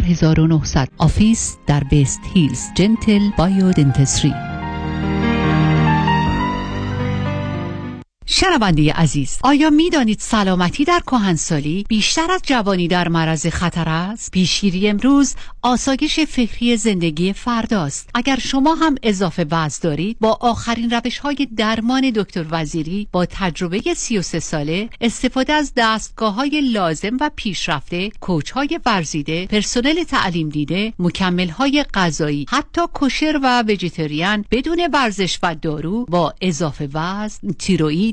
1900 آفیس در بیست هیلز جنتل بایو دنتسری. شنونده عزیز، آیا می دانید سلامتی در کهنسالی بیشتر از جوانی در معرض خطر است؟ پیشگیری امروز آسایش فکری زندگی فرداست. اگر شما هم اضافه وزن دارید، با آخرین روش‌های درمان دکتر وزیری با تجربه 33 ساله، استفاده از دستگاه‌های لازم و پیشرفته، کوچ‌های ورزیده، پرسنل تعلیم دیده، مکمل‌های غذایی، حتی کشر و ویجیتریان بدون ورزش و دارو، با اضافه وزن، تیروئید،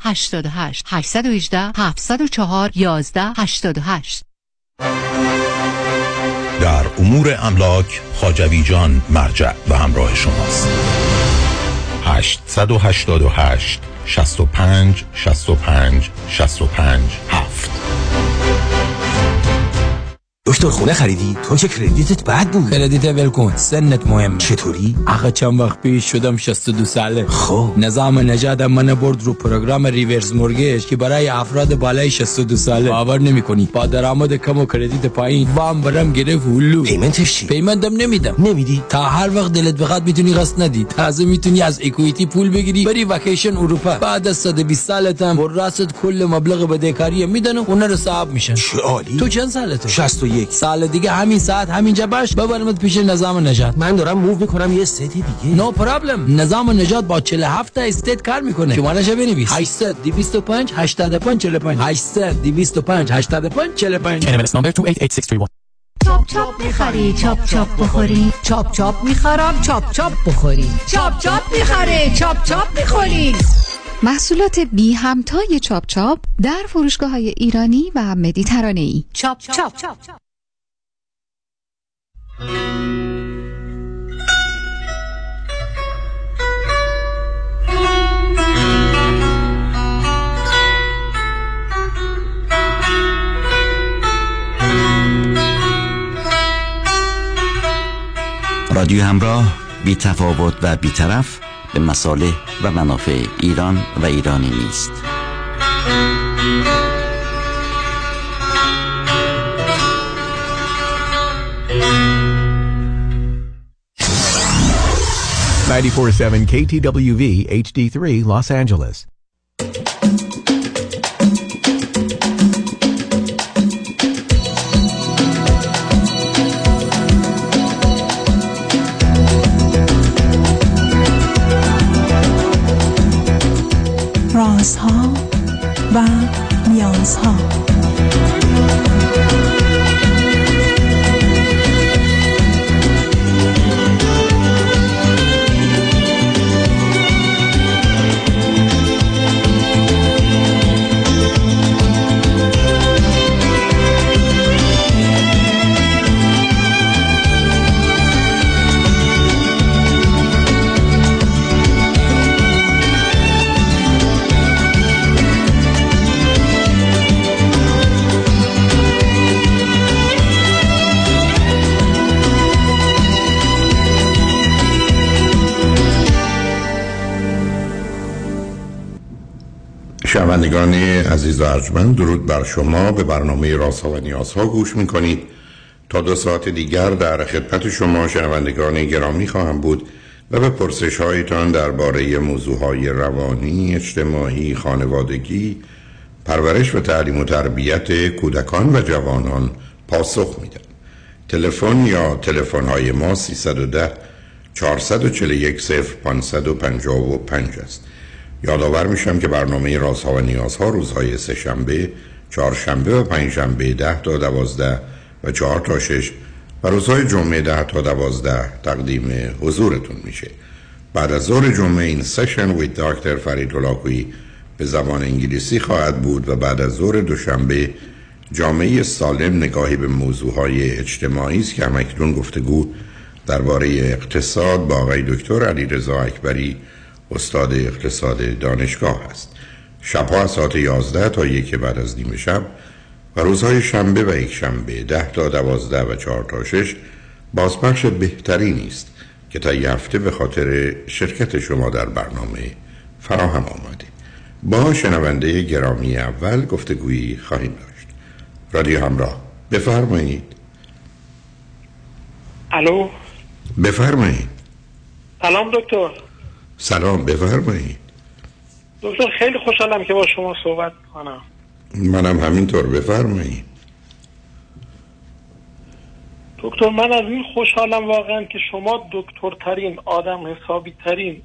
88 818 704 11 88. در امور املاک خواجوی جان مرجع و همراه شماست. 888 65 65 65 7. دکتر خونه خریدی؟ تو که کردیتت بد بود. کردیت ول کن، سنت مهم. چطوری؟ آقا چند وقت پیش شدم 62 ساله. خب نظام نجات من برد رو پروگرام ریورس مورگیج که برای افراد بالای 62 ساله. باور نمی‌کنی. با درآمد کم و کردیت پایین وام برام گرفت هلو. پیمنتش چی؟ پیمندم نمیدم. نمیدی؟ تا هر وقت دلت بخواد میتونی قسط ندی. تازه میتونی از اکوئیتی پول بگیری بری وکیشن اروپا. بعد از 120 سالت هم وراثت کل مبلغ بدهکاری میدن و اونها رو صاحب میشن. چه عالی. تو چند سالته؟ 62. یک سال دیگه همین ساعت همینجا باش، ببرمت پیش نظام نجات. من دارم موو میکنم یه استیت دیگه. نو پرابلم. نظام نجات با 47 تا استیت کار میکنه. شماره‌اش بنویس. 825 85 45 825 85 45. کلمه نمبر 288631. چاپ چاپ میخری چاپ چاپ بخوری، چاپ چاپ میخرم چاپ چاپ بخوری، چاپ چاپ میخره چاپ چاپ میخوری. محصولات بی همتای چاپ چاپ در فروشگاه‌های ایرانی و مدیترانه‌ای. چاپ چاپ. رادیو همراه، بی تفاوت و بی‌طرف به مصالح و منافع ایران و ایرانی نیست. KTWV HD3 Los Angeles. رازها و نیازها. شنوندگان عزیز و ارجمند، درود بر شما. به برنامه رازها و نیازها گوش میکنید. تا دو ساعت دیگر در خدمت شما شنوندگان گرامی خواهم بود و به پرسش هایتان درباره موضوعهای روانی، اجتماعی، خانوادگی، پرورش و تعلیم و تربیت کودکان و جوانان پاسخ میدم. تلفن یا تلفن های ما 310 441 0555 است. یادآور میشم که برنامه رازها و نیازها روزهای سه شنبه، چهارشنبه و پنجشنبه 10 تا 12 و 4 تا 6 و روزهای جمعه 10 تا 12 تقدیم حضورتون میشه. بعد از ظهر جمعه این سشن وید دکتر فرید هلاکویی به زبان انگلیسی خواهد بود و بعد از ظهر دوشنبه جامعه سالم نگاهی به موضوعهای اجتماعی است که همکنون گفتگو درباره اقتصاد با آقای دکتر علی رضا اکبری استاد اقتصاد دانشگاه است. شب‌ها ساعت 11 تا 1 بعد از نیم شب و روزهای شنبه و یک شنبه 10 تا 12 و 4 تا 6 بازپخش بهترین است که تا یه هفته به خاطر شرکت شما در برنامه فراهم آمده. با شنونده گرامی اول گفتگویی خواهیم داشت. رادیو همراه، بفرمایید. الو، بفرمایید. سلام دکتر. سلام، بفرمایید. دکتر خیلی خوشحالم که با شما صحبت کنم. منم همینطور، بفرمایید. دکتر من از این خوشحالم واقعا که شما دکترترین آدم حسابی ترین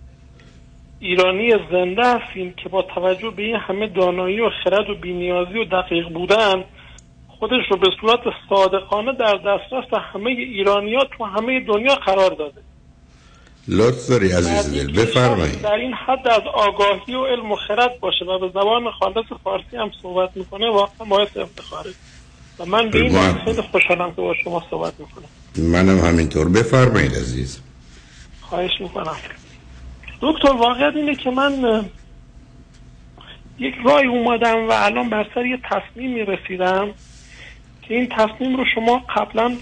ایرانی زنده هستین که با توجه به این همه دانایی و خرد و بی‌نیازی و دقیق بودن خودش رو به صورت صادقانه در دسترس همه ایرانی‌ها تو همه دنیا قرار داده. لطف داری عزیز دل، بفرمایید. در این حد از آگاهی و علم و خرد باشه و به زبان خالص فارسی هم صحبت میکنه واقعا باعث افتخاره و من به این خیلی خوشحالم که با شما صحبت میکنم. منم همینطور، بفرمایید عزیز. خواهش میکنم دکتر. واقعیت اینه که من یک رای اومدم و الان بر سر یه تصمیمی رسیدم که این تصمیم رو شما قبلا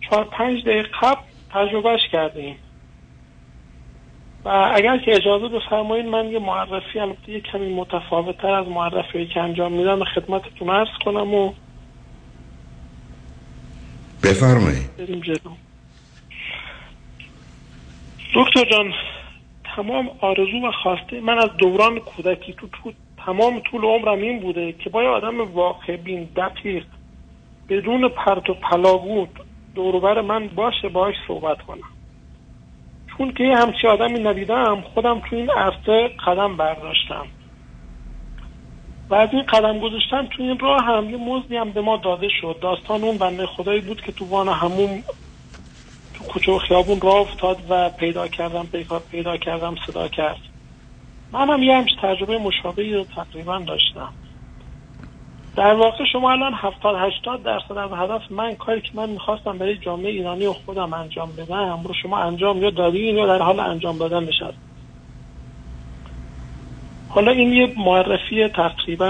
4-5 دقیقه قبل تجربهش کردین و اگر که اجازه بفرمایید من یه معرفی البته یه کمی متفاوت‌تر از معرفی که انجام میدم خدمتتون عرض کنم و بفرمایید. بریم جلو. دکتر جان، تمام آرزو و خواسته من از دوران کودکی تو تمام طول عمرم این بوده که با یه آدم واقع بین دقیق بدون پرت و پلاگوت دوروبر من باشه، باهاش صحبت کنم. چون که یه همچی آدمی ندیدم خودم تو این عرصه قدم برداشتم و از این قدم گذاشتم تو این راه هم یه مزدی هم به ما داده شد. داستان اون بنده خدایی بود که تو وان همون تو کوچه و خیابون راه افتاد و پیدا کردم صدا کرد. من هم یه همچ تجربه مشابهی رو تقریبا داشتم. در واقع شما الان 70-80% از هدف من، کاری که من میخواستم برای جامعه ایرانی و خودم انجام بدم رو شما انجام یا دادین یا در حال انجام دادن نشد. حالا این یه معرفی تقریبا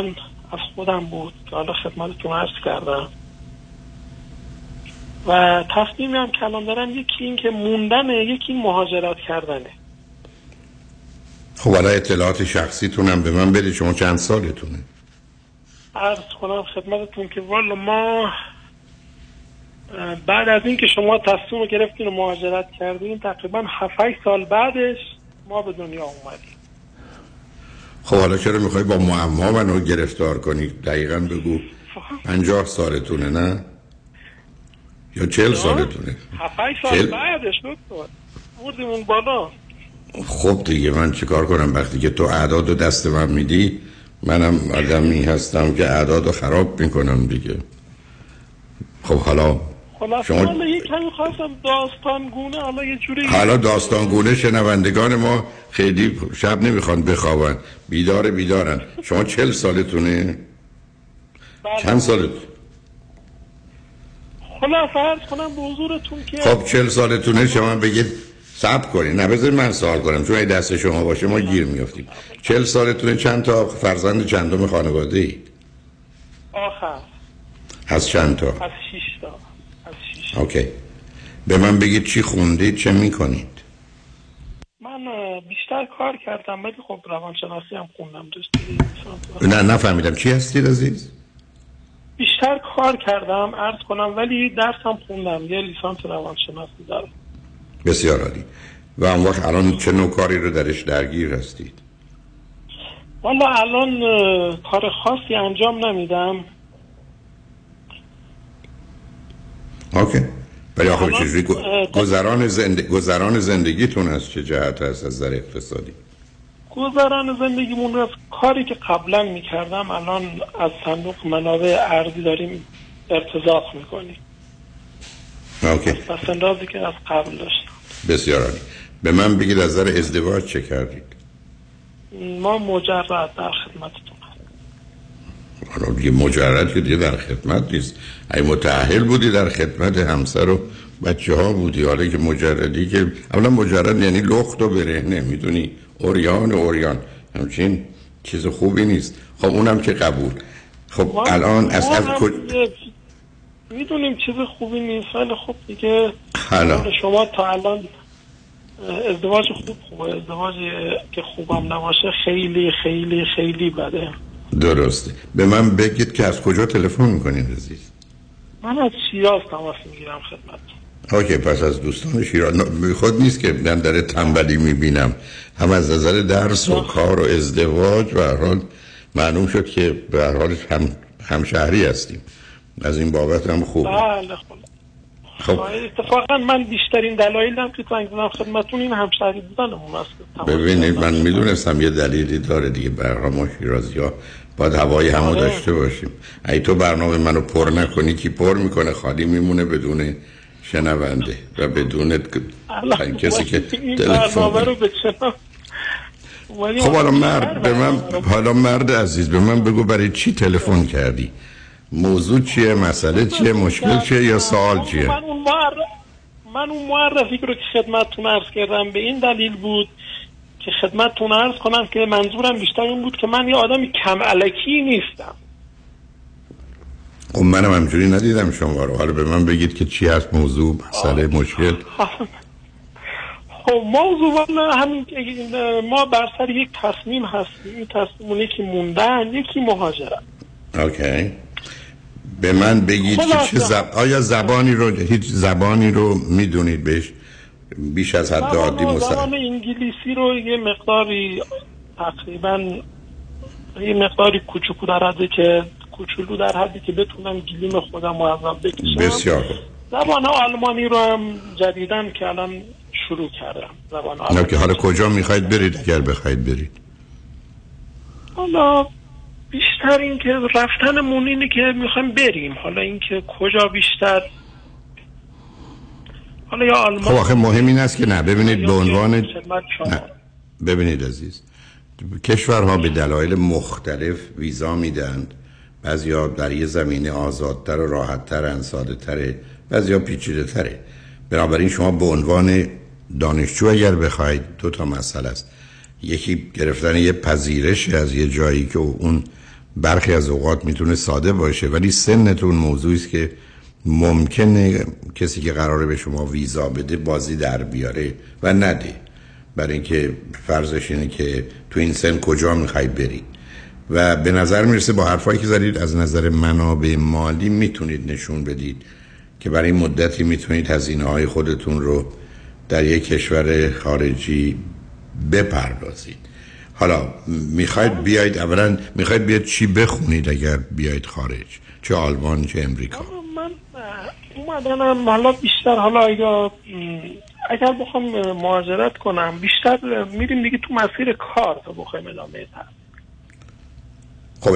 از خودم بود که حالا خدمتتون عرض کردم و تصمیمی هم کلام دارم. یکی این که موندنه، یکی مهاجرت کردنه. خب حالا اطلاعات شخصیتونم به من بده. شما چند سالتونه؟ عرض کنم خدمتتون که والا ما بعد از این که شما تصمیم رو گرفتین و مهاجرت کردین تقریبا 7-8 سال بعدش ما به دنیا اومدیم. خب حالا چرا میخوای با معما منو گرفتار کنی؟ دقیقا بگو. 50 سالتونه نه؟ یا 40 سالتونه؟ 7-8 سال بعدش دکتر بردیمون بالا. خب دیگه من چیکار کنم وقتی که تو اعداد و دست من میدی؟ منم آدمی هستم که اعداد رو خراب میکنم دیگه. خب حالا شما حالا یک کمی خواستم داستانگونه، حالا یه جوری حالا داستانگونه شنوندگان ما خیلی شب نمیخوان بخوابن، بیدارن. شما 40 سالتونه؟ بله. چند سالتون؟ حالا فرض کنم به حضورتون که خب 40 سالتونه. شما بگید صبر کنید، نبذارید من سوال کنم چون این دست شما باشه ما گیر میافتیم. 40 سالتونه، چند تا فرزند، چندم خانواده اید؟ آخر. از چند تا؟ از 6 تا. اوکی. به من بگید چی خوندید، چه میکنید؟ من بیشتر کار کردم ولی خب روانشناسی هم خوندم دوست. نه نفهمیدم چی هستید عزیز؟ بیشتر کار کردم عرض کنم ولی درس هم خوندم، یه لیسانس روانشناسی دارم. بسیار عالی. و اون وقت الان چه نوع کاری رو درش درگیر هستید؟ والا الان کار خاصی انجام نمیدم. اوکی. ولی آخه چجوری گذران زندگیتون از چه جهت هست از نظر اقتصادی؟ گذران زندگیمون رو کاری که قبلا میکردم الان از صندوق منابع ارزی داریم ارتزاق میکنیم. اوکی. پس اندازی که از قبل داشتم. بسیار عالی. به من بگید از نظر ازدواج چه کردید؟ ما مجرد، در خدمتتون. حالا دیگه مجرد که دیگه در خدمت نیست، اگه متأهل بودی در خدمت همسر و بچه‌ها بودی، حالا که مجردی که اولا مجرد یعنی لخت و برهنه، میدونی اوریان همچین چیز خوبی نیست. خب اونم که قبول. خب الان اصلا میدونیم چیز خوبی نیست، ولی خب دیگه شما تا الان ازدواج خوبه، ازدواج که خوبم نباشه خیلی خیلی خیلی بده. درسته. به من بگید که از کجا تلفن میکنین عزیز؟ من از شیراز تماس میگیرم خدمت. اوکی، پس از دوستان شیراز. خود نیست که من در تنبلی میبینم، هم از نظر درس و کار و ازدواج و هر حال معلوم شد که به هر حال همشهری هستیم، از این بابت هم خوبه. بله خب اتفاقا من بیشترین دلایلم که زنگ زدم خدمتتون این همشهری بودنمون است. ببینید من میدونستم یه دلیلی داره دیگه، برنامه شیرازی‌ها باید هوای همو داشته باشیم. اگه تو برنامه منو پر نکنی کی پر میکنه؟ خالی میمونه بدون شنونده و بدون کسی که تلفن رو بچنم. خب حالا مرد به من، حالا مرد عزیز به من بگو برای چی تلفن کردی؟ موضوع چیه؟ مسئله چیه؟ مشکل چیه یا سوال چیه؟ من اون معرفی رو که خدمتتون عرض کردم به این دلیل بود که خدمتتون عرض کنم که منظورم بیشتر این بود که من یه آدمی کم الکی نیستم. خب منم همجوری ندیدم شما رو، حالا به من بگید که چی هست موضوع، مسئله، مشکل. خب موضوع ما بر سر یک تصمیم هستیم. این تصمیم یکی موندن یکی مهاجرت. اوکی به من بگید که آیا زبانی رو، هیچ زبانی رو میدونید بهش بیش از حد عادی؟ زبان انگلیسی رو یه مقداری تقریبا یه مقداری کوچولو در حدی که بتونم گلیم خودم رو بکشم. بسیار زبان آلمانی رو هم جدیدن که الان شروع کردم. زبان آلمانی که حالا کجا میخواید برید اگر بخواید برید؟ حالا بیشتر این که رفتنمون اینه که میخوایم بریم، حالا این که کجا بیشتر، حالا یا آلمان. خب آخه مهم این است که نه ببینید به عنوان نه. ببینید عزیز، کشورها به دلایل مختلف ویزا میدن، بعضیا در یه زمینه آزادتر و راحتترن، ساده‌تره، بعضیا پیچیده‌تره. بنابراین شما به عنوان دانشجو اگر بخواید دو تا مسئله است، یکی گرفتن یه پذیرش از یه جایی که اون برخی از اوقات میتونه ساده باشه، ولی سنتون موضوعی است که ممکنه کسی که قراره به شما ویزا بده بازی در بیاره و نده، برای اینکه فرضش اینه که تو این سن کجا میخواید برید. و به نظر میرسه با حرفایی که زدید از نظر منابع مالی میتونید نشون بدید که برای مدتی میتونید هزینه‌های خودتون رو در یک کشور خارجی بپردازید. حالا میخواید بیاید، اولا میخواید بیاید چی بخونید اگر بیاید خارج؟ چه آلمان چه امریکا؟ من اومدنم حالا بیشتر، حالا اگر بخوام مهاجرت کنم بیشتر میریم دیگه تو مسیر کار تا بخوایم ادامه تر. خب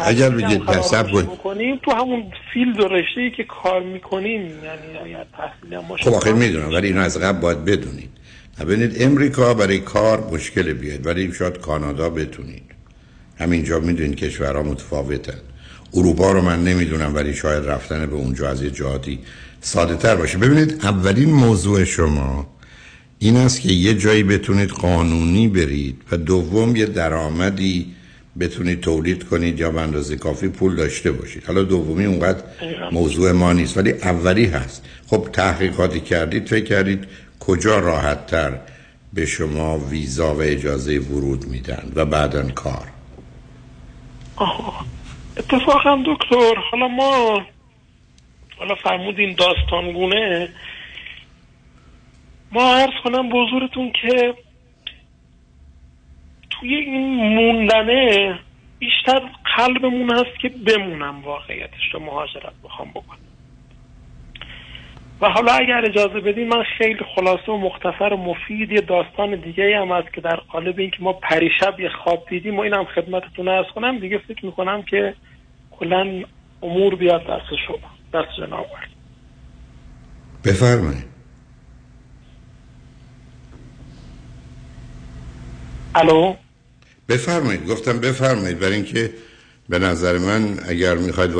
اگر بگید تصبر کنیم تو همون فیلد و رشته‌ای که کار میکنیم، یعنی اگر تحصیل ما. خب آخه میدونم، ولی اینو از قبل باید بدونید. ببینید امریکا برای کار مشکل بیاد، ولی شاید کانادا بتونید. همینجا میدونید کشورها متفاوتن. اروپا رو من نمیدونم، ولی شاید رفتن به اونجا از یه جهاتی ساده تر باشه. ببینید اولین موضوع شما این است که یه جایی بتونید قانونی برید و دوم یه درآمدی بتونید تولید کنید یا به اندازه کافی پول داشته باشید. حالا دومی اونقدر موضوع ما نیست، ولی اولی هست. خب تحقیقاتی کردید، فکر کردید کجا راحت تر به شما ویزا و اجازه ورود میدن و بعدن کار؟ اتفاقا دکتر حالا ما فرمودین داستانگونه، ما عرض کنم به حضورتون که توی این موندنه بیشتر قلبمون هست که بمونم، واقعیتش رو مهاجرت بخوام بکنم. و حالا اگر اجازه بدین من خیلی خلاصه و مختصر و مفید یه داستان دیگه هم هست که در قالب این که ما پریشب یه خواب دیدیم و این هم خدمتتون عرض کنم. دیگه فکر میکنم که کلا امور بیاد دست شما، دست جناب. بفرمایید. الو. بفرمایید. گفتم بفرمایید برای اینکه به نظر من اگر میخواید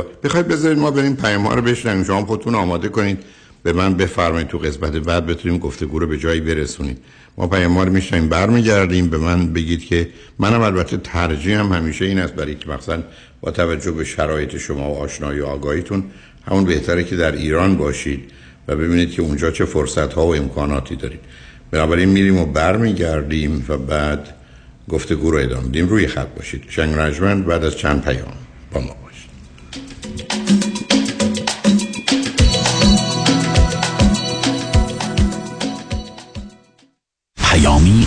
بذارید ما بریم پیام ها رو بشنویم، شما خودتون آماده کنید به من بفرمایید تو قسمت بعد بتونیم گفتگو رو به جایی برسونید. ما پیام ها رو میشنویم برمیگردیم به من بگید که منم البته ترجیحم همیشه این است، برای که مثلا با توجه به شرایط شما و آشنایی و آگاهیتون همون بهتره که در ایران باشید و ببینید که اونجا چه فرصت ها و امکاناتی دارید. بنابراین میریم و برمیگردیم و بعد گفتگو رو ادامه میدیم. روی خط باشید. شنگ رجمن بعد از چند پیام با ما باشید. پیامی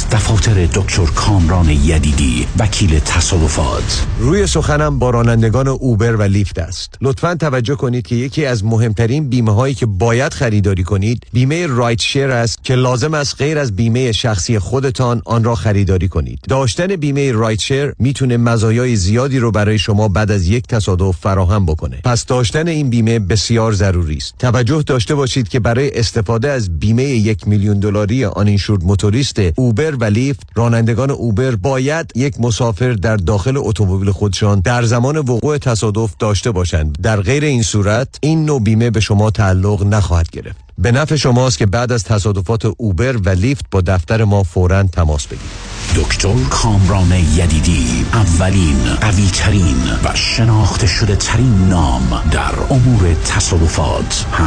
دفاتر دکتر کامران یدیدی، وکیل تصادفات. روی سخنم با رانندگان اوبر و لیفت است. لطفاً توجه کنید که یکی از مهمترین بیمه‌هایی که باید خریداری کنید، بیمه رایت شیر است که لازم است غیر از بیمه شخصی خودتان آن را خریداری کنید. داشتن بیمه رایت شیر میتونه مزایای زیادی رو برای شما بعد از یک تصادف فراهم بکنه. پس داشتن این بیمه بسیار ضروری است. توجه داشته باشید که برای استفاده از بیمه $1,000,000 آن اینشورد موتوری اوبر و لیفت، رانندگان اوبر باید یک مسافر در داخل اتومبیل خودشان در زمان وقوع تصادف داشته باشند. در غیر این صورت این نوع بیمه به شما تعلق نخواهد گرفت. به نفع شماست که بعد از تصادفات اوبر و لیفت با دفتر ما فوراً تماس بگیرید. دکتر کامران یدیدی، اولین، قوی‌ترین و شناخته شده ترین نام در امور تصادفات. 818-999-9999.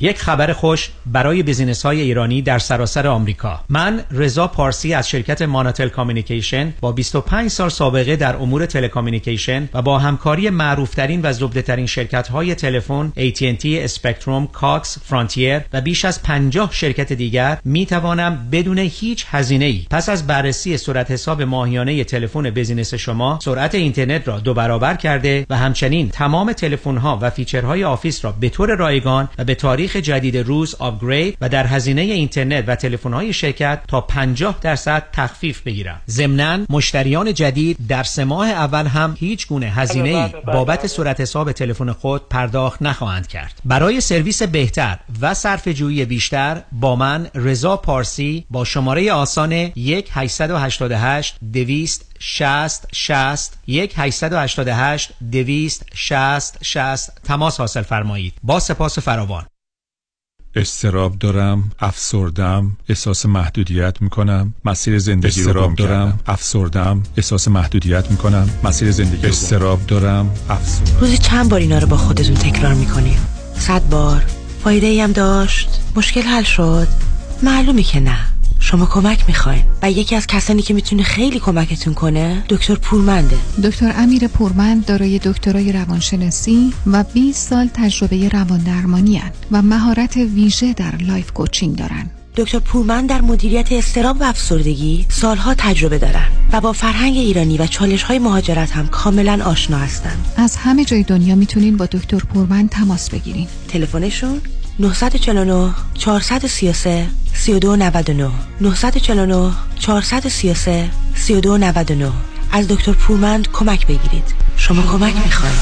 یک خبر خوش برای بیزینس‌های ایرانی در سراسر آمریکا. من رضا پارسی از شرکت ماناتل کامیونیکیشن با 25 سال سابقه در امور تلکامیونیکیشن و با همکاری معروفترین و زبده‌ترین شرکت‌های تلفن AT&T، اسپکتروم، کاکس، فرانتیر و بیش از 50 شرکت دیگر می‌توانم بدون هیچ هزینه‌ای پس از بررسی صورت حساب ماهیانه تلفن بیزینس شما، سرعت اینترنت را 2 برابر کرده و همچنین تمام تلفن‌ها و فیچرهای آفیس را به طور رایگان و به تاریخ جدید روز آپگرید و در هزینه اینترنت و تلفن‌های شرکت تا 50% تخفیف بگیرم. ضمناً مشتریان جدید در 3 ماه اول هم هیچ گونه هزینه‌ای بابت صورت حساب تلفن خود پرداخت نخواهند کرد. برای سرویس بهتر و صرفه‌جویی بیشتر با من رضا پارسی با شماره آسان 1-888-260-60 1-888-260-60 تماس حاصل فرمایید. با سپاس فراوان. استراب دارم، افسردم، احساس محدودیت میکنم، مسیر زندگی رو گم کردم. افسردم، احساس محدودیت میکنم، مسیر زندگی. استراب دارم، افسردم. روزی چند بار اینا رو با خودتون تکرار میکنید؟ 100 بار. فایده ای هم داشت؟ مشکل حل شد؟ معلومه که نه. شما کمک میخواین و یکی از کسانی که میتونه خیلی کمکتون کنه دکتر پورمنده. دکتر امیر پورمند دارای دکترای روانشناسی و 20 سال تجربه رواندرمانی هستند و مهارت ویژه در لایف کوچینگ دارن. دکتر پورمند در مدیریت اضطراب و افسردگی سالها تجربه دارن و با فرهنگ ایرانی و چالش‌های مهاجرت هم کاملا آشنا هستن. از همه جای دنیا میتونین با دکتر پورمند تماس بگیرین. تلفنشون 949-433-3299 949-433-3299. از دکتر پورمند کمک بگیرید. شما کمک میخواید.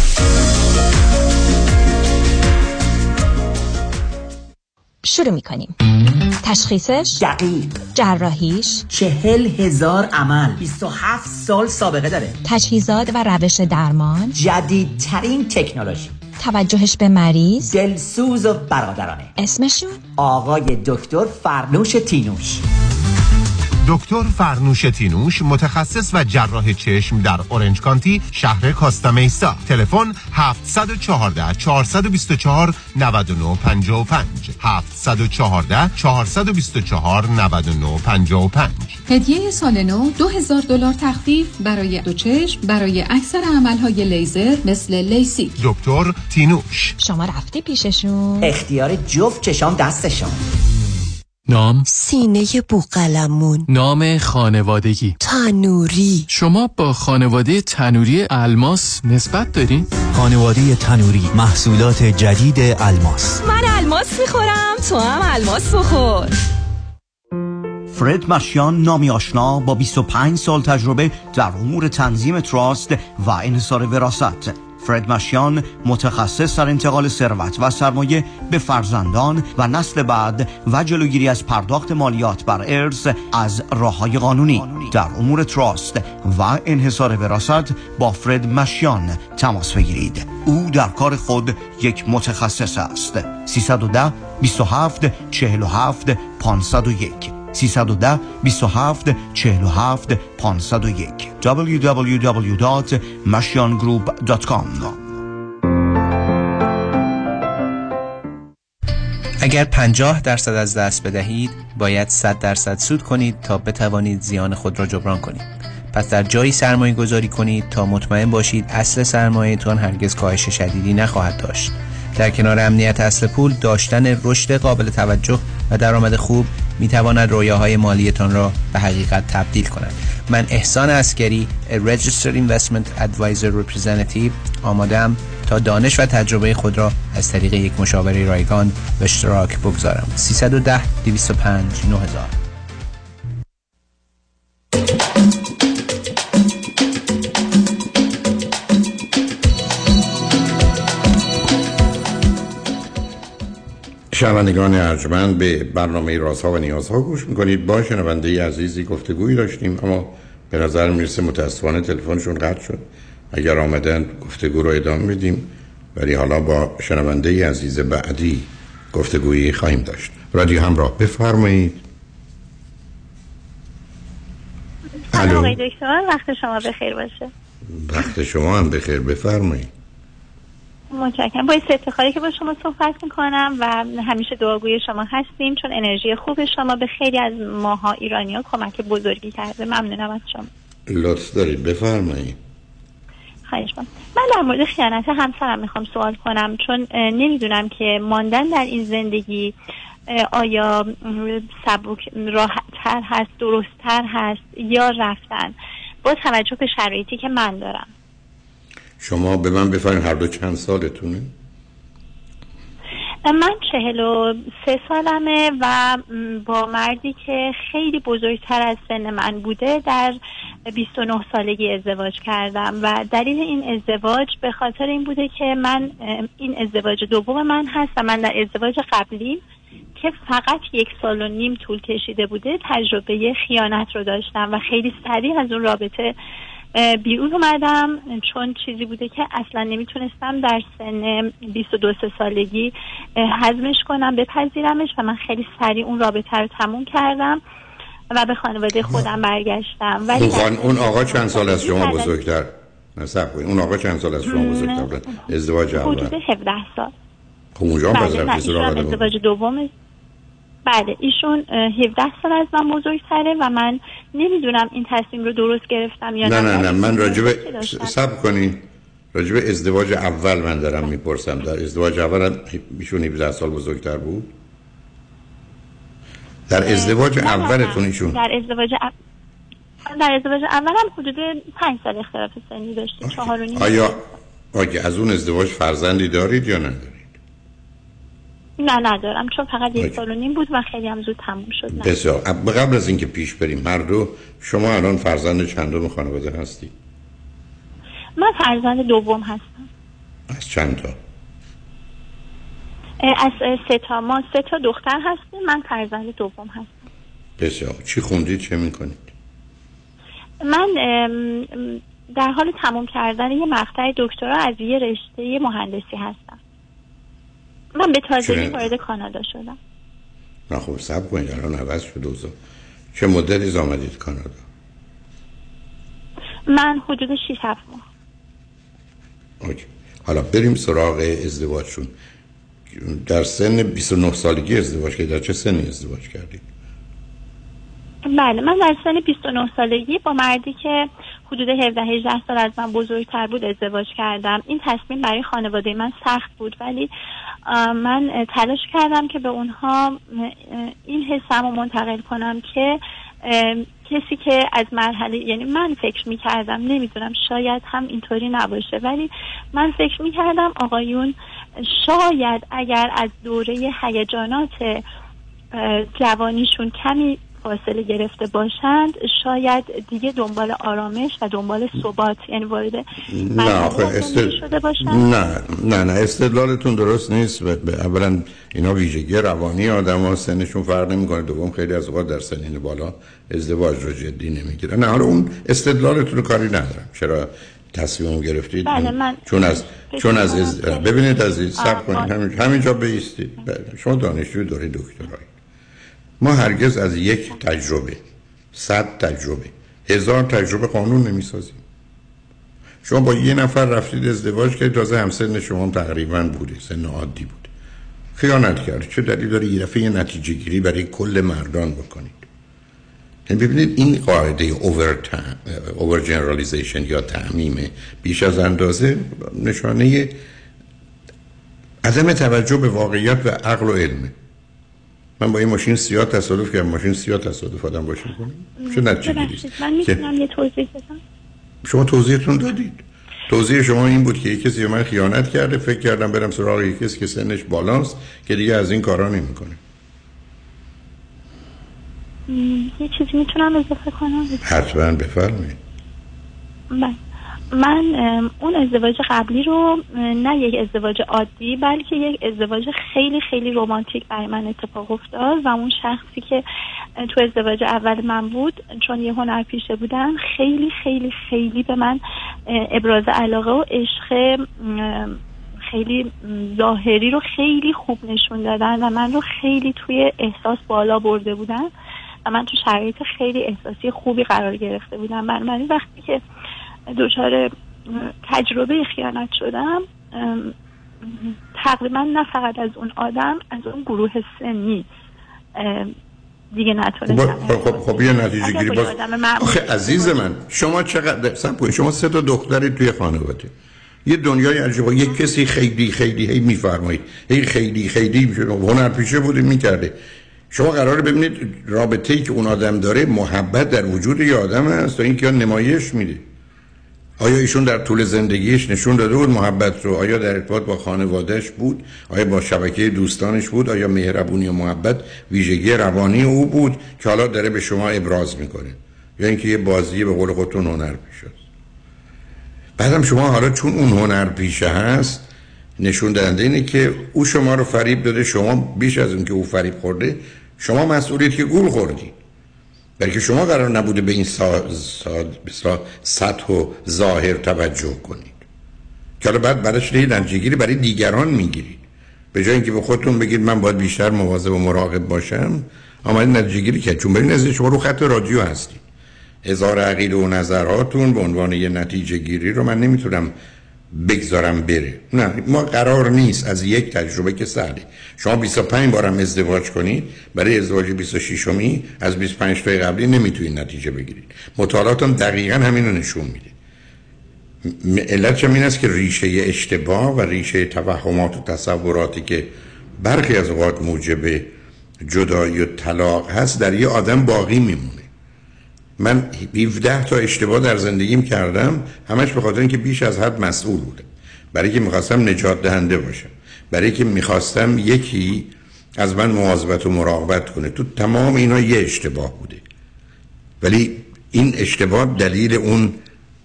شروع میکنیم. تشخیصش دقیق، جراحیش 40,000 عمل، 27 سال سابقه داره، تجهیزات و روش درمان، جدیدترین تکنولوژی، توجهش به مریض دلسوز و برادرانه. اسمشون آقای دکتر فرنوش تینوش. دکتر فرنوش تینوش متخصص و جراح چشم در اورنج کانتی، شهر کاستا میسا. تلفن 714-424-9955 714-424-9955. هدیه سال نو $2,000 تخفیف برای دو چشم برای اکثر عملهای لیزر مثل لیسیک. دکتر تینوش. شما رفتی پیششون؟ اختیار جفت چشام دستشون. نام سینه بوقلمون. نام خانوادگی تنوری. شما با خانواده تنوری الماس نسبت دارین؟ خانواده تنوری، محصولات جدید الماس. من الماس میخورم، تو هم الماس بخور. فرید مشیان نامی آشنا با 25 سال تجربه در امور تنظیم تراست و انحصار وراثت. فرید مشیان، متخصص در انتقال ثروت و سرمایه به فرزندان و نسل بعد و جلوگیری از پرداخت مالیات بر ارث از راه‌های قانونی در امور تراست و انحصار وراثت با فرید مشیان تماس بگیرید. او در کار خود یک متخصص است. 310-27-47-501 310-27-47-501 www.mashiangroup.com. اگر 50% از دست بدهید باید 100% سود کنید تا بتوانید زیان خود را جبران کنید. پس در جایی سرمایه گذاری کنید تا مطمئن باشید اصل سرمایه‌تان هرگز کاهش شدیدی نخواهد داشت. در کنار امنیت اصل پول، داشتن رشد قابل توجه و درآمد خوب میتواند رویاهای مالیتان را به حقیقت تبدیل کند. من احسان عسگری، Registered Investment Advisor Representative، آمادم تا دانش و تجربه خود را از طریق یک مشاور رایگان به اشتراک بگذارم. 310-205-9000. شنوندگان ارجمند، به برنامه رازها و نیازها گوش میکنید. با شنونده عزیزی گفتگویی داشتیم اما به نظر میرسه متاسفانه تلفنشون قطع شد. اگر آمدن گفتگو رو ادامه میدیم، ولی حالا با شنونده عزیز بعدی گفتگویی خواهیم داشت. رادیو همراه، بفرمایید. الو آقای دکتر، وقت شما بخیر باشه. وقت شما هم بخیر، بفرمایید. متشکرم. با افتخاری که با شما صحبت میکنم و همیشه دعاگوی شما هستیم، چون انرژی خوب شما به خیلی از ماها ایرانی‌ها کمک بزرگی کرده. ممنونم از شما. لطف دارید، بفرمایید. خواهش می‌کنم. من در مورد خیانت همسرم میخوام سوال کنم، چون نمیدونم که ماندن در این زندگی آیا سبک راحت‌تر هست، درست‌تر هست، یا رفتن با توجه به شرایطی که من دارم. شما به من بفرمایید هر دو چند سالتونه؟ من 43 سالمه و با مردی که خیلی بزرگتر از سن من بوده در 29 سالگی ازدواج کردم و دلیل این ازدواج به خاطر این بوده که من این ازدواج دوم من هست و من در ازدواج قبلی که فقط 1.5 سال طول کشیده بوده تجربه خیانت رو داشتم و خیلی سریع از اون رابطه بیرون اومدم، چون چیزی بوده که اصلا نمیتونستم در سن 22 سالگی هضمش کنم، بپذیرمش و من خیلی سریع اون رابطه رو تموم کردم و به خانواده خودم برگشتم. ولی اون آقا چند سال از شما بزرگتر؟ نصب کنید اون آقا چند سال از شما بزرگتر بود؟ ازدواج اول حدود 17 سال. خب اونجا ازدواج دوم، بله ایشون 17 سال از من بزرگتره و من نمیدونم این تصمیم رو درست گرفتم یا نه. من راجب صبر کنی، راجب ازدواج اول من دارم میپرسم. در ازدواج اول ایشون 17 سال بزرگتر بود؟ در ازدواج اولتون ایشون؟ در ازدواج اول هم حدود 5 سال اختلاف سنی داشتیم. 4.5. آیا از اون ازدواج فرزندی دارید یا نه؟ نه ندارم، چون فقط 1.5 سال بود و خیلی هم زود تموم شد. بسیار. قبل از اینکه پیش بریم، هر دو شما الان فرزند چندم خانواده هستی؟ من فرزند دوم هستم. از چند تا؟ از 3 تا. ما 3 تا دختر هستیم، من فرزند دوم هستم. بسیار. چی خوندید، چه میکنید؟ من در حال تموم کردن یه مقطع دکترا از یه رشته مهندسی هستم. من به تازگی وارد کانادا شدم. نه خب صبر کنید، الان عوض شد اوضاع. چه مدتی آمدید کانادا؟ من حدود 6-7 ماه. اوکی. حالا بریم سراغ ازدواجشون. در سن 29 سالگی ازدواج کردید. در چه سنی ازدواج کردید؟ بله من در سن 29 سالگی با مردی که حدود 17-18 سال از من بزرگتر بود ازدواج کردم. این تصمیم برای خانواده من سخت بود، ولی من تلاش کردم که به اونها این حسم رو منتقل کنم که کسی که از مرحله، یعنی من فکر میکردم، نمیدونم شاید هم اینطوری نباشه، ولی من فکر میکردم آقایون شاید اگر از دوره هیجانات جوانیشون کمی فاصله گرفته باشند شاید دیگه دنبال آرامش و دنبال ثبات یعنی وارد نه استدلالتون درست نیست. اولا اینا ویژگی روانی آدم‌ها، سنشون فرق نمی‌کنه. دوم خیلی از اوقات در سنین بالا ازدواج رو جدی نمی‌گیرن. نه حالا اون استدلالتون رو کاری ندارم چرا تصمیم گرفتید. بله چون از ببینید عزیز صبر کنید، همینجا بایستید. شما دانشجو دوره دکترایی، ما هرگز از یک تجربه، 100 تجربه، 1000 تجربه قانون نمیسازیم. شما با یه نفر رفتید ازدواج کردید، تازه همسن شما هم تقریبا بوده، سن عادی بود، خیانت کرد، چه دلیل داره یه دفعه نتیجه گیری برای کل مردان بکنید؟ ببینید این قاعده اوور جنرالیزیشن یا تعمیم بیش از اندازه نشانه عدم توجه به واقعیت و عقل و علمه. من با این ماشین سیاه تصادف کردم، ماشین سیاه تصادف آدم باشه کنم چون نتیجه گیری. من میتونم یه توضیح بدم؟ شما توضیحتون دادید. توضیح شما این بود که یک کسی به من خیانت کرده، فکر کردم برم سراغ یک کسی که سنش بالاست که دیگه از این کارا نمیکنه. یه چیزی میتونم اضافه کنم؟ حتما بفرمایید. من اون ازدواج قبلی رو نه یک ازدواج عادی بلکه یک ازدواج خیلی خیلی رمانتیک برای من اتفاق افتاد و اون شخصی که تو ازدواج اول من بود چون یه هنرپیشه بودن خیلی خیلی خیلی به من ابراز علاقه و عشق خیلی ظاهری رو خیلی خوب نشون دادن و من رو خیلی توی احساس بالا برده بودن و من تو شرایط خیلی احساسی خوبی قرار گرفته بودم. من وقتی که دچار تجربه خیانت شدم تقریبا نه فقط از اون آدم، از اون گروه سنی دیگه نتونستم. خب یه نتیجه گیری باز. آخه عزیز من شما چقدر صبر، شما 3 تا دختری توی خانواده، یه دنیای عجیبه. یک کسی خیلی خیلی هی میفرمایید هی خیلی خیلی هنرپیشه بوده میکرده. شما قراره ببینید رابطه‌ای که اون آدم داره محبت در وجود یه آدم هست تا اینکه نمایش میده. آیا ایشون در طول زندگیش نشون داده بود محبت رو؟ آیا در ارتباط با خانوادهش بود؟ آیا با شبکه دوستانش بود؟ آیا مهربونی و محبت ویژگی روانی او بود که حالا داره به شما ابراز میکنه؟ یا اینکه یه بازی به قول خودتون هنرپیشه است. بعدم شما حالا چون اون هنرپیشه هست نشون دهنده اینه که او شما رو فریب داده، شما بیش از اون که او فریب خورده شما مسئولیت که گول خوردی. بلکه شما قرار نبوده به این سطح و ظاهر توجه کنید که حالا بعد برش نتیجه‌گیری برای دیگران میگیرید. به جای اینکه به خودتون بگید من باید بیشتر مواظب و مراقب باشم، عمل نتیجه‌گیری که چون برین از شما رو خط رادیو هستید. اظهار عقیده و نظراتون به عنوان یه نتیجه‌گیری رو من نمیتونم بگذارم بره. نه، ما قرار نیست از یک تجربه که سهله. شما 25 بارم ازدواج کنید، برای ازدواج 26امی از 25 تا قبلی نمیتونید نتیجه بگیرید. مطالعاتم دقیقاً همین رو نشون میده. علتش این است که ریشه اشتباه و ریشه توهمات و تصوراتی که برخی از اوقات موجب جدایی و طلاق هست در یه آدم باقی میمونه. من 17 تا اشتباه در زندگیم کردم، همش به خاطر اینکه بیش از حد مسئول بودم، برای اینکه می‌خواستم نجات دهنده باشم، برای اینکه می‌خواستم یکی از من مواظبت و مراقبت کنه. تو تمام اینا یه اشتباه بوده، ولی این اشتباه دلیل اون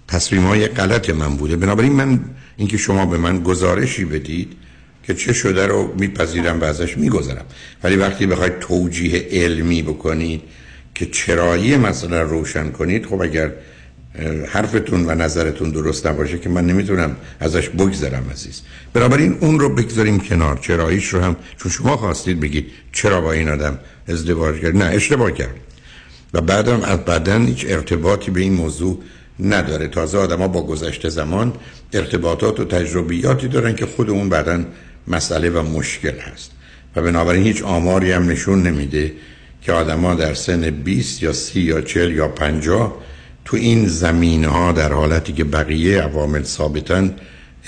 تصمیم‌های غلط من بوده. بنابراین من اینکه شما به من گزارشی بدید که چه شده رو میپذیرم و ازش میگذرم، ولی وقتی بخواید توجیه علمی بکنید که چرایی مسئله روشن کنید، خب اگر حرفتون و نظرتون درست نباشه که من نمیتونم ازش بگذرم عزیز. بنابراین اون رو بگذاریم کنار، چراییش رو هم، چون شما خواستید بگید چرا با این آدم ازدواج کرد. نه، اشتباه کرد و بعدم از بدن هیچ ارتباطی به این موضوع نداره. تازه آدم‌ها با گذشت زمان ارتباطات و تجربیاتی دارن که خود اون بدن مسئله و مشکل هست و بنابراین هیچ آماری هم نشون نمیده که آدم‌ها در سن 20 یا 30 یا 40 یا 50 تو این زمینه‌ها در حالتی که بقیه عوامل ثابتن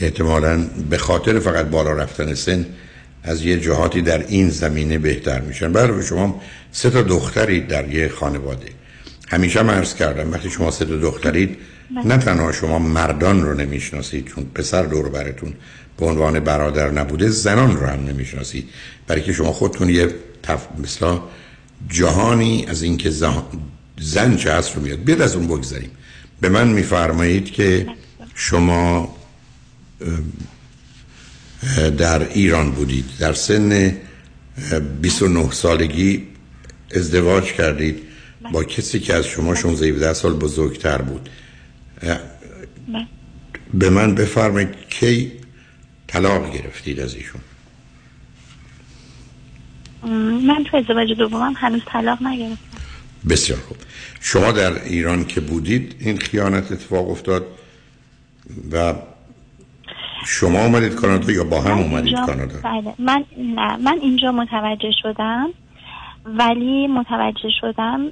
احتمالاً به خاطر فقط بالا رفتن سن از یه جهاتی در این زمینه بهتر میشن. برای شما 3 تا دخترید در یه خانواده، همیشه من عرض کردم وقتی شما 3 تا دخترید نه تنها شما مردان رو نمیشناسید چون پسر دور براتون به عنوان برادر نبوده، زنان رو هم نمیشناسید برای که شما خودتون یه مثلا جهانی از اینکه زن چه هست رو میاد. بیاد از اون بگذاریم. به من میفرمایید که شما در ایران بودید، در سن 29 سالگی ازدواج کردید با کسی که از شما 16 سال بزرگتر بود. به من بفرمایید کی طلاق گرفتید از ایشون؟ من تو ازدواج دومم هنوز طلاق نگرفتم. بسیار خوب. شما در ایران که بودید این خیانت اتفاق افتاد و شما اومدید کانادا یا با هم اومدید کانادا؟ بله. من اینجا متوجه شدم، ولی متوجه شدم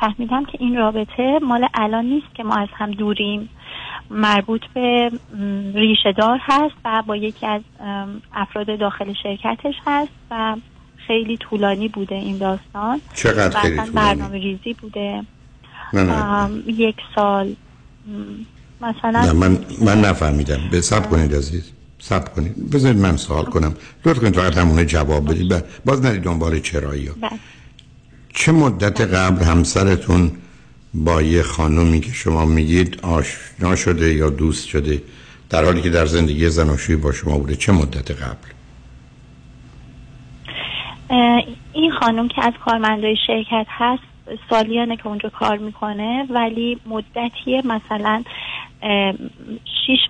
فهمیدم که این رابطه مال الان نیست که ما از هم دوریم، مربوط به ریشه دار هست و با یکی از افراد داخل شرکتش هست و خیلی طولانی بوده این داستان. چقدر خیلی طولانی؟ برنامه ریزی بوده. نه. 1 سال مثلا. نه من نفهمیدم. صبر کنید عزیز، صبر کنید، بذارید من سوال کنم. لطف کنید فقط همونه جواب بدید و باز ندید دنبال چرایی ها. چه مدت قبل همسرتون با یه خانومی که شما میگید آشنا شده یا دوست شده، در حالی که در زندگی زناشویی با شما بوده، چه مدت قبل؟ این خانم که از کارمندای شرکت هست سالیانه که اونجا کار میکنه، ولی مدتیه مثلا 6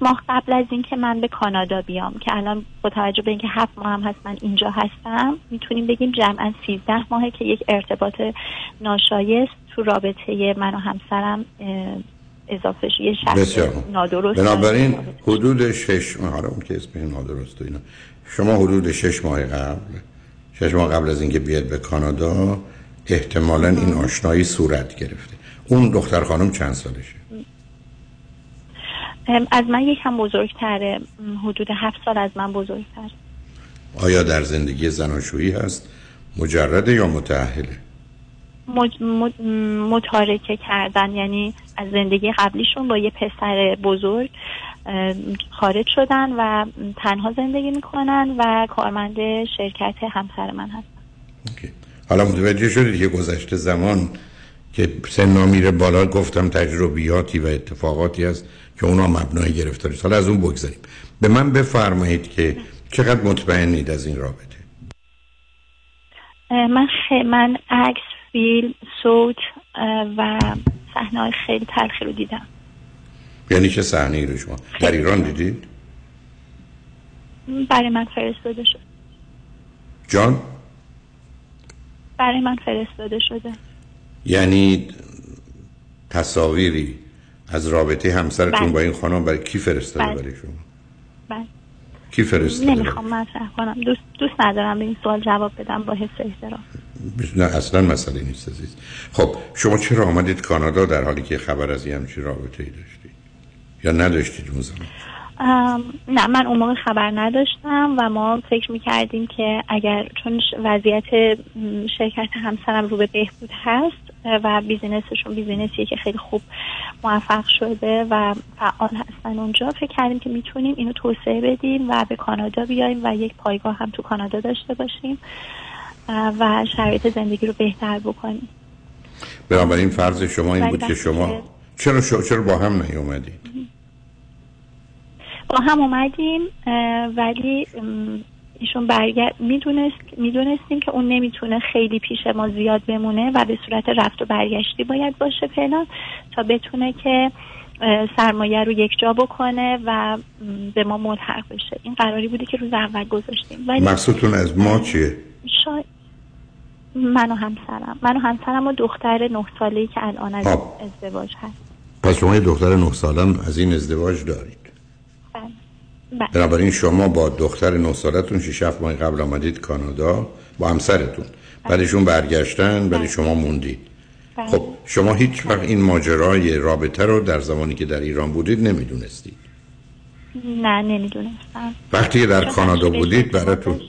ماه قبل از این که من به کانادا بیام، که الان با توجه به اینکه 7 ماه هم هست من اینجا هستم، میتونیم بگیم جمعاً 13 ماهه که یک ارتباط ناشایست تو رابطه من و همسرم اضافه شد. یه شخص نادرست. بنابراین حدود 6 ماه اون که اسمش نادرست و اینا، شما حدود 6 ماه قبل، 6 ماه قبل از اینکه بیاد به کانادا احتمالاً این آشنایی صورت گرفته. اون دختر خانم چند سالشه؟ از من یکم بزرگتره، حدود 7 سال از من بزرگتره. آیا در زندگی زناشویی هست؟ مجرده یا متأهله؟ متارکه کردن، یعنی از زندگی قبلیشون با یه پسر بزرگ خارج شدن و تنها زندگی میکنن و کارمند شرکت همسر من هستن. اوکی. حالا متوجه شدید که گذشته زمان که سنم میره بالا، گفتم تجربیاتی و اتفاقاتی هست که اونا مبنای گرفتاری. حالا از اون بگذاریم. به من بفرمایید که چقدر مطمئنید از این رابطه؟ من عکس، فیلم، صوت و صحنه‌های خیلی تلخی رو دیدم. یعنی چه صحنه‌ای رو شما در ایران دیدید؟ برای من فرستاده شد. جان؟ برای من فرستاده شده. یعنی تصاویری از رابطه همسرتون با این خانم برای کی فرستاده؟ برای شما؟ بله. کی فرستاده؟ نمیخوام مطرح کنم، دوست ندارم به این سوال جواب بدم با حس احترام. نه اصلا مسئله نیست عزیز. خب شما چرا آمدید کانادا در حالی که خبر از این همچین رابطه‌ای داشتید یا نداشتید اون زمان؟ نه من اون موقع خبر نداشتم و ما فکر میکردیم که اگر چون وضعیت شرکت همسرم رو به بهبود هست و بیزینسشون بیزینسیه که خیلی خوب موفق شده و فعال هستن اونجا، فکر کردیم که میتونیم اینو توسعه بدیم و به کانادا بیاییم و یک پایگاه هم تو کانادا داشته باشیم و شرایط زندگی رو بهتر بکنیم. بنابراین فرض شما این بود که شما چرا با هم نیومدید؟ با هم اومدیم ولی ایشون میدونستیم که اون نمیتونه خیلی پیش ما زیاد بمونه و به صورت رفت و برگشتی باید باشه فعلا تا بتونه که سرمایه رو یک جا بکنه و به ما ملحق بشه. این قراری بوده که روز اول گذاشتیم. مقصودتون از ما چیه؟ من و همسرم و دختر 9 ساله‌ای که الان از ازدواج هست. پس شما دختر 9 سالم از این ازدواج دارید؟ بله. بنابراین شما با دختر 9 سالتون 6-7 ماه قبل آمدید کانادا با همسرتون. بعدشون برگشتن، ولی شما موندید. بله. خب شما هیچ وقت این ماجرای رابطه رو در زمانی که در ایران بودید نمیدونستید؟ نه نمیدونستم. وقتی که در کانادا بودید براتون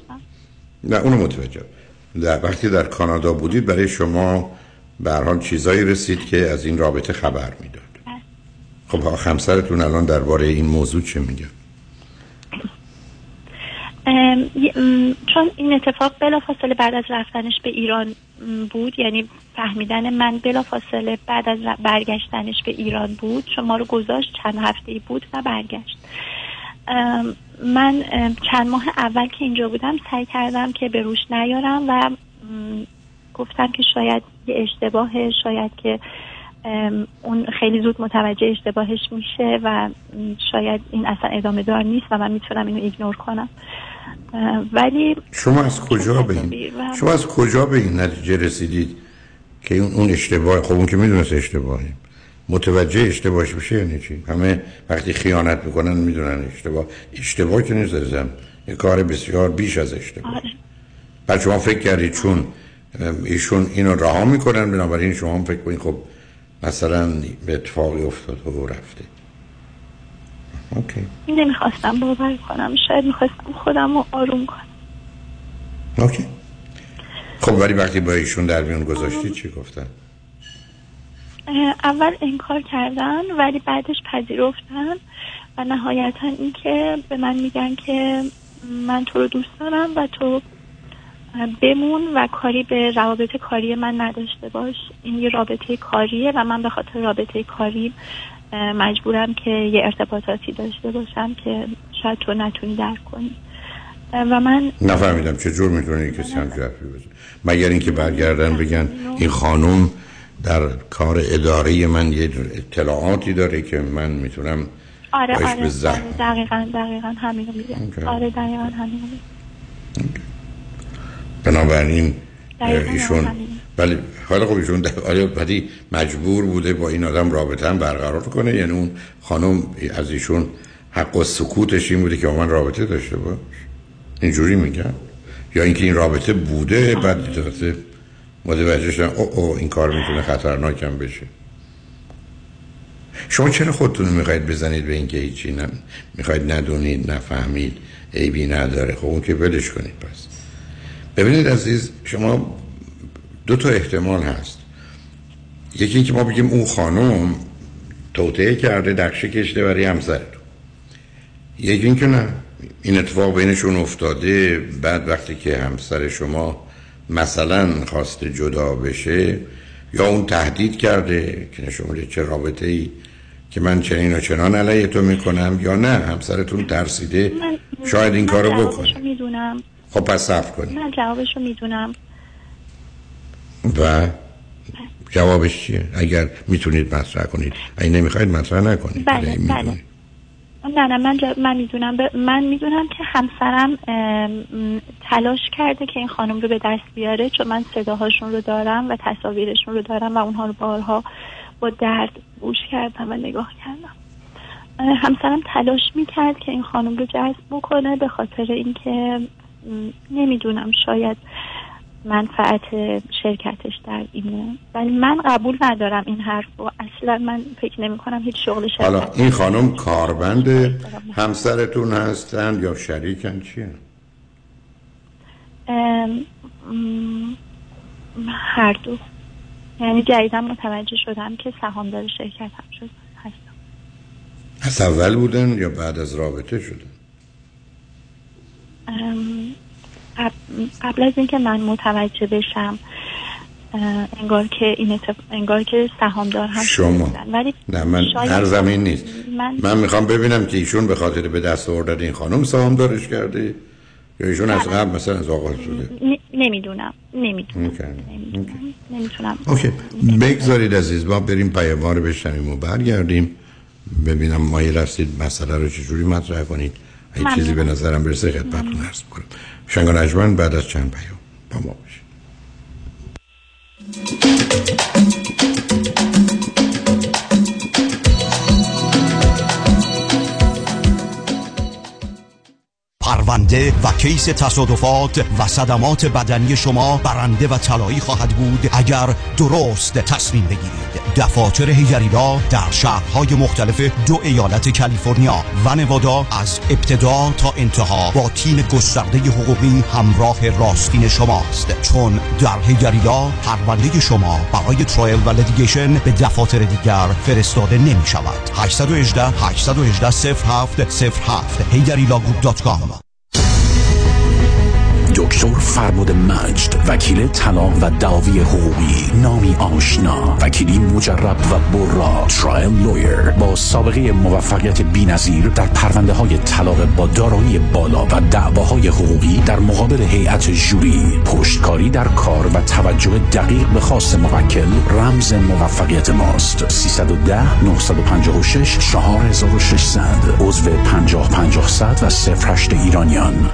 نه اونو متوجه. وقتی در کانادا بودید برای شما به هر حال چیزایی رسید که از این رابطه خبر میداد. خب همسرتون الان درباره این موضوع چه میگه؟ چون این اتفاق بلافاصله بعد از رفتنش به ایران بود، یعنی فهمیدن من بلافاصله بعد از برگشتنش به ایران بود. چون ما رو گذاشت چند هفته‌ای بود و برگشت. من چند ماه اول که اینجا بودم سعی کردم که به روش نیارم و گفتم که شاید یه اشتباهه، شاید که اون خیلی زود متوجه اشتباهش میشه و شاید این اصلا ادامه دار نیست و من میتونم اینو ایگنور کنم. ولی شما از کجا به این نتیجه رسیدید که اون اشتباه؟ خب اون که میدونست اشتباهه، متوجه اشتباهش بشه یعنی چی؟ همه وقتی خیانت میکنن میدونن اشتباه که نیست، ازم یه کار بسیار بیش از اشتباه. بعد شما فکر کردید چون ایشون اینو رها میکنن بنابراین شما هم فکر کنید خب مثلا به اتفاقی افتاد و رفته. اوکی. نمیخواستم باور کنم، شاید میخواستم خودم رو آروم کنم. اوکی. خب ولی وقتی با ایشون در میون گذاشتی چی گفتن؟ اول انکار کردن ولی بعدش پذیرفتن و نهایتا این که به من میگن که من تو رو دوست دارم و تو بمون و کاری به روابط کاری من نداشته باش، این یه رابطه کاریه و من به خاطر رابطه کاری مجبورم که یه ارتباطاتی داشته باشم که شاید تو نتونی درک کنی. و من نفهمیدم چجور میتونی کسی هم جرفی بزن مگر اینکه برگردن بگن این خانوم در کار اداری من یه اطلاعاتی داره که من میتونم آره دقیقاً همین رو میگم. okay. آره دقیقاً همین رو میگم. okay. بنابراین ایشون ولی حالا خب ایشون آیا بعدی مجبور بوده با این آدم رابطه هم برقرار کنه؟ یعنی اون خانم از ایشون حق و سکوتش این بوده که با من رابطه داشته باش، اینجوری میگن؟ یا اینکه این رابطه بوده بعد دیداته متوجه شدن او این کار میتونه خطرناک هم بشه؟ شما چرا خودتون میخواید بزنید به اینکه هیچی نه میخواید ندونید نفهمید عیبی نداره؟ خب اون که ولش کنید. پس ببینید عزیز، شما دو تا احتمال هست. یکی اینکه ما بگیم اون خانم توطئه کرده نقشه کشیده برای همسر، یکی اینکه نه این اتفاق بینشون افتاده بعد وقتی که همسر شما مثلا خواسته جدا بشه یا اون تهدید کرده که نشون چه رابطه ای که من چنین و چنان علیه تو میکنم، یا نه همسرتون ترسیده شاید این کارو بکنه. میدونم. خب پس صبر کنید. من جوابشو میدونم. و جوابش چیه؟ اگر میتونید مطرح کنید، اگه نمیخواید مطرح نکنید. بله. نه من میدونم. من میدونم که همسرم تلاش کرده که این خانم رو به دست بیاره، چون من صداهاشون رو دارم و تصاویرشون رو دارم و اونها رو بارها با درد گوش کردم و نگاه کردم. همسرم تلاش میکرد که این خانم رو جذب بکنه به خاطر اینکه نمیدونم شاید منفعت شرکتش در اینه، ولی من قبول ندارم این حرف رو. اصلا من فکر نمی کنم هیچ شغل شرکت. حالا این خانم کاربند همسرتون هستن یا شریکن چیه؟ هر دو. یعنی جدیداً متوجه شدم که سهامدار شرکت هم شدن هستم. از اول بودن یا بعد از رابطه شدن؟ قبل از اینکه من متوجه بشم انگار که سهامدار هم شما بودن. ولی نه من در زمین نیست، من میخوام ببینم که ایشون به خاطر به دست آوردن این خانم سهامدارش کرده یا ایشون از قبل مثلا از آغاز شده. نمیدونم. اوکی بگذارید عزیز ما بریم پیام‌ها رو بشنویم و برگردیم ببینم مایل هستید مسئله رو چجوری مطرح کنید. این چیزی به نظرم برسه خدمتتون عرض می‌کنم. شنگان اجمن بعد از چند پیام با ما باشید. پرونده و کیس تصادفات و صدمات بدنی شما برنده و طلایی خواهد بود اگر درست تصمیم بگیرید. دفاتر هیجریلا در شهرهای مختلف دو ایالت کالیفرنیا و نوادا از ابتدا تا انتها با تیم گسترده حقوقی همراه راستین شماست، چون در هیجریلا پرونده شما برای ترایل و لیتیگیشن به دفاتر دیگر فرستاده نمی شود. 818 818 07 07 هیجریلا group.com دکتر فرباد مجد، وکیل طلاق و دعاوی حقوقی، نامی آشنا، وکیلی مجرب و برا، ترایل لویر با سابقه موفقیت بی‌نظیر در پرونده‌های طلاق با دارایی بالا و دعواهای حقوقی در مقابل هیئت ژوری، پشتکاری در کار و توجه دقیق به خواست موکل رمز موفقیت ماست. 310-956-4600 عضو 50-50-100 و 08 ایرانیان.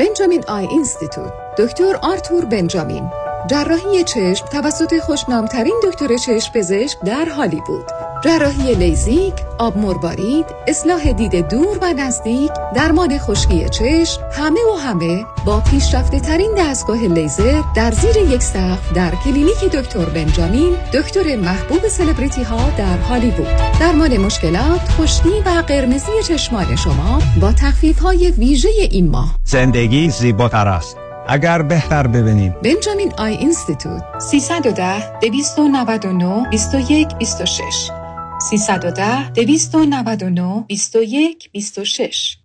بنجامین آی اینستیتوت، دکتر آرتور بنجامین، جراحی چشم توسط خوشنامترین دکتر چشم پزشک در هالیوود، جراحی لیزیک، آب مربارید، اصلاح دید دور و نزدیک، درمان خشکی چشم، همه با پیشرفته ترین دستگاه لیزر در زیر یک سقف در کلینیک دکتر بنجامین، دکتر محبوب سلبریتی ها در هالیوود. درمان مشکلات خشکی و قرمزی چشمان شما با تخفیف های ویژه این ماه. زندگی زیباتر است اگر بهتر ببینیم. بنجامین آی اینستیتوت، 310-299-21-26 310-299-21-26.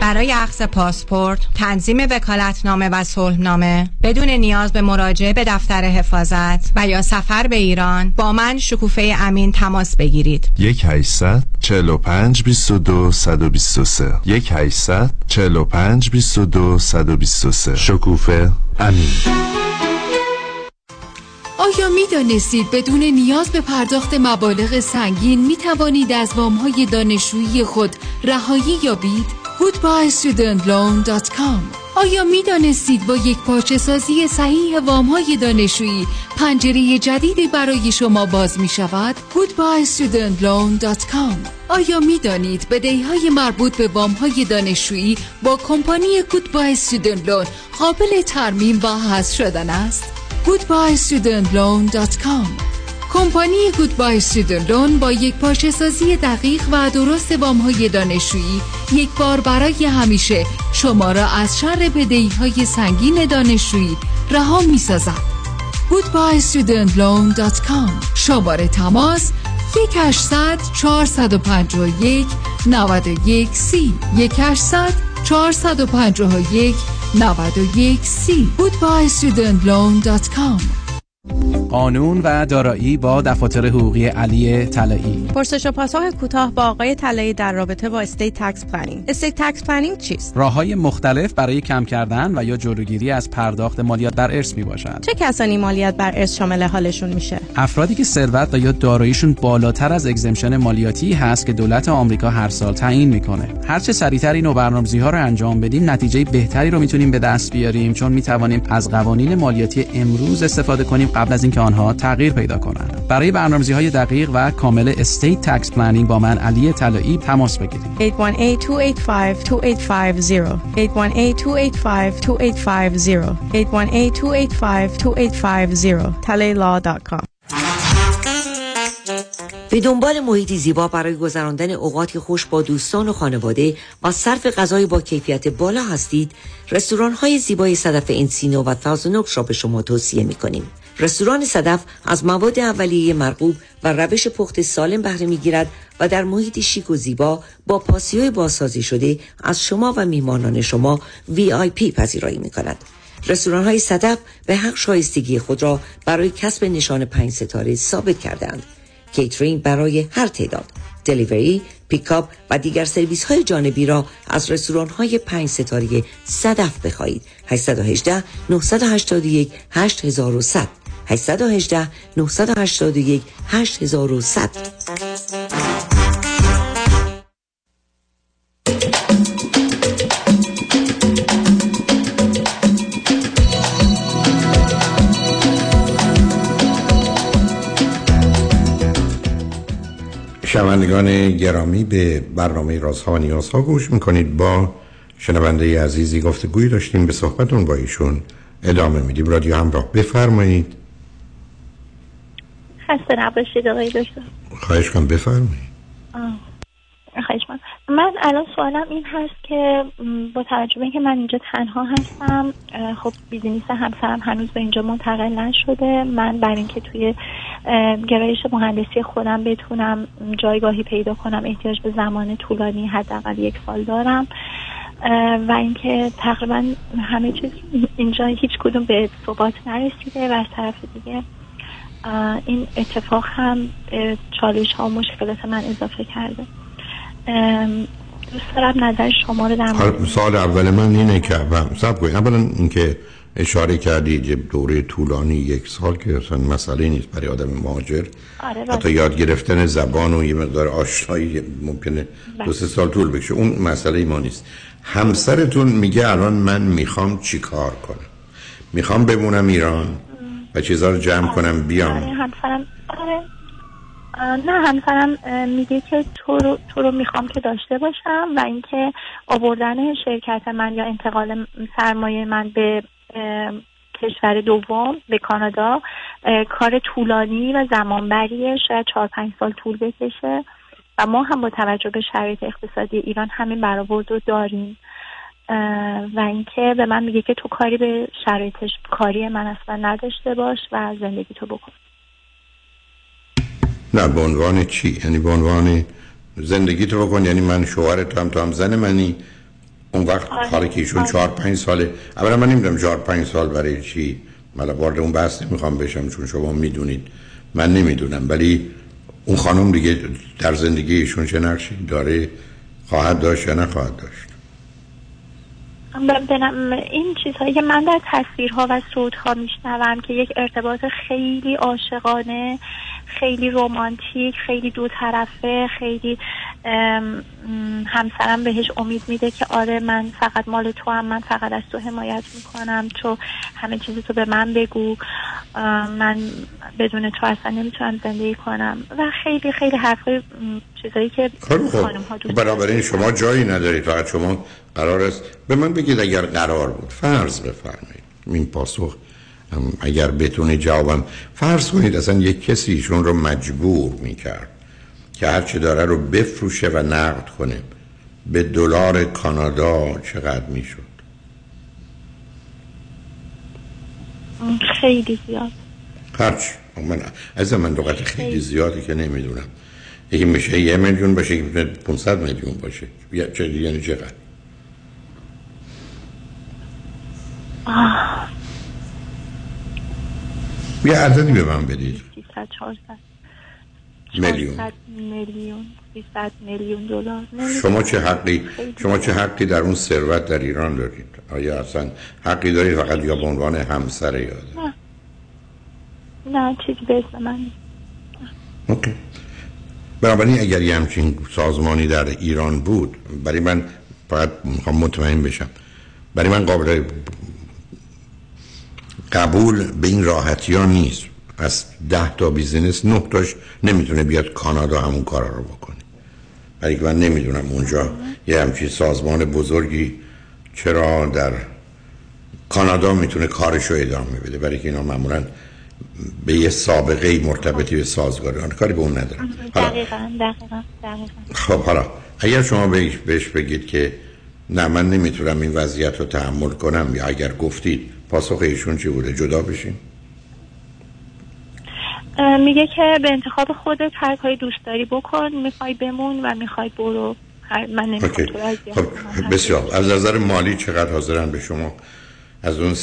برای اخذ پاسپورت، تنظیم وکالتنامه و صلحنامه بدون نیاز به مراجعه به دفتر حفاظت و یا سفر به ایران، با من شکوفه امین تماس بگیرید. 1-800-45-22-123 1-800-45-22-123 شکوفه امین. آیا می‌دانستید بدون نیاز به پرداخت مبالغ سنگین می‌توانید از وام‌های دانشجویی خود رهایی یابید؟ goodbystudentloan.com. آیا می‌دانستید با یک پارچه‌سازی صحیح وام‌های دانشجویی پنجره جدیدی برای شما باز می‌شود؟ goodbystudentloan.com. آیا می‌دانید بدهی‌های مربوط به وام‌های دانشجویی با کمپانی Goodbye Student Loan قابل ترمیم و حذف شدن است؟ goodbystudentloan.com. کمپانی Goodbye Student Loan با یک پارچه‌سازی دقیق و درست وام‌های دانشجویی یک بار برای همیشه شما را از شر بدهی‌های سنگین دانشجویی رها می‌سازد. goodbystudentloan.com. شماره تماس 1-800-451-91-30 1-800-451-91-30 goodbystudentloan.com. قانون و دارایی با دفاتر حقوقی علی طلایی. پرسش و پاسخ کوتاه با آقای طلایی در رابطه با استیت تکس پلنینگ. استیت تکس پلنینگ چیست؟ راه‌های مختلف برای کم کردن و یا جلوگیری از پرداخت مالیات بر ارث میباشد. چه کسانی مالیات بر ارث شامل حالشون میشه؟ افرادی که ثروت و یا داراییشون بالاتر از اگزمشن مالیاتی هست که دولت آمریکا هر سال تعیین میکنه. هر چه سریعتر اینو برنامه‌ریزی‌ها رو انجام بدیم، نتیجه بهتری رو میتونیم به دست بیاریم، چون میتونیم از قوانین مالیاتی امروز استفاده کنیم قبل از اینکه آنها تغییر پیدا کنند. برای برنامه‌ریزی‌های دقیق و کامل استیت تکس پلنینگ با من علی طلایی تماس بگیرید. 818-285-2850 818-285-2850 818-285-2850 talailaw.com. به دنبال محیطی زیبا برای گذراندن اوقات خوش با دوستان و خانواده و صرف غذای با کیفیت بالا هستید، رستوران‌های زیبای صدف انسینو و تازنوک را به شما توصیه می‌کنیم. رستوران صدف از مواد اولیه مرغوب و روش پخت سالم بهره می‌گیرد و در محیطی شیک و زیبا با پاسیوی بازسازی شده از شما و میهمانان شما VIP پذیرایی می‌کند. رستوران‌های صدف به حق شایستگی خود را برای کسب نشان 5 ستاره ثابت کرده‌اند. کیترینگ برای هر تعداد، دلیوری، پیکاپ و دیگر سرویس‌های جانبی را از رستوران‌های 5 ستاره صدف بخواهید. 818-981-8100 818-981-8100. شنوندگان گرامی، به برنامه رازها و نیازها گوش میکنید. با شنونده عزیزی گفتگویی داشتیم، به صحبتون با ایشون ادامه میدیم. رادیو همراه، بفرمایید. خسته نباشید آقای دکتر. خواهش کنم، بفرمایید. خواهش کنم. من الان سوالم این هست که با توجه به اینکه من اینجا تنها هستم، خب بیزینس همسرم هنوز به اینجا منتقل نشده، من برای اینکه توی گرایش مهندسی خودم بتونم جایگاهی پیدا کنم احتیاج به زمان طولانی حداقل 1 سال دارم و اینکه تقریبا همه چیز اینجا هیچ کدوم به ثبات نرسیده و از طرف دیگه این اتفاق هم چالش ها و مشکلات من اضافه کرده. دوست دارم نظر شما رو در مورد سال اول من اینه که صبر کنید. اولا اینکه اشاره کردید دوره طولانی یک سال که اصلا مسئله نیست برای آدم مهاجر. آره حتی یاد گرفتن زبان و یه مقدار آشنایی ممکنه 2-3 سال طول بکشه، اون مسئله ما نیست. همسرتون میگه الان من میخوام چی کار کنم، میخوام بمونم ایران و چیزا رو جمع کنم بیام. همسرم همسرم میگه که تو رو میخوام که داشته باشم و اینکه آوردن شرکت من یا انتقال سرمایه من به کشور دوم، به کانادا، کار طولانی و زمانبریه، شاید 4-5 سال طول بکشه و ما هم با توجه به شرایط اقتصادی ایران همین برآورد رو داریم. و اینکه به من میگه که تو کاری به شرایطش کاری من اصلا نداشته باش و زندگی تو بکن. نه به عنوان چی؟ یعنی به عنوان زندگی تو بکن، یعنی من شوهرت هم، تو هم زن منی. اون وقت کاری که ایشون 4-5 ساله، اولا من نمیدونم 4-5 سال برای چی، من وارد اون بحث نمیخوام بشم چون شما میدونید من نمیدونم، ولی اون خانم دیگه در زندگی ایشون چه نقشی داره، خواهد داشت یا نخواهد داشت؟ این چیزهایی که من در تصویرها و صوتها میشنوم که یک ارتباط خیلی عاشقانه، خیلی رومانتیک، خیلی دو طرفه، خیلی همسرم بهش امید میده که آره من فقط مال تو هم، من فقط از تو حمایت میکنم، تو همه چیز تو به من بگو، من بدون تو اصلا نمیتونم زندگی کنم و خیلی خیلی حرفای چیزایی که خانم ها دوست. بنابراین شما جایی ندارید، فقط شما قرار است به من بگید اگر قرار بود، فرض بفرمایید این پاسخ اگر بتونی جوابم، فرض کنید اصلا یک کسی ایشون رو مجبور میکرد که هرچی داره رو بفروشه و نقد کنه، به دلار کانادا چقدر میشد؟ خیلی زیاد. هرچی از من لغت خیلی زیادی که نمیدونم، یکی میشه 1 میلیون باشه، یکی میشه 500 میلیون باشه، یعنی چقدر؟ یه عددی به من بدید. 300-400 میلیون دلار. شما چه حقی در اون ثروت در ایران دارید؟ آیا اصلا حقی دارید فقط یا به عنوان همسر یا نه چیزی به اسم من نیست. اوکی. بنابراین اگر یه همچین سازمانی در ایران بود، برای من فقط میخوام مطمئن بشم، برای من قابل قبول به این راحتی ها نیست. از 10 تا بیزینس 9 تاش نمیتونه بیاد کانادا همون کارا رو بکنه. برای که من نمیدونم اونجا یه همچین سازمان بزرگی چرا در کانادا میتونه کارشو ادامه بده، برای که اینا معمولا به یه سابقه مرتبطی به سازگاریان کاری به اون ندارن. دقیقاً. خب حالا اگر شما بهش بگید که نه من نمیتونم این وضعیت رو تحمل کنم، یا اگر گفتید پاسخ ایشون چی بوده؟ جدا بشین؟ میگه که به انتخاب خودت هر کاری دوست داری بکن، میخوای بمون و میخوای برو، من نمیخوام تو رو. خب بسیار. از نظر مالی چقدر حاضرن به شما از اون 300-400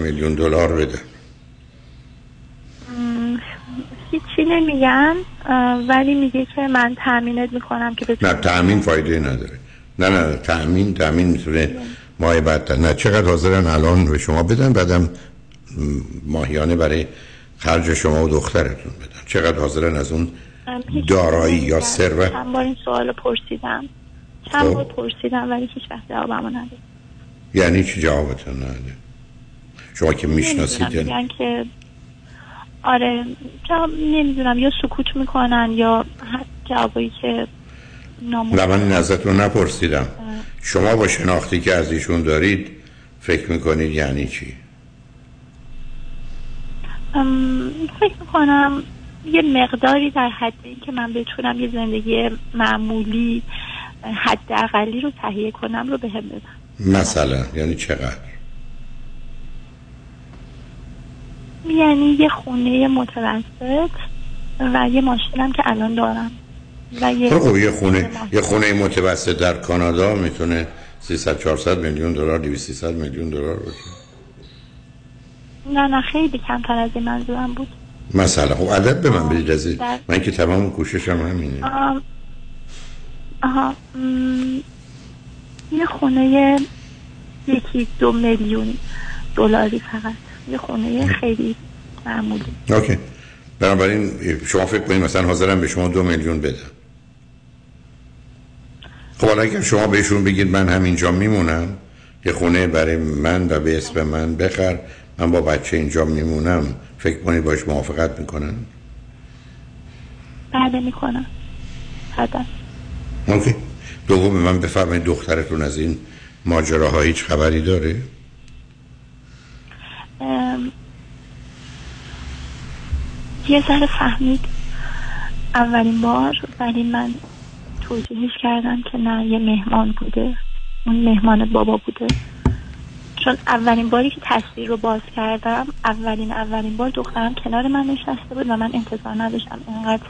میلیون دلار بده؟ هیچی نمیگن، ولی میگه که من تأمینت میکنم که نه تأمین فایده نداره. نه تأمین میتونه ماهی بدتر. نه چقدر حاضرن الان به شما بدن، بعدم ماهیانه برای خرج شما و دخترتون بدن؟ چقدر حاضرن از اون دارایی یا ثروت؟ چند بار این سوال پرسیدم، ولی هیچ وقت جوابمو ندید. یعنی چی جوابتون ندید؟ شما که میشناسید میگن که آره جواب نمیدونم، یا سکوت میکنن یا هر جوابایی که نه من نظرت رو نپرسیدم. شما با شناختی که از ایشون دارید فکر میکنید یعنی چی؟ فکر میکنم یه مقداری در حدی که من بتونم یه زندگی معمولی حداقلی رو تهیه کنم رو به هم بدم. مثلا یعنی چقدر؟ یعنی یه خونه متوسط و یه ماشینم که الان دارم. خب یه خونه متوسط در کانادا میتونه 300-400 میلیون دلار 200-300 میلیون دلار باشه. نه خیلی کمتر از این منظورم بود. مثلا خب عدد به من بدید از من که تمام کوششم همینه. یه خونه 1-2 میلیون دلاری فقط، یه خونه خیلی معمولی. اوکی. بنابراین شما فکر کنید مثلا حاضرم به شما 2 میلیون بدم. خب حالا اگر شما بهشون بگید من همینجا میمونم، یه خونه برای من و به اسم من بخر، من با بچه اینجا میمونم، فکر کنید باش موافقت میکنن؟ بله میکنم. حتما. اوکی. دوم من بفرمایید دخترتون از این ماجراها هیچ خبری داره؟ یه ذره فهمید اولین بار، ولی من توجیهش کردم که نه، یه مهمان بوده، اون مهمان بابا بوده، چون اولین باری که تصویر رو باز کردم اولین بار دخترم کنار من نشسته بود و من انتظار نداشتم اینقدر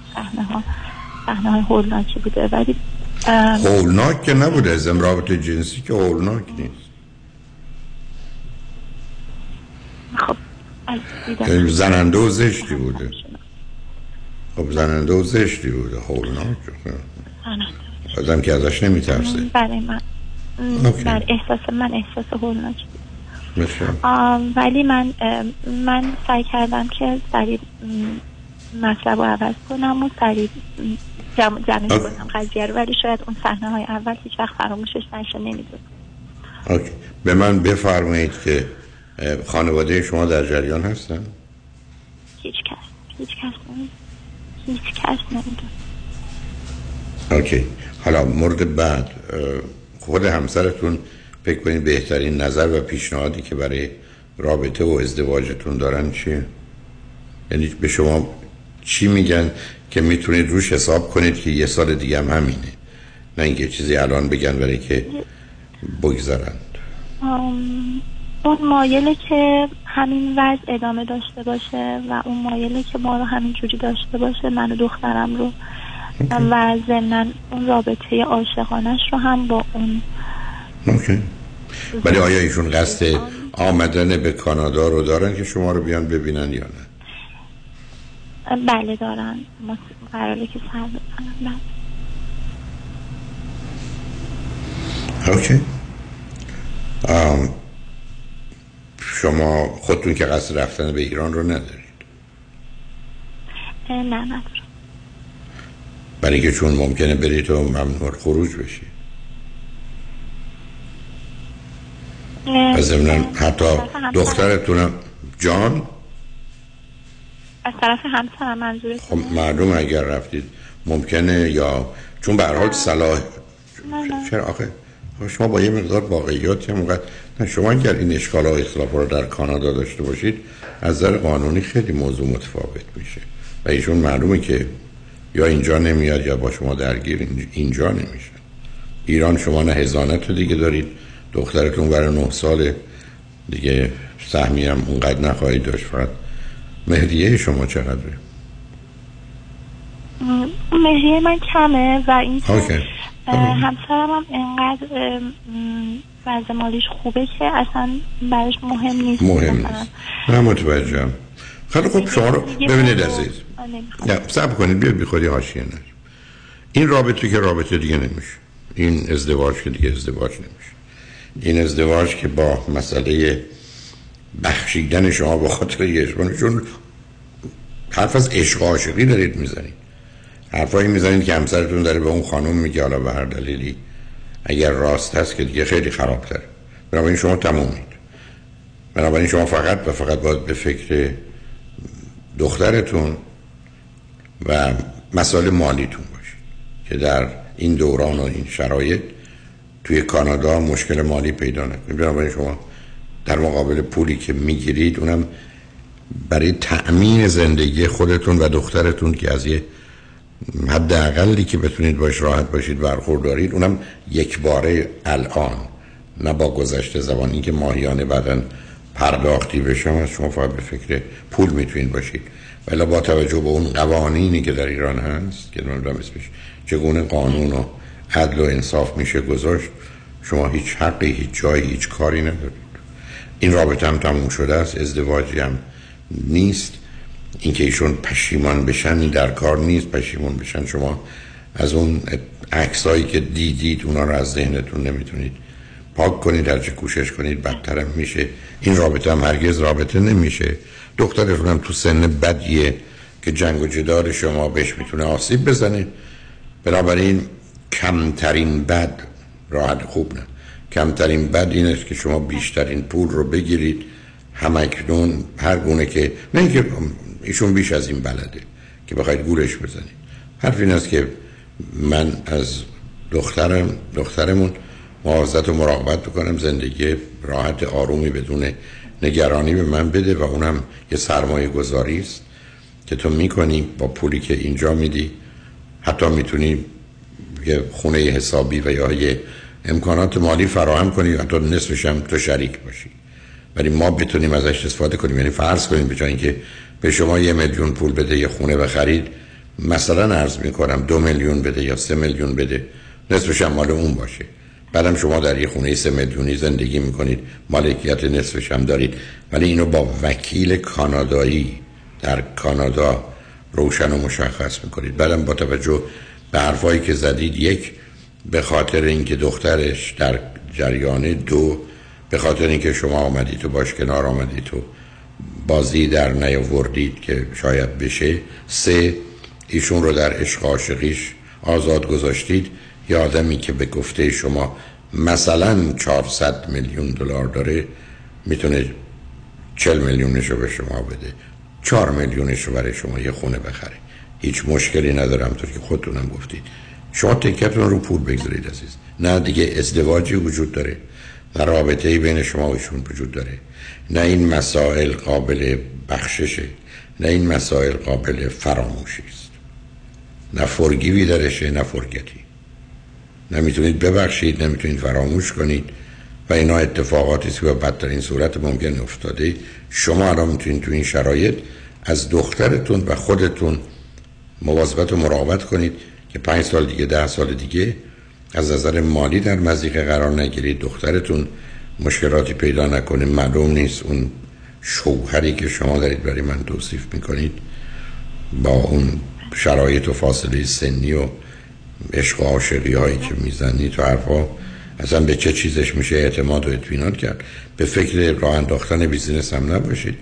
صحنه‌های هولناکی بوده. ولی هولناک که نبوده، از رابطه جنسی که هولناک نیست. خب زننده و زشتی بوده. خب زننده و زشتی بوده، هولناک آدم که ازش نمیترسه. برای من بر احساس من احساس هولناک بود، ولی من سعی کردم که سریع مطلب رو عوض کنم و سریع جمعش کنم قضیه رو، ولی شاید اون صحنه های اول هیچ وقت فراموشش نشه. نمیدونم. اوکی. به من بفرمایید که خانواده شما در جریان هستن؟ هیچ کس نمیدونه. اوکی. حالا مورد بعد، خود همسرتون فکر کنید بهترین نظر و پیشنهادی که برای رابطه و ازدواجتون دارن چیه؟ یعنی به شما چی میگن که میتونید روش حساب کنید که یه سال دیگه هم همینه، نه اینکه چیزی الان بگن برای که بگذرند؟ اون مایله که همین وضع ادامه داشته باشه و اون مایله که ما رو همین جوری داشته باشه، من و دخترم رو، و ضمناً اون رابطه عاشقانش رو هم با اون. اوکی. ولی آیا ایشون قصد آمدن به کانادا رو دارن که شما رو بیان ببینن یا نه؟ بله دارن، ما قراره که سر بزنن. بله. اوکی. شما خودتون که قصد رفتن به ایران رو ندارید؟ نه ندارم. برای که چون ممکنه برید و ممنوع خروج بشید از ضمن حتی دخترتونم جان از طرف همسرم منظورتون؟ خب معلومه اگر رفتید ممکنه، یا چون به هر حال صلاح. چرا آخه شما با یه مقدار واقعیت هم وقت نه، شما اگر این اشکال‌ها و اختلاف‌ها رو در کانادا داشته باشید از نظر قانونی خیلی موضوع متفاوت میشه و ایشون معلومه که یا اینجا نمیاد یا با شما درگیر اینجا نمیشه. ایران شما نه حضانت رو دیگه دارید، دخترتون برای 9 ساله دیگه، سهمی هم اونقدر نخواهید داشت. فقط مهریه شما چقدره؟ مهریه من کمه و این همسرم هم اینقدر وضع مالیش خوبه که اصلا برش مهم نیست. من متوجهم. خیلی خوب، شما رو ببینید عزیز، صبر کنید، بیا بی خودی حاشیه نر. این رابطه که رابطه دیگه نمیشه، این ازدواج که دیگه ازدواج نمیشه، این ازدواج که با مسئله بخشیدن شما به خاطر یشون، چون حرف از عشق عاشقی دارید میزنید، حرفایی میزنید که همسرتون داره به اون خانم میگه، حالا به هر دلیلی اگر راست هست که دیگه خیلی خرابتره. بنابراین شما تمومید. بنابراین شما فقط و فقط باید به فکر دخترتون و مسائل مالیتون باشید که در این دوران و این شرایط توی کانادا مشکل مالی پیدا نکنید. بنابراین شما در مقابل پولی که میگیرید اونم برای تأمین زندگی خودتون و دخترتون که از یه حداقلی که بتونید باش راحت باشید برخوردارید، اونم یک باره الان، نه با گذشته زمان. این که ماهیانه بعدن پرداختی بشه از شما فقط به فکر پول میتونید باشید، ولی با توجه به اون قوانینی که در ایران هست که نمیدونم اسمش چگونه قانون و عدل و انصاف میشه گذاشت، شما هیچ حقی، هیچ جایی، هیچ کاری ندارید. این رابطه هم تموم شده است، ازدواجی هم نیست. اینکه ایشون پشیمان بشن در کار نیست، پشیمان بشن. شما از اون عکسایی که دیدید اونا رو از ذهنتون نمیتونید پاک کنید، هرچی کوشش کنید بدتر هم میشه. این رابطه هم هرگز رابطه نمیشه. دخترتون هم تو سن بدیه که جنگ و جدال شما بهش میتونه آسیب بزنه. بنابراین کمترین بد راحت خوب نه. کمترین بد این است که شما بیشترین پول رو بگیرید همکنون، هر گونه که نه اینکه ایشون بیش از این بلده که بخواید گولش بزنید. حرف این است که من از دخترمون مواظبت و مراقبت بکنم، زندگی راحت آرومی بدون نگرانی به من بده و اونم یه سرمایه گذاری است که تو میکنی با پولی که اینجا میدی. حتی میتونی یه خونه حسابی و یا یه امکانات مالی فراهم کنی، حتی نصفش هم تو شریک باشی، ولی ما بتونیم ازش استفاده کنیم. یعنی فرض کنیم به جای اینکه به شما 1 میلیون پول بده یه خونه بخرید، مثلا عرض میکنم 2 میلیون بده یا 3 میلیون بده، نصفش هم مال اون باشه. بعدم شما در یه خونه 3 میلیونی زندگی میکنید، مالکیت نصفش هم دارید، ولی اینو با وکیل کانادایی در کانادا روشن و مشخص میکنید. بعدم با توجه به حرفایی که زدید، یک به خاطر اینکه دخترش در جریان، دو به خاطر اینکه شما آمدید تو باش کنار آمدید تو بازی در نیاوردید که شاید بشه، سه ایشون رو در عشق عاشقیش آزاد گذاشتید. یه آدمی که به گفته شما مثلا 400 میلیون دلار داره میتونه 40 میلیونش رو به شما بده، 4 میلیونش رو برای شما یه خونه بخره. هیچ مشکلی نداره، همونطور که خودتونم گفتید. شما تکیه‌تون رو پول بگذارید عزیز. نه دیگه ازدواجی وجود داره، نه رابطه‌ای بین شما و ایشون وجود داره، نه این مسائل قابل بخششه، نه این مسائل قابل فراموشی است. نه فرگیوی درشه، نه فرگتی. نمیتونید ببخشید، نمیتونید فراموش کنید و اینا اتفاقاتی است که به بدترین صورت ممکن افتاده. شما الان میتونید تو این شرایط از دخترتون و خودتون مواظبت و مراقبت کنید که 5 سال دیگه، 10 سال دیگه از نظر مالی در مضیقه قرار نگیرید، دخترتون مشکلاتی پیدا نکنه. معلوم نیست اون شوهری که شما دارید برای من توصیف میکنید با اون شرایط و فاصله سنی و عشق و عاشقی هایی که میزنید تو حرفا، اصلا به چه چیزش میشه اعتماد و اطمینان کرد. به فکر راه انداختن بیزینس هم نباشید.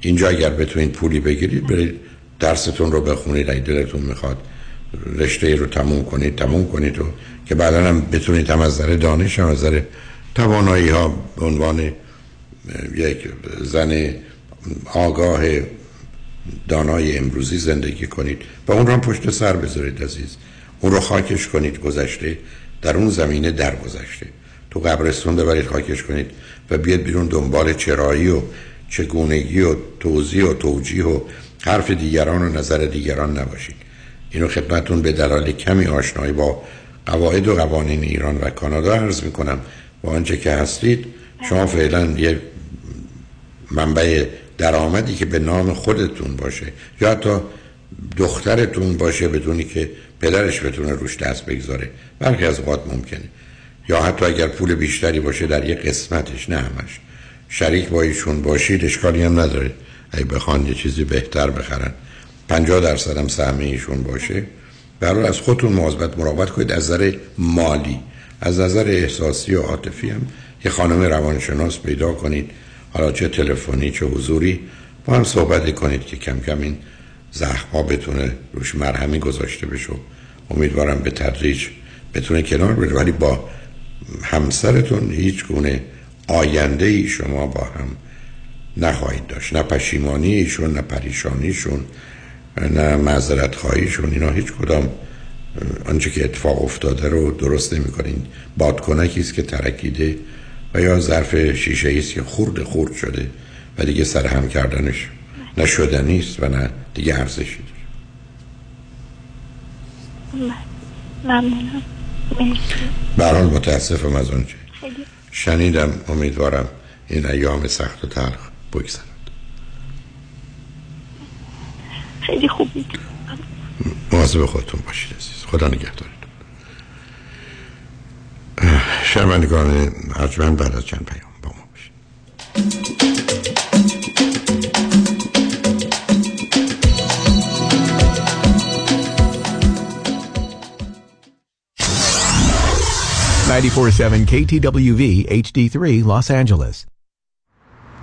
اینجا اگر بتونید پولی بگیرید، برید درستون رو بخونید، اگه دلتون میخواد رشته رو تموم کنید و که بعدا هم بتونید هم از نظر دانش هم از نظر توانایی ها به عنوان یک زن آگاه دانای امروزی زندگی کنید و اون رو هم پشت سر بذارید عزیز. اون رو خاکش کنید، گذشته در اون زمینه درگذشته، تو قبرستون ببرید خاکش کنید و بیاد بیرون دنبال چرایی و چگونگی و توضیح و توجیه و حرف دیگران و نظر دیگران نباشید. اینو خدمتون به دلایل کمی آشنایی با قواعد و قوانین ایران و کانادا عرض میکنم. با آنچه که هستید شما فعلا یه منبع درآمدی که به نام خودتون باشه یا حتی دخترتون باشه بدونی که پدرش بتونه روش دست بگذاره، برخی از اوقات ممکنه، یا حتی اگر پول بیشتری باشه در یه قسمتش، نه همش، شریک با ایشون باشید، اشکالی هم نداره. اگه بخوان یه چیزی بهتر بخرن، 50% هم سهم ایشون باشه. برای از خودتون مواظبت مراقبت کنید از نظر مالی. از نظر احساسی و عاطفی هم یه خانم روانشناس پیدا کنید، حالا چه تلفنی چه حضوری، با هم صحبت کنید که کم کم این زخما بتونه روش مرهمی گذاشته بشه. امیدوارم به تدریج بتونه کنار بره. ولی با همسرتون هیچ گونه آینده ای شما با هم نخواهید داشت، نه پشیمانی ایشون، نه پریشانیشون، نه معذرت خواهیشون. اینا هیچ کدام آنچه که اتفاق افتاده رو درست نمی‌کنین. بادکنکی است که ترکیده و یا ظرف شیشه‌ای است که خورد شده و دیگه سرهم کردنش نه شدنی است و نه دیگه ارزشی داره. ممنونم. به هر حال متاسفم از اونچه شنیدم. امیدوارم این ایام سخت و تلخ بگذرد. خیلی خوب میگم. مواظب خودتون باشید عزیز. خدا نگهدارتون. شرمندگان حتماً بعد از چند پیام با ما باشید. KTWV HD3 Los Angeles.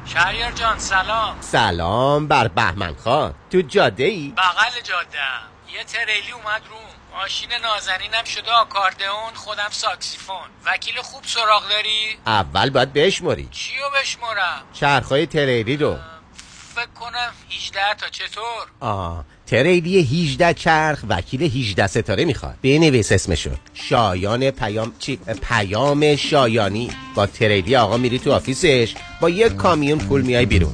شهریار جان سلام. سلام بر بهمن خان. تو جاده ای؟ بغل جاده ام. یه تریلی اومد رو ماشین نازنینم شده آکاردئون، خودم ساکسیفون. وکیل خوب سراغ داری؟ اول باید بشموری. چیو بشمورم؟ چرخای تریلی رو. فکر کنم 18 تا. چطور؟ تریلی 18 چرخ وکیل 18 ستاره میخواد. بنویس اسمشو. شایان پیام شایانی. با تریلی آقا میری تو آفیسش، با یک کامیون پول میای بیرون.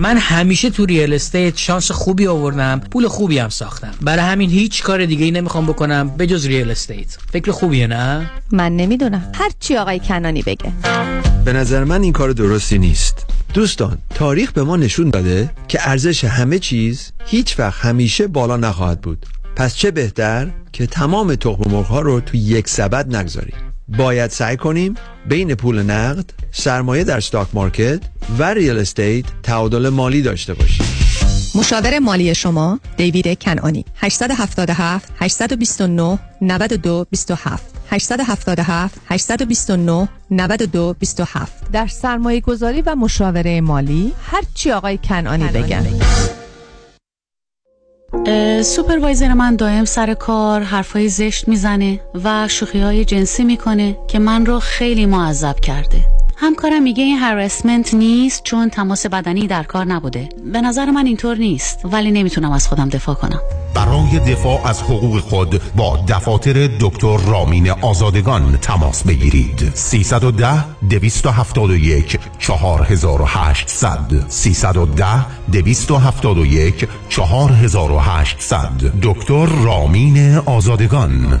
من همیشه تو ریال استیت شانس خوبی آوردم، پول خوبی هم ساختم. برای همین هیچ کار دیگه ای نمیخوام بکنم به جز ریال استیت. فکر خوبیه نه؟ من نمیدونم، هر چی آقای کنانی بگه. به نظر من این کار درستی نیست. دوستان، تاریخ به ما نشون داده که ارزش همه چیز هیچ وقت همیشه بالا نخواهد بود. پس چه بهتر که تمام تخم مرغ ها رو تو یک سبد نگذاریم. باید سعی کنیم بین پول نقد، سرمایه در استاک مارکت و ریال استیت تعادل مالی داشته باشیم. مشاور مالی شما دیوید کنعانی. 877-829-9227 877-829-9227. در سرمایه گذاری و مشاوره مالی هرچی آقای کنعانی بگن. سوپروایزر من دائم سر کار حرفای زشت میزنه و شوخی‌های جنسی میکنه که من رو خیلی معذب کرده. همکارم میگه این هراسمنت نیست چون تماس بدنی در کار نبوده. به نظر من اینطور نیست، ولی نمیتونم از خودم دفاع کنم. برای دفاع از حقوق خود با دفاتر دکتر رامین آزادگان تماس بگیرید. 310-271-4800 310-271-4800. دکتر رامین آزادگان.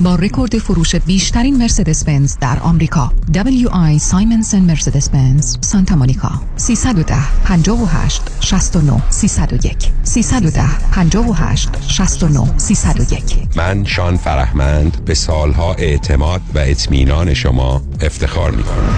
با رکورد فروش بیشترین مرسدس بنز در آمریکا. WI سایمنسن مرسدس بنز سانتا مونیکا. 310-58-69 301 310-58-69 301. من شاهان فرهمند به سالها اعتماد و اطمینان شما افتخار می‌کنم.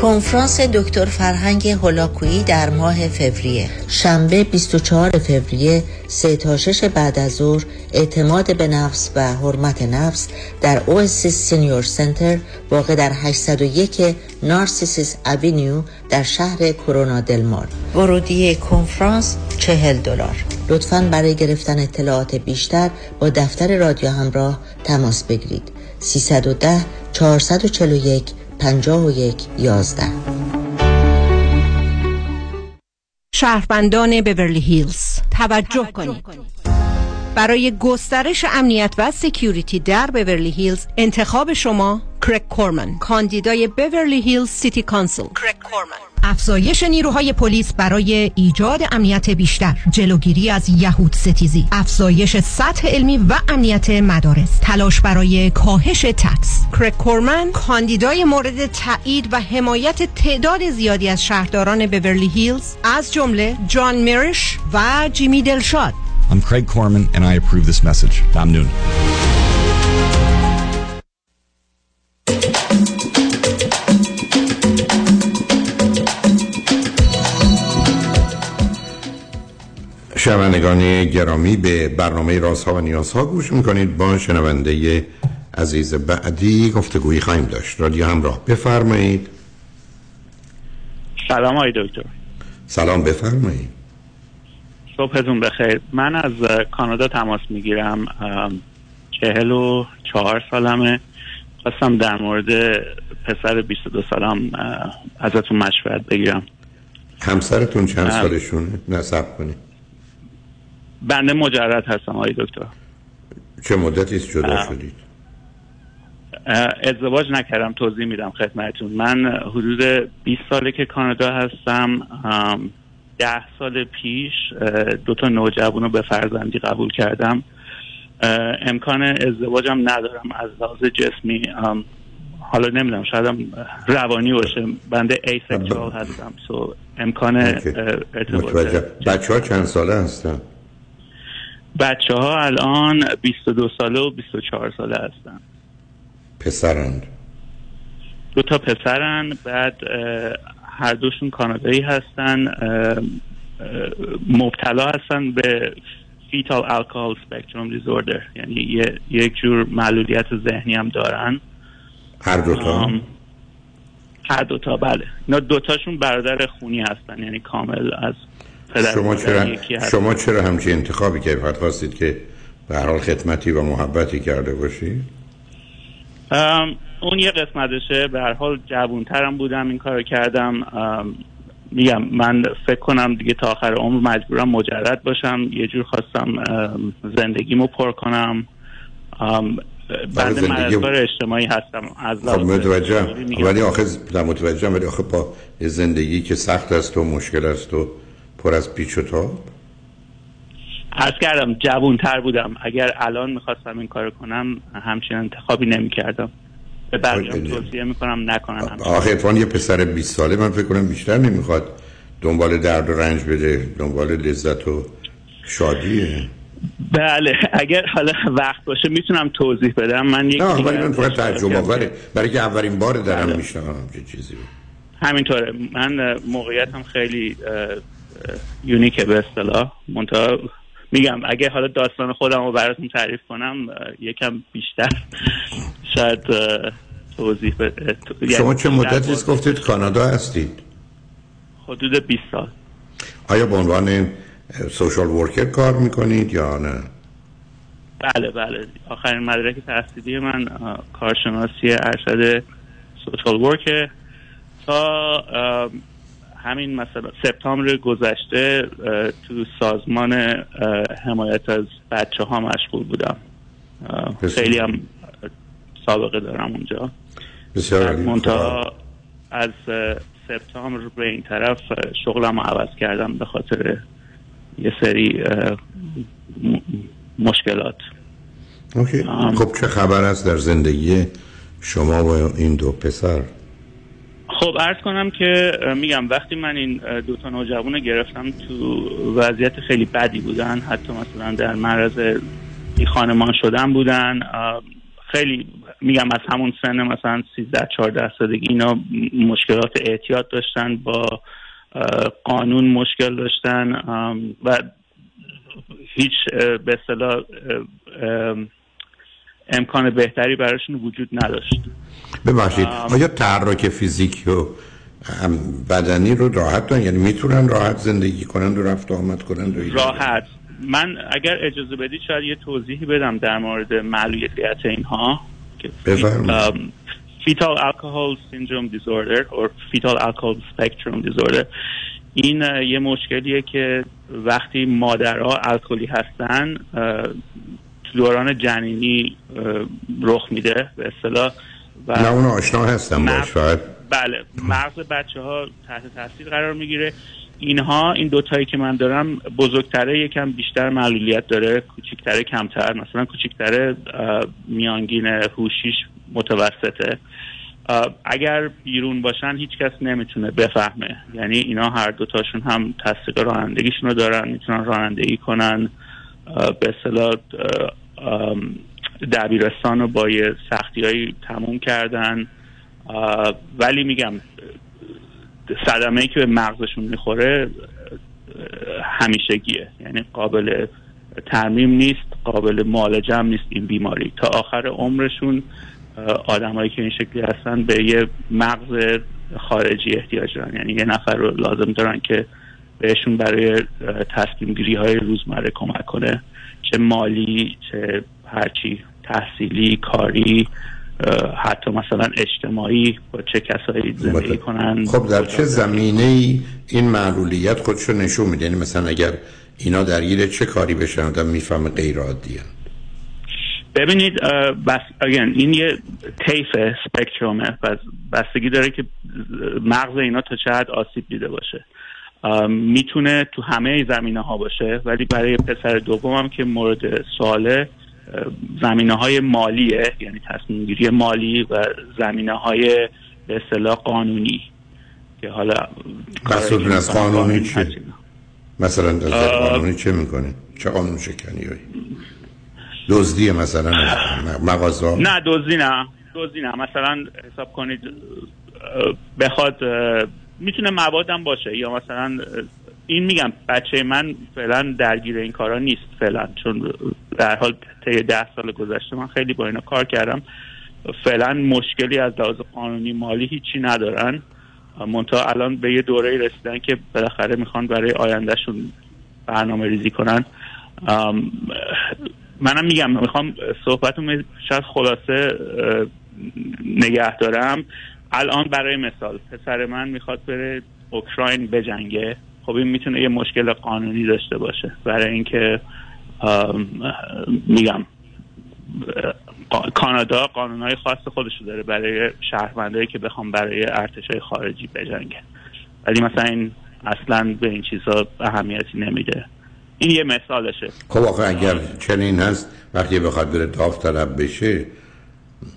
کنفرانس دکتر فرهنگ هولاکویی در ماه فوریه. شنبه 24 فوریه 3 تا 6 بعد از ظهر، اعتماد به نفس و حرمت نفس در اواسیس سینیور سنتر واقع در 801 نارسیسیس اوینیو در شهر کرونا دل مار. ورودی کنفرانس $40. لطفاً برای گرفتن اطلاعات بیشتر با دفتر رادیو همراه تماس بگیرید. 310-441-5111. شهروندان بیورلی هیلز توجه کنید. برای گسترش امنیت و سکیوریتی در بیورلی هیلز انتخاب شما کرگ کورمن، کاندیدای بیورلی هیلز سیتی کانسل. کرگ کورمن. افزایش نیروهای پلیس برای ایجاد امنیت بیشتر، جلوگیری از یهود ستیزی، افزایش سطح علمی و امنیت مدارس، تلاش برای کاهش تکس. کرگ کورمن کاندیدای مورد تایید و حمایت تعداد زیادی از شهرداران بیورلی هیلز، از جمله جان میرش و جیمی دلشاد. I'm Craig Korman and I approve this message. ممنون. شنوندگان گرامی، به برنامه رازها و نیازها گوش میکنید. با شنونده عزیز بعدی گفتگویی خواهیم داشت. رادیو همراه، بفرمایید. سلام آقای دکتر. سلام، بفرمایید. صبحتون بخیر. من از کانادا تماس میگیرم. 44 سالمه. خواستم در مورد پسر 22 سالم ازتون مشورت بگیرم. همسرتون چند سالشونه؟ نسب کنی. بنده مجرد هستم آقای دکتر. چه مدتی است جدا شدید؟ ازدواج نکردم. توضیح میدم خدمتتون. من حدود 20 ساله که کانادا هستم. 10 سال پیش 2 تا نوجوان رو به فرزندی قبول کردم. امکان ازدواجم ندارم از لحاظ جسمی. حالا نمیدونم شایدم روانی باشه. بنده ایسکشوال هستم. سو امکان ارتباط. بچه‌ها چند ساله هستن؟ بچه‌ها الان 22 ساله و 24 ساله هستن. پسرند؟ 2 تا پسرند. بعد هر دوشون کانادایی هستن. مبتلا هستن به فیتال الکل اسپکتروم دیزوردر، یعنی یک جور معلولیت ذهنی هم دارن. هر دوتا؟ هر دوتا بله. اینا دوتاشون برادر خونی هستن، یعنی کامل از پدر. شما چرا همچین انتخابی که فقط خواستید که به هر حال خدمتی و محبتی کرده باشی؟ اون یه قسمتشه. به هر حال جوانترم بودم این کارو کردم. میگم من فکر کنم دیگه تا آخر عمر مجبورم مجرد باشم. یه جور خواستم زندگیمو پر کنم. بنده مددکار اجتماعی هستم. از خب متوجهم. ولی آخه با زندگی که سخت است و مشکل است و پر از پیچ و تاب. عرض کردم جوانتر بودم. اگر الان میخواستم این کارو کنم همچین انتخابی نمیکردم. به برجام توصیه میکنم نکنن. آخه اتفاقاً یه پسر 20 ساله من فکر کنم بیشتر نمیخواد دنبال درد و رنج بده، دنبال لذت و شادیه. بله اگر حالا وقت باشه میتونم توضیح بدم. من یک ولی من فقط تعجب آوره برای که اولین بار دارم بله. میشنوام چه چیزی بود. همینطوره. من موقعیتم خیلی یونیکه به اصطلاح. منتها میگم اگه حالا داستان خودم رو براتون تعریف کنم یکم بیشتر شاید توضیح بده. شما چه مدتی است گفتید کانادا هستید؟ حدود 20 سال. آیا به عنوان سوشال ورکر کار میکنید یا نه؟ بله بله. آخرین مدرک تحصیلی من کارشناسی ارشد سوشال ورکر. تا همین مثلا سپتامبر گذشته تو سازمان حمایت از بچه‌ها مشغول بودم. خیلی هم سابقه دارم اونجا. بسیار منتها از سپتامبر به این طرف شغلم رو عوض کردم به خاطر یه سری مشکلات. اوکی. خب چه خبر است در زندگی شما و این دو پسر؟ خب عرض کنم که میگم وقتی من این 2 تا نوجوان رو گرفتم تو وضعیت خیلی بدی بودن. حتی مثلا در معرض بیخانمان شدن بودن. خیلی میگم از همون سن مثلا 13-14 سالگی اینا مشکلات اعتیاد داشتن، با قانون مشکل داشتن و هیچ به اصطلاح امکان بهتری براشون وجود نداشت. ببخشید آیا تحرک فیزیکی و بدنی رو راحت دارن؟ یعنی میتونن راحت زندگی کنن و رفت و آمد کنن و راحت؟ من اگر اجازه بدید شاید یه توضیحی بدم در مورد معلولیت اینها که فیتال الکل سیندروم دیزوردر یا فیتال الکل اسپکتروم دیزوردر. این یه مشکلیه که وقتی مادرها الکلی هستن تو دوران جنینی رخ میده به اصطلاح. نه اون آشنا هستم باش فقط. بله مغز بچه ها تحت تاثیر قرار میگیره. اینها این دوتایی که من دارم بزرگتره یکم بیشتر معلولیت داره، کوچیکتره کمتر. مثلا کوچیکتره میانگین هوشیش متوسطه. اگر بیرون باشن هیچ کس نمیتونه بفهمه. یعنی اینا هر دوتاشون هم تصدیق رانندگیشون رو دارن، میتونن رانندگی کنن. به اصطلاح دبیرستان رو با یه سختی‌هایی تموم کردن. ولی میگم صدمه‌ای که به مغزشون میخوره همیشگیه، یعنی قابل ترمیم نیست، قابل معالجه هم نیست این بیماری. تا آخر عمرشون آدمایی که این شکلی هستن به یه مغز خارجی احتیاج دارن. یعنی یه نفر رو لازم دارن که بهشون برای تصمیم گیری های روزمره کمک کنه، چه مالی، چه هرچی، تحصیلی، کاری، حتی مثلا اجتماعی، با چه کسایی زندگی کنن. خب در چه زمینه‌ای این معلولیت خودشو نشون میده؟ یعنی مثلا اگر اینا درگیر چه کاری بشن آدم میفهمه غیر عادیه. ببینید بس اگن این یه طیف اسپکترومه، بستگی داره که مغز اینا تا چه حد آسیب دیده باشه. میتونه تو همه زمینه‌ها باشه، ولی برای پسر دومم که مورد سواله زمینه‌های مالیه، یعنی تصمیم گیری مالی و زمینه‌های به اصطلاح قانونی که حالا مسئول از قانونی چیه؟ مثلا از قانونی چه میکنه؟ چه قانون شکنیایی؟ دزدی مثلا مغازه؟ نه دزدی نه، دزدی نه، مثلا حساب کنید بخواد میتونه موادم باشه یا مثلا این میگم بچه من فعلا درگیر این کارا نیست فعلا، چون در حال طی 10 سال گذشته من خیلی با اینا کار کردم، فعلا مشکلی از لحاظ قانونی مالی هیچی ندارن، منتها الان به یه دوره رسیدن که بالاخره میخوان برای آیندهشون برنامه ریزی کنن. منم میگم میخوام صحبتم شاید خلاصه نگه دارم. الان برای مثال پسر من میخواد بره اوکراین بجنگه، خب این میتونه یه مشکل قانونی داشته باشه برای اینکه میگم کانادا قانونهای خاص خودشو داره برای شهروندایی که بخوام برای ارتشای خارجی بجنگه، ولی مثلا این اصلا به این چیزا اهمیتی نمیده. این یه مثالشه. خب واقعا اگر چنین هست وقتی بخواد بره داوطلب بشه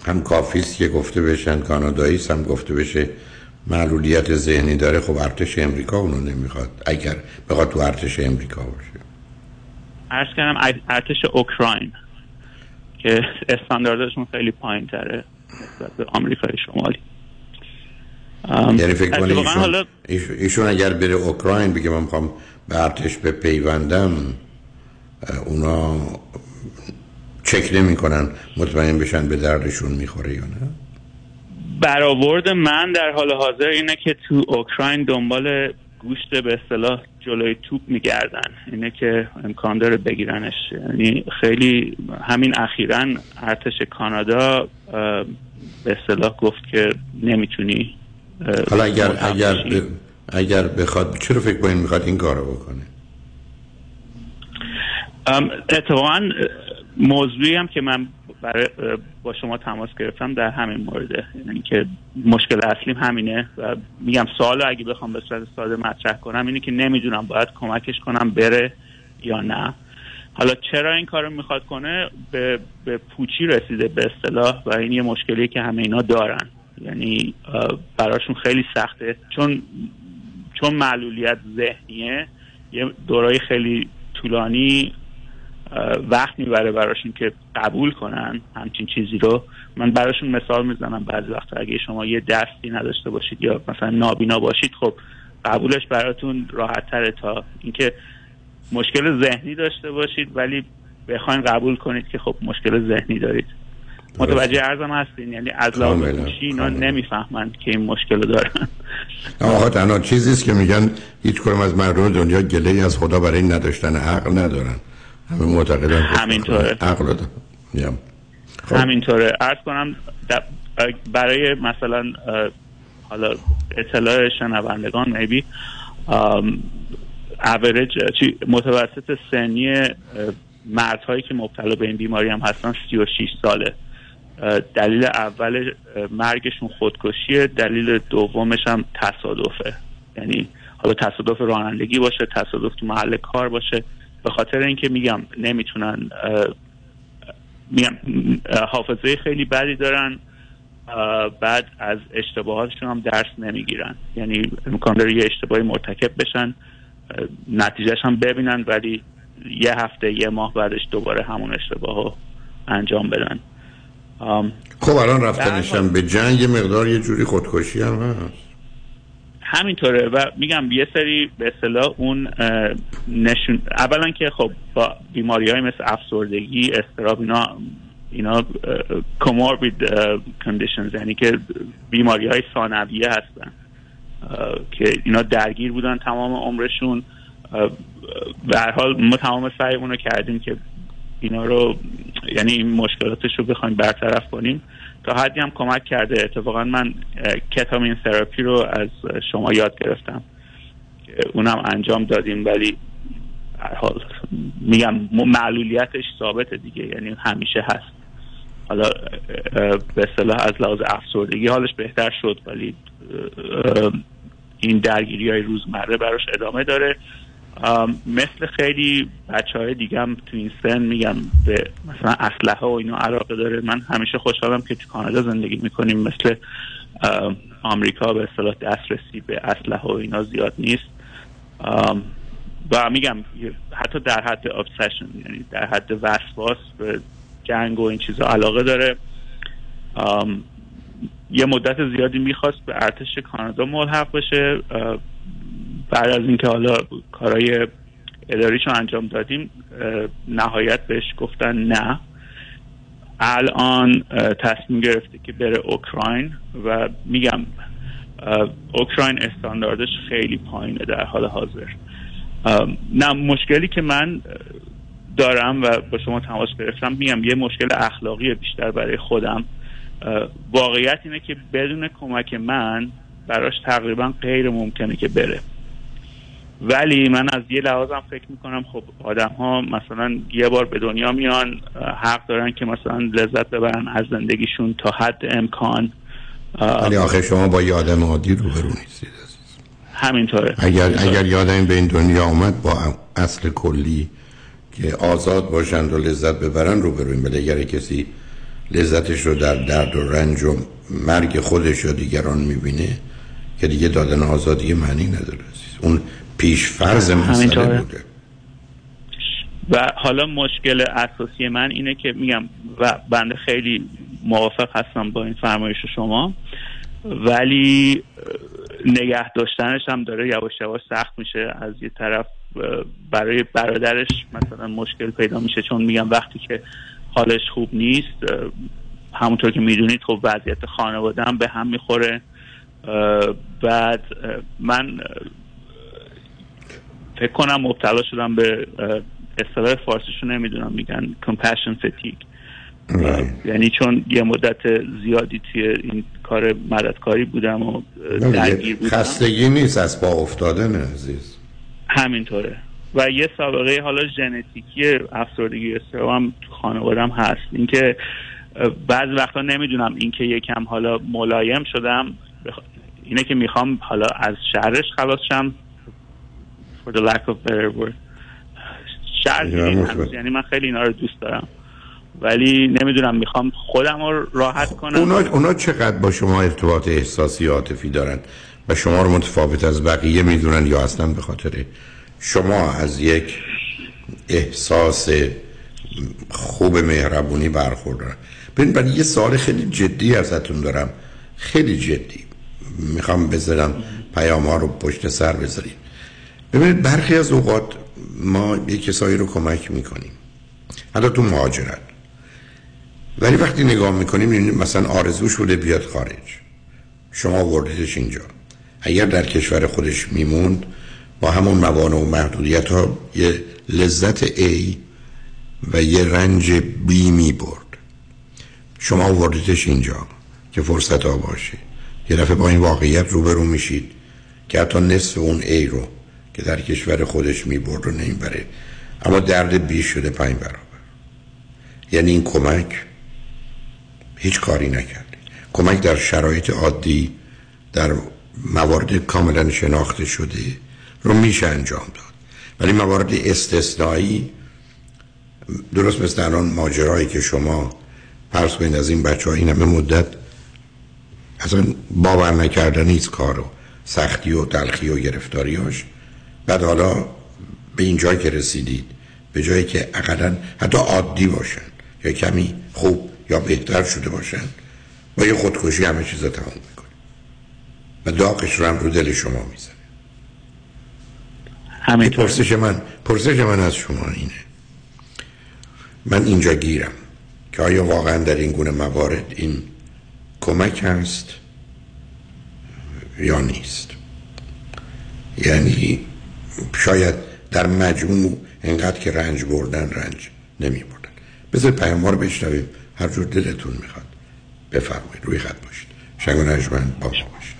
هم کافیست که گفته بشن کاناداییست، هم گفته بشه معلولیت ذهنی داره. خب ارتش امریکا اونو نمیخواد اگر بخواد تو ارتش امریکا باشه. عرض کردم ارتش اوکراین که استانداردشون خیلی پایین تره نسبت به آمریکای شمالی. یعنی فکر کنید ایشون اگر بره اوکراین بگه من میخوام به ارتش به پیوندم، اونا چک نمی کنن مطمئن بشن به دردشون میخوره یا نه؟ برآورد من در حال حاضر اینه که تو اوکراین دنبال گوشت به اصطلاح جلوی توپ میگردن، اینه که امکان داره بگیرنش. یعنی خیلی همین اخیراً ارتش کانادا به اصطلاح گفت که نمیتونی. حالا اگر بخواد چرا فکر باید میخواد این کارو بکنه؟ اتفاقاً موضوعی هم که من با شما تماس گرفتم در همین مورده، یعنی که مشکل اصلیم همینه و میگم سوالو اگه بخوام به صورت ساده مطرح کنم اینه که نمیدونم باید کمکش کنم بره یا نه. حالا چرا این کارو میخواد کنه به پوچی رسیده به اصطلاح و این یه مشکلیه که همه اینا دارن، یعنی براشون خیلی سخته چون معلولیت ذهنیه، یه دورای خیلی طولانی وقت میبره براشون که قبول کنن همچین چیزی رو. من براشون مثال میزنم بعضی وقت اگه شما یه دستی نداشته باشید یا مثلا نابینا باشید، خب قبولش براتون راحت تره تا اینکه مشکل ذهنی داشته باشید ولی بخواین قبول کنید که خب مشکل ذهنی دارید. متوجه عرضم هستین؟ یعنی از لحاظ هوشی اینا نمیفهمن که این مشکل رو دارن. آقا تنها چیزیست که میگن هیچ کدوم از مردم دنیا گله‌ای از خدا برای نداشتن عقل ندارن. همه معتقدن همینطوره. عقل دارم. همینطوره. عرض کنم برای مثلا حالا اطلاع شنوندگان میبی اوریج متوسط سنی مردهایی که مبتلا به این بیماری هم هستن 36 ساله. دلیل اول مرگشون خودکشیه، دلیل دومش هم تصادفه، یعنی حالا تصادف رانندگی باشه، تصادف تو محل کار باشه، به خاطر اینکه میگم نمیتونن، میگم حافظه خیلی بدی دارن، بعد از اشتباهاتشون هم درس نمیگیرن، یعنی امکان داره یه اشتباهی مرتکب بشن نتیجهش هم ببینن ولی یه هفته یه ماه بعدش دوباره همون اشتباهو انجام بدن. خب الان رفتنشم به جنگ مقدار یه جوری خودکشی هم هست. همینطوره و میگم یه سری به اصطلاح اون نشون اولا که خب با بیماری‌های مثل افسردگی، اضطراب، اینا comorbid conditions، یعنی که بیماری‌های ثانویه هستن که اینا درگیر بودن تمام عمرشون. به هر حال ما تمام سعیمون رو کردیم که اینا رو، یعنی این مشکلاتش رو بخوایم برطرف کنیم، تا حدی هم کمک کرده. اتفاقا من کتامین تراپی رو از شما یاد گرفتم، اونم انجام دادیم، ولی به هر حال میگم معلولیتش ثابته دیگه، یعنی همیشه هست. حالا به اصطلاح از لحاظ افسردگی حالش بهتر شد، ولی این درگیری‌های روزمره براش ادامه داره. مثل خیلی بچه‌های دیگه هم تو این سن، میگم به مثلا اسلحه و اینا علاقه داره. من همیشه خوشحالم که تو کانادا زندگی میکنیم، مثل آمریکا به اصطلاح دسترسی به اسلحه و اینا زیاد نیست. و میگم حتی در حد ابسشن، یعنی در حد وسواس به جنگ و این چیزا علاقه داره. یه مدت زیادی میخواست به ارتش کانادا ملحق بشه. بعد از اینکه حالا کارهای اداریشو انجام دادیم، نهایت بهش گفتن نه. الان تصمیم گرفته که بره اوکراین و میگم اوکراین استانداردش خیلی پایینه در حال حاضر. نه مشکلی که من دارم و با شما تماس گرفتم، میگم یه مشکل اخلاقی بیشتر برای خودم. واقعیت اینه که بدون کمک من براش تقریبا غیر ممکنه که بره، ولی من از یه لحاظم فکر میکنم خب آدم ها مثلا یه بار به دنیا میان، حق دارن که مثلا لذت ببرن از زندگیشون تا حد امکان. ولی آخه شما با یه آدم عادی روبرو نیستید. همینطوره. اگر یادم به این دنیا اومد با اصل کلی که آزاد باشند و لذت ببرن روبرویم، ولی اگر کسی لذتش رو در درد و رنج و مرگ خودش و دیگران میبینه که دیگه دادن آزادی معنی نداره. اون پیش فرض مسئله بوده. و حالا مشکل اساسی من اینه که میگم، و بنده خیلی موافق هستم با این فرمایش شما، ولی نگه داشتنش هم داره یواش یواش سخت میشه. از یه طرف برای برادرش مثلا مشکل پیدا میشه، چون میگم وقتی که حالش خوب نیست، همونطور که میدونید خب وضعیت خانواده هم به هم میخوره. بعد من فکر کنم مبتلا شدم به اصطلاح فارسیشو نمیدونم میگن compassion fatigue، یعنی چون یه مدت زیادی توی این کار مددکاری بودم و درگیر بودم. خستگی نیست، از پا افتادن عزیز. همینطوره. و یه سابقه حالا ژنتیکی افسردگی استرام تو خانوادم هست. اینکه بعضی وقتا نمیدونم اینکه یکم حالا ملایم شدم، اینه که میخوام حالا از شرش خلاص شم، for the lack of better word. یعنی من خیلی اینا رو دوست دارم، ولی نمیدونم میخوام خودم رو راحت کنم. اونا چقدر با شما ارتباط احساسی و عاطفی دارن و شما رو متفاوت از بقیه میدونن، یا اصلا به خاطر شما از یک احساس خوب مهربونی برخوردارن؟ ببین یه سوال خیلی جدی ازتون دارم، خیلی جدی میخوام بذارم پیام ها رو پشت سر بذارید. ببینید برخی از اوقات ما یک کسایی رو کمک میکنیم حتی تو مهاجرت، ولی وقتی نگاه میکنیم مثلا آرزو شده بیاد خارج، شما وردیدش اینجا. اگر در کشور خودش میموند با همون موانع و محدودیت ها، یه لذت ای و یه رنج بی میبرد. شما وردیدش اینجا که فرصت ها باشه، یه دفعه با این واقعیت روبرو میشید که حتی نصف اون ای رو که در کشور خودش میبرد و نمیبره، اما درد بیش شده 5 برابر. یعنی این کمک هیچ کاری نکرد. کمک در شرایط عادی در موارد کاملا شناخته شده رو میشه انجام داد، ولی موارد استثنایی، درست مثل الان ماجرایی که شما پرس کنید از این بچه ها این همه مدت اصلا باور نکردنی است کارو، سختی و تلخی و گرفتاریاش، بعد حالا به این جایی که رسیدید، به جایی که اقلا حتی عادی باشن یا کمی خوب یا بهتر شده باشن، با یه خودکشی همه چیز رو تمام میکنه و داغش رو هم رو دل شما میزنه. همین پرسش من از شما اینه، من اینجا گیرم که آیا واقعا در این گونه موارد این کمک هست یا نیست؟ یعنی شاید در مجموع انقدر که رنج بردن رنج نمی بردن. بذار پیام رو بشنویم، هر جور دلتون میخواد بفرمایید، روی خط باشید، شنگ و نجمن با ما باشید.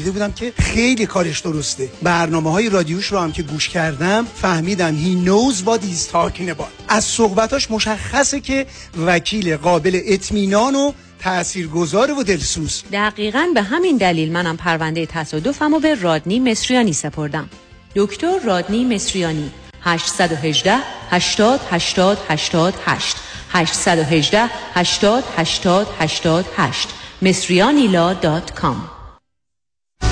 بودم که خیلی کارش درسته. برنامه‌های رادیوش رو هم که گوش کردم فهمیدم he knows what he's talking about. از صحبتاش مشخصه که وکیل قابل اطمینان و تاثیرگذار و دلسوز. دقیقاً به همین دلیل منم پرونده تصادفمو به رادنی مصریانی سپردم. دکتر رادنی مصریانی 818 80 80 88 818 80 80 88 misrianila.com.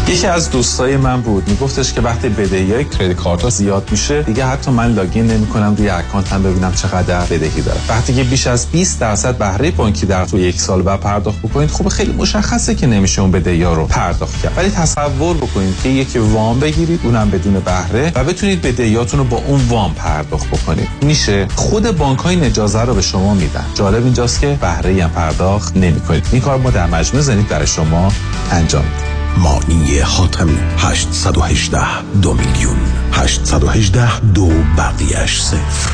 یکی از دوستای من بود میگفتش که وقتی بدهی‌های کریدیت کارت زیاد میشه دیگه حتی من لاگین نمی‌کنم روی اکانتم ببینم چقدر بدهی دارم. وقتی که بیش از 20% بهره بانکی در تو یک سال بعد پرداخت بکنید، خب خیلی مشخصه که نمیشه اون بدهی‌ها رو پرداخت کرد. ولی تصور بکنید که یکی وام بگیرید اونم بدون بهره و بتونید بدهیاتون رو با اون وام پرداخت بکنید. میشه. خود بانک‌ها این اجازه رو به شما میدن. جالب اینجاست که بهره‌ای هم پرداخت نمی‌کنید. این کار ما در مجموع زنید برای شما انجام می‌دیم. مانی حاتمی 818 2 میلیون 818 2 بقیهش صفر.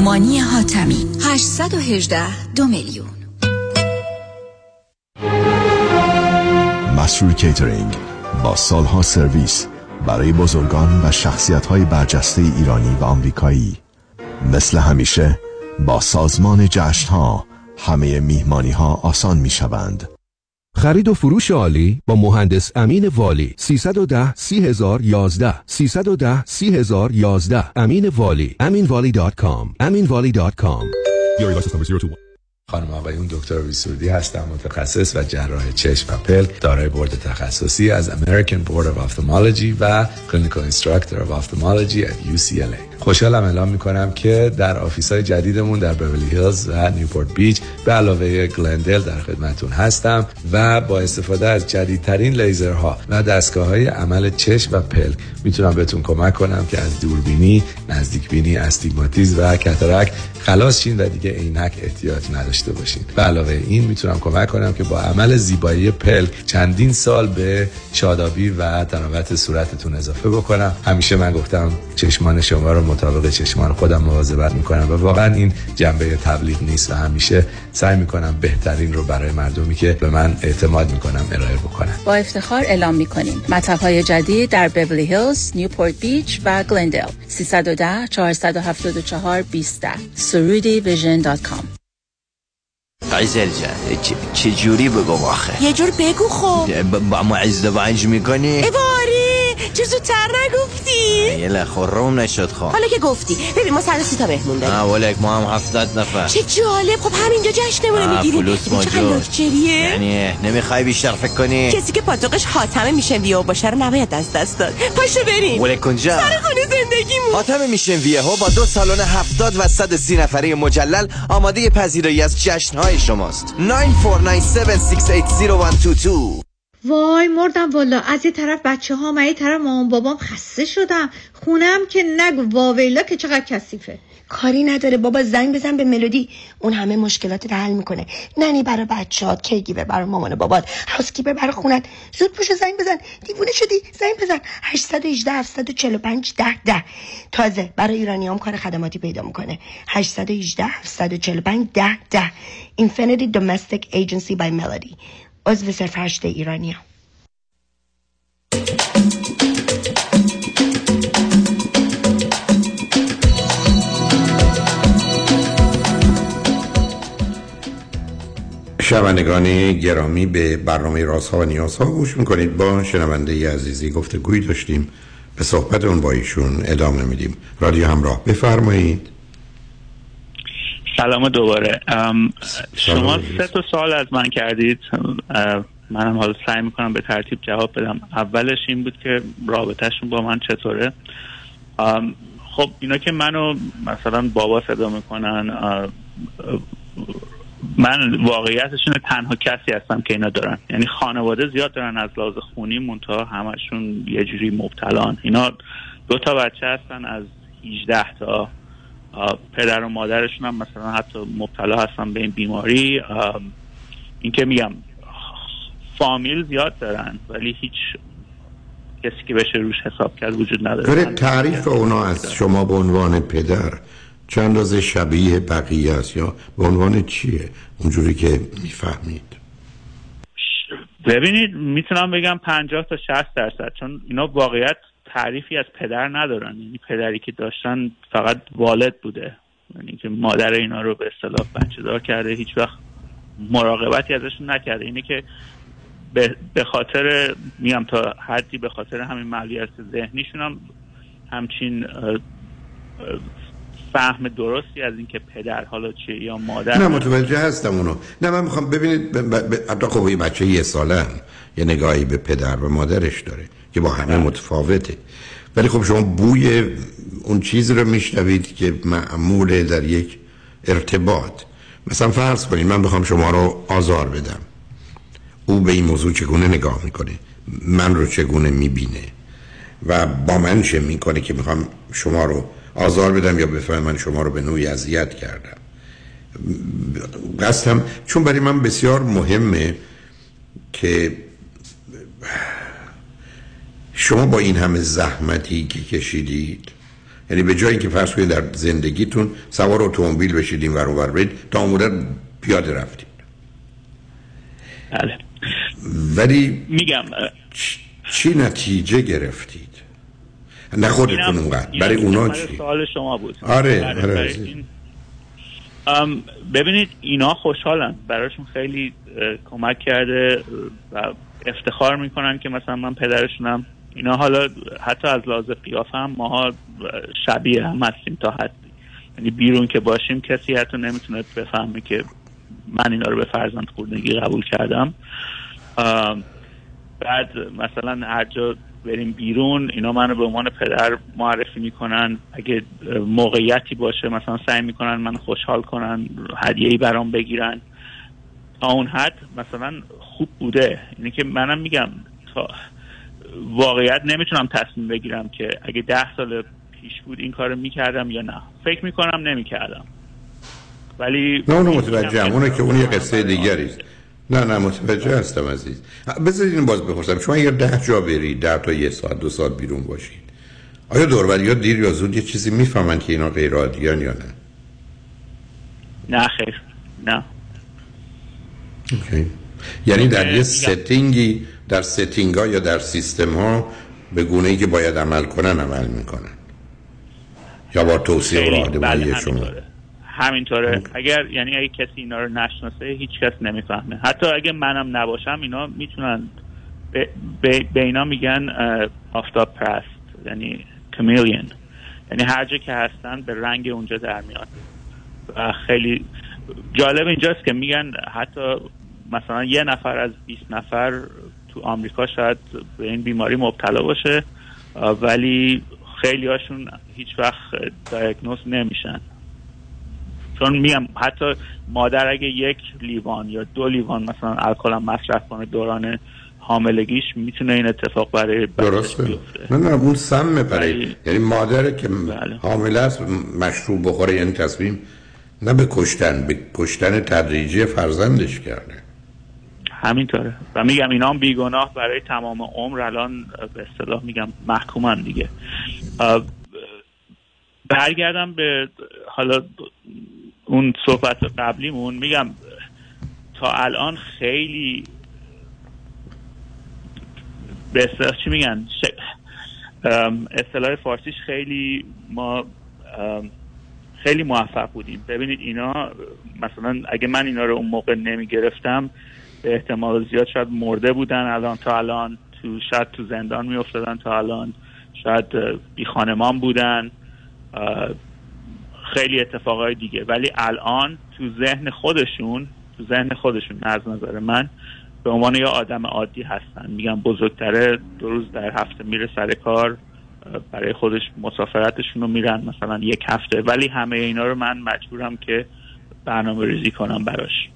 مانی حاتمی 818 2 میلیون. مسرور کیترینگ با سالها سرویس برای بزرگان و شخصیت‌های برجسته ایرانی و آمریکایی، مثل همیشه با سازمان جشن‌ها همه میهمانی ها آسان می شوند. خرید و فروش عالی با مهندس امین والی 310 3011 310 3011 امین والی aminvali.com aminvali.com. خانم آقایون، دکتر بی سعودی هستم، متخصص و جراح چشم و پلک، دارای بورد تخصصی از American Board of Ophthalmology و Clinical Instructor of Ophthalmology at UCLA. خوشحالم اعلام میکنم که در آفیس‌های جدیدمون در بیولی هیلز و نیوپورت بیچ به علاوه گلندل در خدمتتون هستم و با استفاده از جدیدترین لیزرها و دستگاه‌های عمل چشم و پلک میتونم بهتون کمک کنم که از دوربینی، نزدیکبینی، استیگماتیسم و کاتاراکت خلاص شین و دیگه عینک احتیاج نداشته باشین. به علاوه این میتونم کمک کنم که با عمل زیبایی پلک چندین سال به شادابی و تناوت صورتتون اضافه بکنم. همیشه من گفتم چشمان شما رو مطابق چشمان خودم مواظبت میکنم و واقعا این جنبه تبلیغ نیست و همیشه سعی میکنم بهترین رو برای مردمی که به من اعتماد میکنم ارائه بکنم. با افتخار اعلام میکنیم مطب‌های جدید در بیولی هیلز، نیوپورت بیچ و گلندل. 310 474 20 SorudiVision.com. قیزل جان چجوری بگم آخه؟ یه جور بگو خوب. با ما ازدواج میکنی؟ اباری چه زودتر نگفتی؟ یلا خروم نشد خوب. حالا که گفتی ببین ما 130 تا مهمون داریم. آه ولک ما هم 70 نفر. چه جالب. خب همینجا جشنمون میگیریم. فلوس موجود. یعنی نمیخوای بیشتر فکر کنی؟ کسی که پاتوقش حاتمه میشه ویو باشه رو نباید از دست داد. پاشو بریم. ولک اونجا. سر خونه زندگیمون. حاتمه میشه ویو با دو سالن 70 و 130 نفره مجلل آماده پذیرایی از جشن‌های شماست. 9497680122. وای مردم والا، از یه طرف بچه‌ها، از یه طرف مامان بابام، خسته شدم. خونم که نگو، واویلا که چقدر کثیفه. کاری نداره بابا، زنگ بزن به ملودی، اون همه مشکلات رو حل میکنه. ننی برای بچه‌هات، کیگیور برای مامان و بابات، هاوسکیپر برای خونت. زود پوشو زنگ بزن، دیوونه شدی؟ زنگ بزن 818 745 1010. تازه برای ایرانیام کار خدماتی پیدا میکنه. 818 745 1010. Infinity Domestic Agency by Melody. عضو سرفرشت ایرانیام. شنوندگان گرامی، به برنامه رازها و نیازها گوش میکنید. با شنونده عزیزی گفتگوی داشتیم به صحبت اون با ایشون ادامه میدیم. رادیو همراه، بفرمایید. سلام دوباره. شما سه تا سوال از من کردید، منم حالا سعی میکنم به ترتیب جواب بدم. اولش این بود که رابطهشون با من چطوره. خب اینا که منو مثلا بابا صدا میکنن، من واقعیتشون تنها کسی هستم که اینا دارن، یعنی خانواده زیاد دارن از لحاظ خونی، منتها همشون یه جوری مبتلان. اینا دو تا بچه هستن از 18 تا، پدر و مادرشون هم مثلا حتی مبتلا هستن به این بیماری. این که میگم فامیل زیاد دارن ولی هیچ کسی که بشه روش حساب کرد وجود نداره. تعریف اونا از شما به عنوان پدر چند روز شبیه بقیه است یا به عنوان چیه اونجوری که میفهمید؟ ببینید میتونم بگم 50-60%، چون اینا واقعیت تعریفی از پدر ندارن، یعنی پدری که داشتن فقط والد بوده، یعنی که مادر اینا رو به اصطلاح بچه‌دار کرده، هیچ وقت مراقبتی ازشون نکرده. اینه که به خاطر میگم تا حدی به خاطر همین معلولیت ذهنیشون هم همچین فهم درستی از این که پدر حالا چه یا مادر نه متوجه هستم اونو. نه من میخوام ببینید حتی خب یه بچه 1 ساله یه نگاهی به پدر و مادرش داره که با همه متفاوته، ولی خب شما بوی اون چیز رو میشنوید که معموله در یک ارتباط. مثلا فرض کنید من بخوام شما رو آزار بدم، او به این موضوع چگونه نگاه میکنه، من رو چگونه میبینه و با من چه میکنه که میخوام شما رو آزار بدم یا بفهم من شما رو به نوعی اذیت کردم. قصدم چون برای من بسیار مهمه که شما با این همه زحمتی که کشیدید، یعنی به جایی که فرض کنید در زندگیتون سوار اتومبیل بشید این ور اونور برید، تا عمرن پیاده رفتید. بله. ولی میگم چی نتیجه گرفتید؟ نه خودتون اونقدر، برای اونا چی؟ سوال شما بود. آره. ببینید اینا خوشحالن، براشون خیلی کمک کرده و افتخار میکنن که مثلا من پدرشونم. اینا حالا حتی از لحاظ قیافه هم ماها شبیه هم هستیم تا حدی، یعنی بیرون که باشیم کسی حتی نمیتونه بفهمه که من اینا رو به فرزند خوردنگی قبول کردم. بعد مثلا هر جا بریم بیرون اینا منو به عنوان پدر معرفی میکنن، اگه موقعیتی باشه مثلا سعی میکنن منو خوشحال کنن، هدیه‌ای برام بگیرن. تا اون حد مثلا خوب بوده. اینه که منم میگم تا واقعیت نمیتونم تصمیم بگیرم که اگه 10 سال پیش بود این کارو میکردم یا نه. فکر میکنم نمیکردم، ولی نه اونو متوجهم، اونو که اون یه قصه دیگریست. نه متوجه هستم عزیز. بذارید اینو باز بپرسم، شما اگر 10 جا برید، 10 تا 1 ساعت 2 ساعت بیرون باشید، آیا دوروری‌ها دیر یا زود یه چیزی میفهمن که اینا غیر عادیان یا نه؟ نه خیر، نه. اوکی. یعنی در یه ستینگی، در ستینگ‌ها یا در سیستم‌ها به گونه‌ای که باید عمل کنن عمل میکنن یا با توصیه و راهنمایی شما؟ همینطوره. اگر یعنی اگه کسی اینا رو نشناسه هیچ کس نمیفهمه، حتی اگه منم نباشم اینا میتونن به اینا میگن آفتاب پرست، یعنی کامیلیون، یعنی هر جا که هستن به رنگ اونجا در میاد. و خیلی جالب اینجاست که میگن حتی مثلا 1 نفر از 20 نفر تو آمریکا شاید به این بیماری مبتلا باشه، ولی خیلی هاشون هیچ وقت دایگنوز نمیشن، چون میگم حتی مادر اگه 1 لیوان یا 2 لیوان مثلا الکل هم مصرف کنه دوران حاملگیش، میتونه این اتفاق برای درسته بیفته. نه اون سمه برای، یعنی مادر که بله. حامله است مشروب بخوره، یعنی تصمیم نه به کشتن، به کشتن تدریجی فرزندش کرده. همینطوره. و میگم اینا هم بیگناه برای تمام عمر الان به اصطلاح میگم محکومن دیگه. برگردم به حالا اون صحبت قبلیمون، میگم تا الان خیلی به اصطلاح چی میگن، اصطلاح فارسیش خیلی ما خیلی موفق بودیم. ببینید اینا مثلا اگه من اینا رو اون موقع نمی گرفتم به احتمال زیاد شاید مرده بودن الان، تا الان شاید تو زندان می افتادن، تا الان شاید بی خانمان بودن، خیلی اتفاقای دیگه، ولی الان تو ذهن خودشون، نه از نظر من، به عنوان یه آدم عادی هستن. میگم بزرگتره دو روز در هفته میره سر کار، برای خودش مسافرتشون رو میرن مثلا یک هفته، ولی همه اینا رو من مجبورم که برنامه ریزی کنم براش.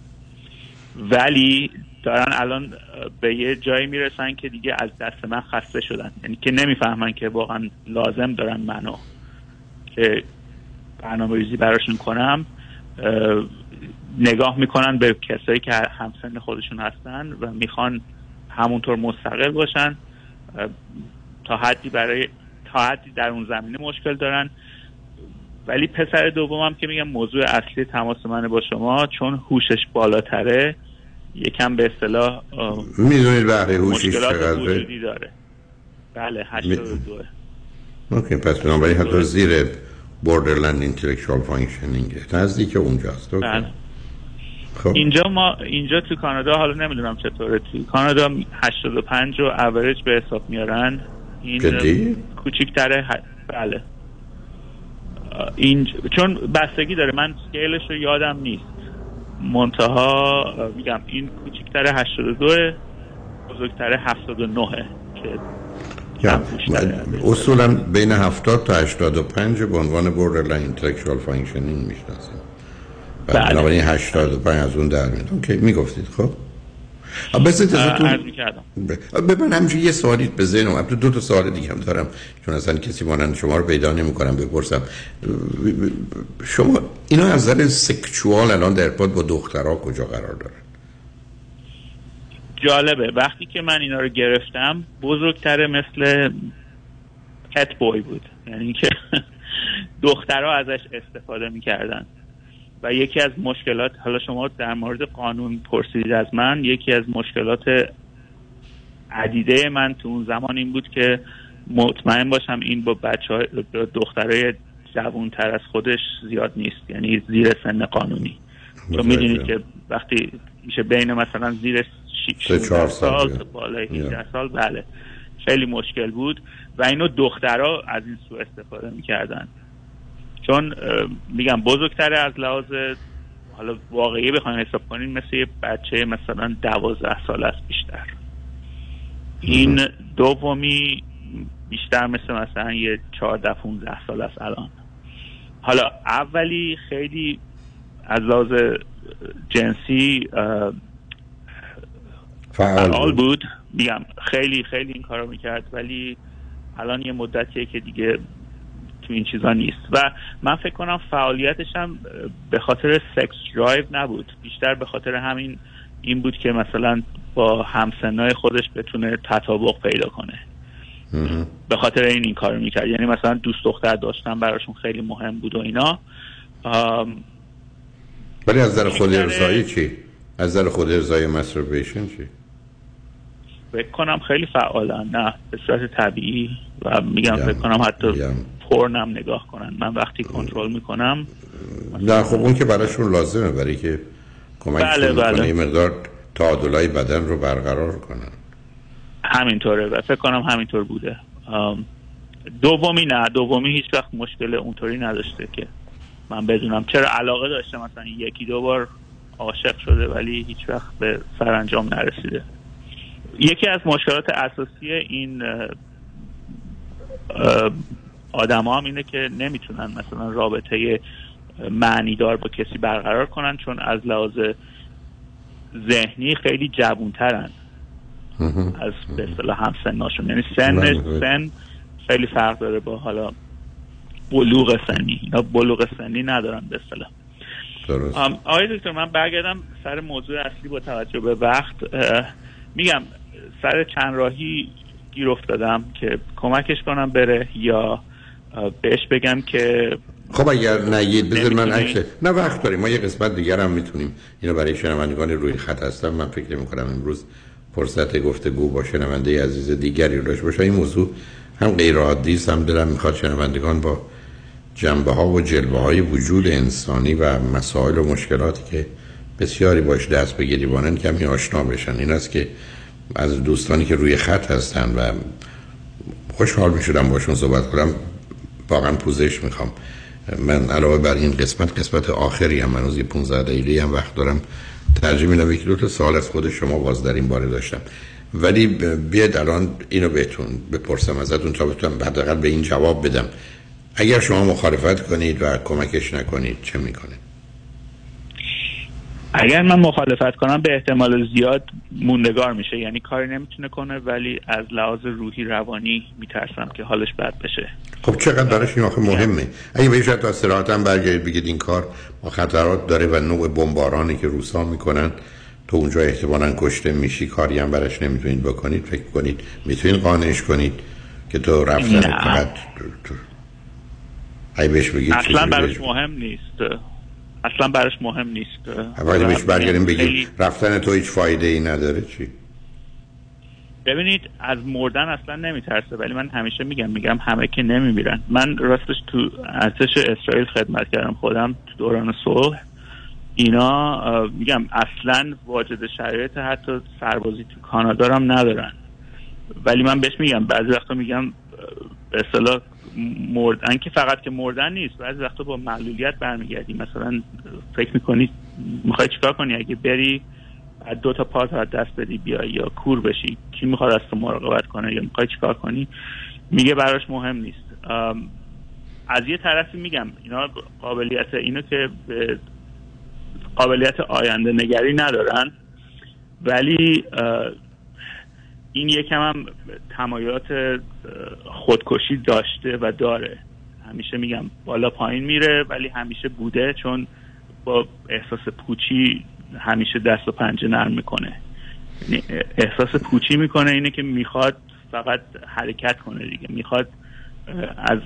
ولی دارن الان به یه جایی میرسن که دیگه از دست من خسته شدن، یعنی که نمیفهمن که واقعا لازم دارن منو که برنامه ریزی براشون کنم. نگاه میکنن به کسایی که همسن خودشون هستن و میخوان همونطور مستقل باشن، تا حدی در اون زمینه مشکل دارن. ولی پسر دومم که میگم موضوع اصلی تماس منه با شما، چون هوشش بالاتره، یکم به اصطلاح میدونید بقیه هوشش چقدر وجودی داره. بله 82. اوکی، پس بنابراین حتی زیر borderline intellectual functioning نزدیک اونجاست. بله. خب. اینجا تو کانادا، حالا نمیدونم چطوره، تو کانادا 85 رو اوریج به حساب میارن. این کوچیک‌تره. بله. این چون بستگی داره، من سکیلش رو یادم نیست، منتها میگم این کوچیک‌تره 82، بزرگتره 79 که اصولا بین 70 تا 85 به عنوان borderline intellectual functioning میشناسیم. بنابراین 85 از اون در میاد. اوکی، میگفتید. خب بسید ببین، همچنین یه سوالی به ذهن اومد، دو تا سوال دیگه هم دارم چون اصلا کسی مانند شما رو پیدا نمی‌کنم بپرسم. شما اینا از نظر سکشوال الان در ارتباط با دخترها کجا قرار داره؟ جالبه وقتی که من اینا رو گرفتم، بزرگتره مثل کت بوی بود، یعنی که دخترها ازش استفاده می‌کردن. و یکی از مشکلات، حالا شما در مورد قانون پرسیدید از من، یکی از مشکلات عدیده من تو اون زمان این بود که مطمئن باشم این با بچه‌ها، دخترای جوان‌تر از خودش زیاد نیست، یعنی زیر سن قانونی. تو می‌دونید که وقتی میشه بین مثلا زیر 6-4 سال تا بالای 18 سال، بله خیلی مشکل بود و اینو دخترها از این سو استفاده می‌کردن. چون میگم بزرگتره از لحاظ، حالا واقعی بخوایم حساب کنین، مثل یه بچه مثلا 12 سال است بیشتر. این دومی بیشتر مثلا یه 14-15 سال است الان. حالا اولی خیلی از لحاظ جنسی فعال بود، میگم خیلی خیلی این کارو میکرد، ولی الان یه مدتیه که دیگه این چیزا نیست. و من فکر کنم فعالیتش هم به خاطر سکس درایو نبود، بیشتر به خاطر همین این بود که مثلا با همسنای خودش بتونه تطابق پیدا کنه. به خاطر این کارو میکرد، یعنی مثلا دوست دختر داشتن براشون خیلی مهم بود و اینا. ولی از نظر خود ارضایی چی؟ از نظر خود ارضایی ماستربیشن چی؟ فکر کنم خیلی فعالن، نه به صورت طبیعی. و میگم فکر کنم حتی پورنم نگاه کنن، من وقتی کنترل میکنم. نه خب اون که برایشون لازمه، برای که کمکشون کنه یه مقدار تعادلای بدن رو برقرار کنن. همینطوره و فکر کنم همینطور بوده. دومی هیچ وقت مشکل اونطوری نداشته که من بدونم. چرا علاقه داشته، مثلا یکی دو بار عاشق شده ولی هیچ وقت به سرانجام نرسیده. یکی از مشکلات اساسی این آدما هم اینه که نمیتونن مثلا رابطه معنی دار با کسی برقرار کنن، چون از لحاظ ذهنی خیلی جوانترن از به اصطلاح همسناشون، یعنی سن خیلی فرق داره با حالا بلوغ سنی، اینا بلوغ سنی ندارن به اصطلاح. آقای دکتر من برگردم سر موضوع اصلی با توجه به وقت. میگم سر چند راهی گیر افتادم که کمکش کنم بره یا بهش بگم که خب اگر نگید بذار من عکس. نه وقت داریم، ما یه قسمت دیگر هم میتونیم. اینو برای شنوندگان روی خط هستم، من فکر میکنم امروز فرصت گفتگو با شنونده عزیز دیگری رو داشته باشه. این موضوع هم غیر عادی است، هم دلم میخواد شنوندگان با جنبه ها و جلوه های وجود انسانی و مسائل و مشکلاتی که بسیاری باش دست به گریبانن کمی آشنا بشن. این است که از دوستانی که روی خط هستن و خوشحال میشدم باشون صحبت کنم. واقعا پوزش میخوام. من علاوه بر این قسمت آخری هم هنوز 15 دقیقه هم وقت دارم. ترجمه می‌کنم یک دو تا سوال از خود شما باز در این باره داشتم، ولی بیاد الان اینو بهتون بپرسم ازتون تا بتونم حداقل به این جواب بدم. اگر شما مخالفت کنید و کمکش نکنید چه میکنه؟ اگر من مخالفت کنم به احتمال زیاد موندگار میشه، یعنی کاری نمیتونه کنه، ولی از لحاظ روحی روانی میترسم که حالش بد بشه. خب چقدر براش این آخه مهمه؟ اگه بهش حتی از صراحت هم برگرید بگید این کار خطرات داره و نوع بمبارانی که روسا میکنن تو اونجا احتمالاً کشته میشی، کاری هم براش نمیتونید بکنید، فکر کنید میتونید قانعش کنید که تو رفتن فقط ای بهش بگید اصلا براش مهم نیست. اگه بهش برگردیم بگیم رفتن تو هیچ فایده ای نداره چی؟ ببینید از مردن اصلا نمیترسه، ولی من همیشه میگم همه که نمیمیرن. من راستش تو ارتش اسرائیل خدمت کردم خودم تو دوران صلح، اینا میگم اصلا واجد شرایط حتی سربازی تو کانادا هم ندارن، ولی من بهش میگم بعضی وقتا میگم به اصطلاح مردن که فقط که مردن نیست، بعضی وقتا با معلولیت برمیگردی. مثلا فکر میکنی میخوای چیکار کنی اگه بری دو تا پات از دست بدی بیای یا کور بشی، کی میخواد از تو مراقبت کنه یا میخوای چیکار کنی؟ میگه براش مهم نیست. از یه طرفی میگم اینا قابلیت اینو که قابلیت آینده نگری ندارن، ولی این یکم هم تمایلات خودکشی داشته و داره. همیشه میگم بالا پایین میره، ولی همیشه بوده، چون با احساس پوچی همیشه دست و پنجه نرم میکنه. احساس پوچی میکنه اینه که میخواد فقط حرکت کنه دیگه، میخواد از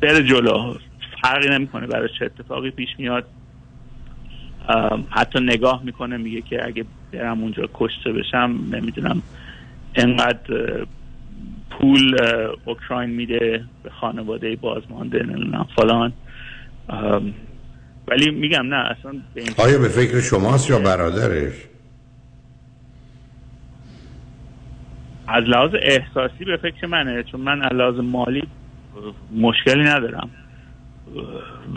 بره جلو، فرقی نمیکنه برای چه اتفاقی پیش میاد. حتی نگاه میکنه میگه که اگه برم اونجا کشته بشم نمیدونم انقدر پول اوکراین میده به خانواده بازمانده نمیدونم فلان، ولی میگم نه اصلا. آیا به فکر شماست یا برادرش؟ از لحاظ احساسی به فکر منه، چون من از لحاظ مالی مشکلی ندارم،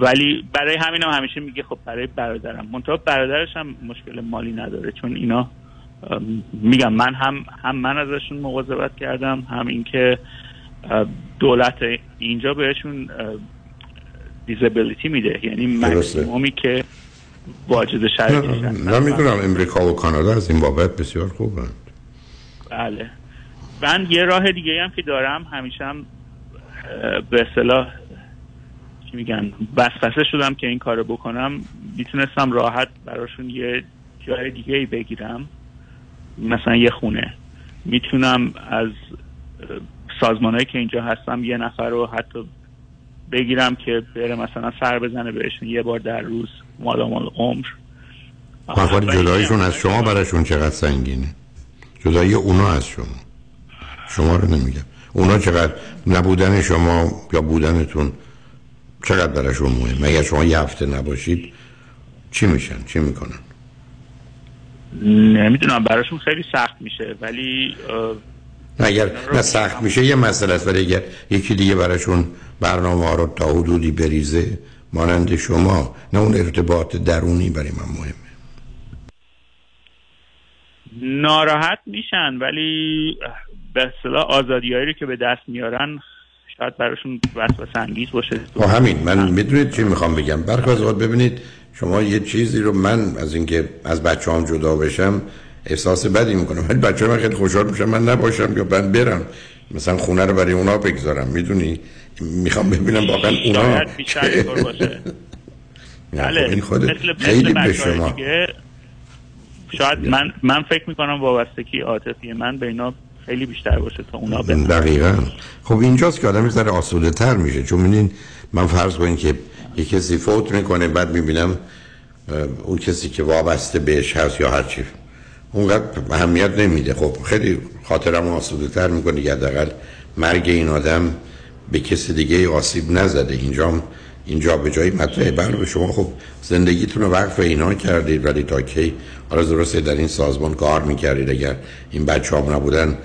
ولی برای همینم همیشه میگه خب برای برادرم. منتها برادرش هم مشکل مالی نداره، چون اینا میگم من هم من ازشون مواظبت کردم، هم اینکه دولت اینجا بهشون دیزابیلیتی میده، یعنی مکسیمومی که واجد شرایطش. من میدونم امریکا و کانادا از این بابت بسیار خوبند. بله، من یه راه دیگه هم که دارم، همیشه هم به اصطلاح میگن وسوسه شدم که این کارو بکنم، میتونستم راحت براشون یه جای دیگه‌ای بگیرم، مثلا یه خونه. میتونم از سازمانایی که اینجا هستم یه نفر رو حتی بگیرم که بره مثلا سر بزنه بهشون یه بار در روز مادام عمر. مفاد جداییشون از شما براشون چقدر سنگینه؟ جدایی اونا از شما رو نمیگم، اونا چقدر نبودن شما یا بودنتون چقدر براشون مهمه؟ اگر شما یه هفته نباشید چی میشن؟ چی میکنن؟ نمیدونم، براشون خیلی سخت میشه، ولی اگر نه سخت میشه یه مسئله است، ولی اگر یکی دیگه براشون برنامه رو تا حدودی بریزه مانند شما، نه اون ارتباط درونی برای من مهمه. ناراحت میشن، ولی به اصطلاح آزادیایی رو که به دست میارن شاید براشون وسوسه انگیز باشه. همین من میدونید چی میخوام بگم. برخی از اوقات ببینید شما یه چیزی رو، من از اینکه از بچه‌ام جدا بشم احساس بدی میکنم، ولی بچه‌ام خیلی خوشحال میشن من نباشم یا من برم، مثلا خونه رو برای اونا بگذارم. میدونی میخوام ببینم واقعا اونا شاید بیشتر اینطور باشه. بله، خیلی به شما شاید من فکر میکنم وابستگی عاطفی من به اینا خیلی بیشتر باشه تا اونا بهتر. دقیقاً. خب اینجاست که آدم یه ذره آسوده‌تر میشه، چون ببینین من فرض کنین که یه کسی فوت میکنه، بعد میبینم اون کسی که وابسته بهش هست یا هر چی اونقدر اهمیت نمیده، خب خیلی خاطرم آسوده‌تر میکنه که حداقل مرگ این آدم به کسی دیگه آسیب نزده. اینجا به جای مطلع بله شما خب زندگیتون رو وقف اینا کردید، ولی تا کی؟ حالا درسته در این سازمان کار میکردید، اگر این بچه‌ها نبودن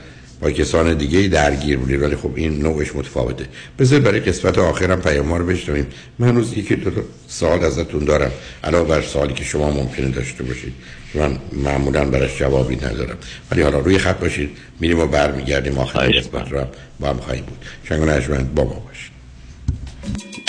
با کسان دیگه درگیر بودید، ولی خب این نوعش متفاوته. بذارید برای قسمت آخرم پیام‌ها رو بشنویم. من هنوز یکی دو سوال ازتون دارم علاوه بر سوالی که شما ممکنه داشته باشید، من معمولا براش جوابی ندارم، ولی حالا روی خط باشید، میریم و برمیگردیم آخر قسمت رو با هم خواهیم بود. شنگ و نجمند با ما باشید.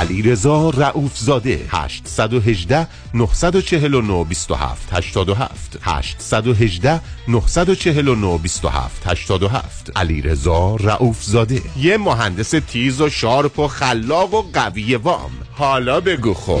علی رضا رؤوف زاده 818 949 27 87 818 949 27 87 علی رضا رؤوف زاده، یه مهندس تیز و شارپ و خلاق و قوی وام. حالا بگو خب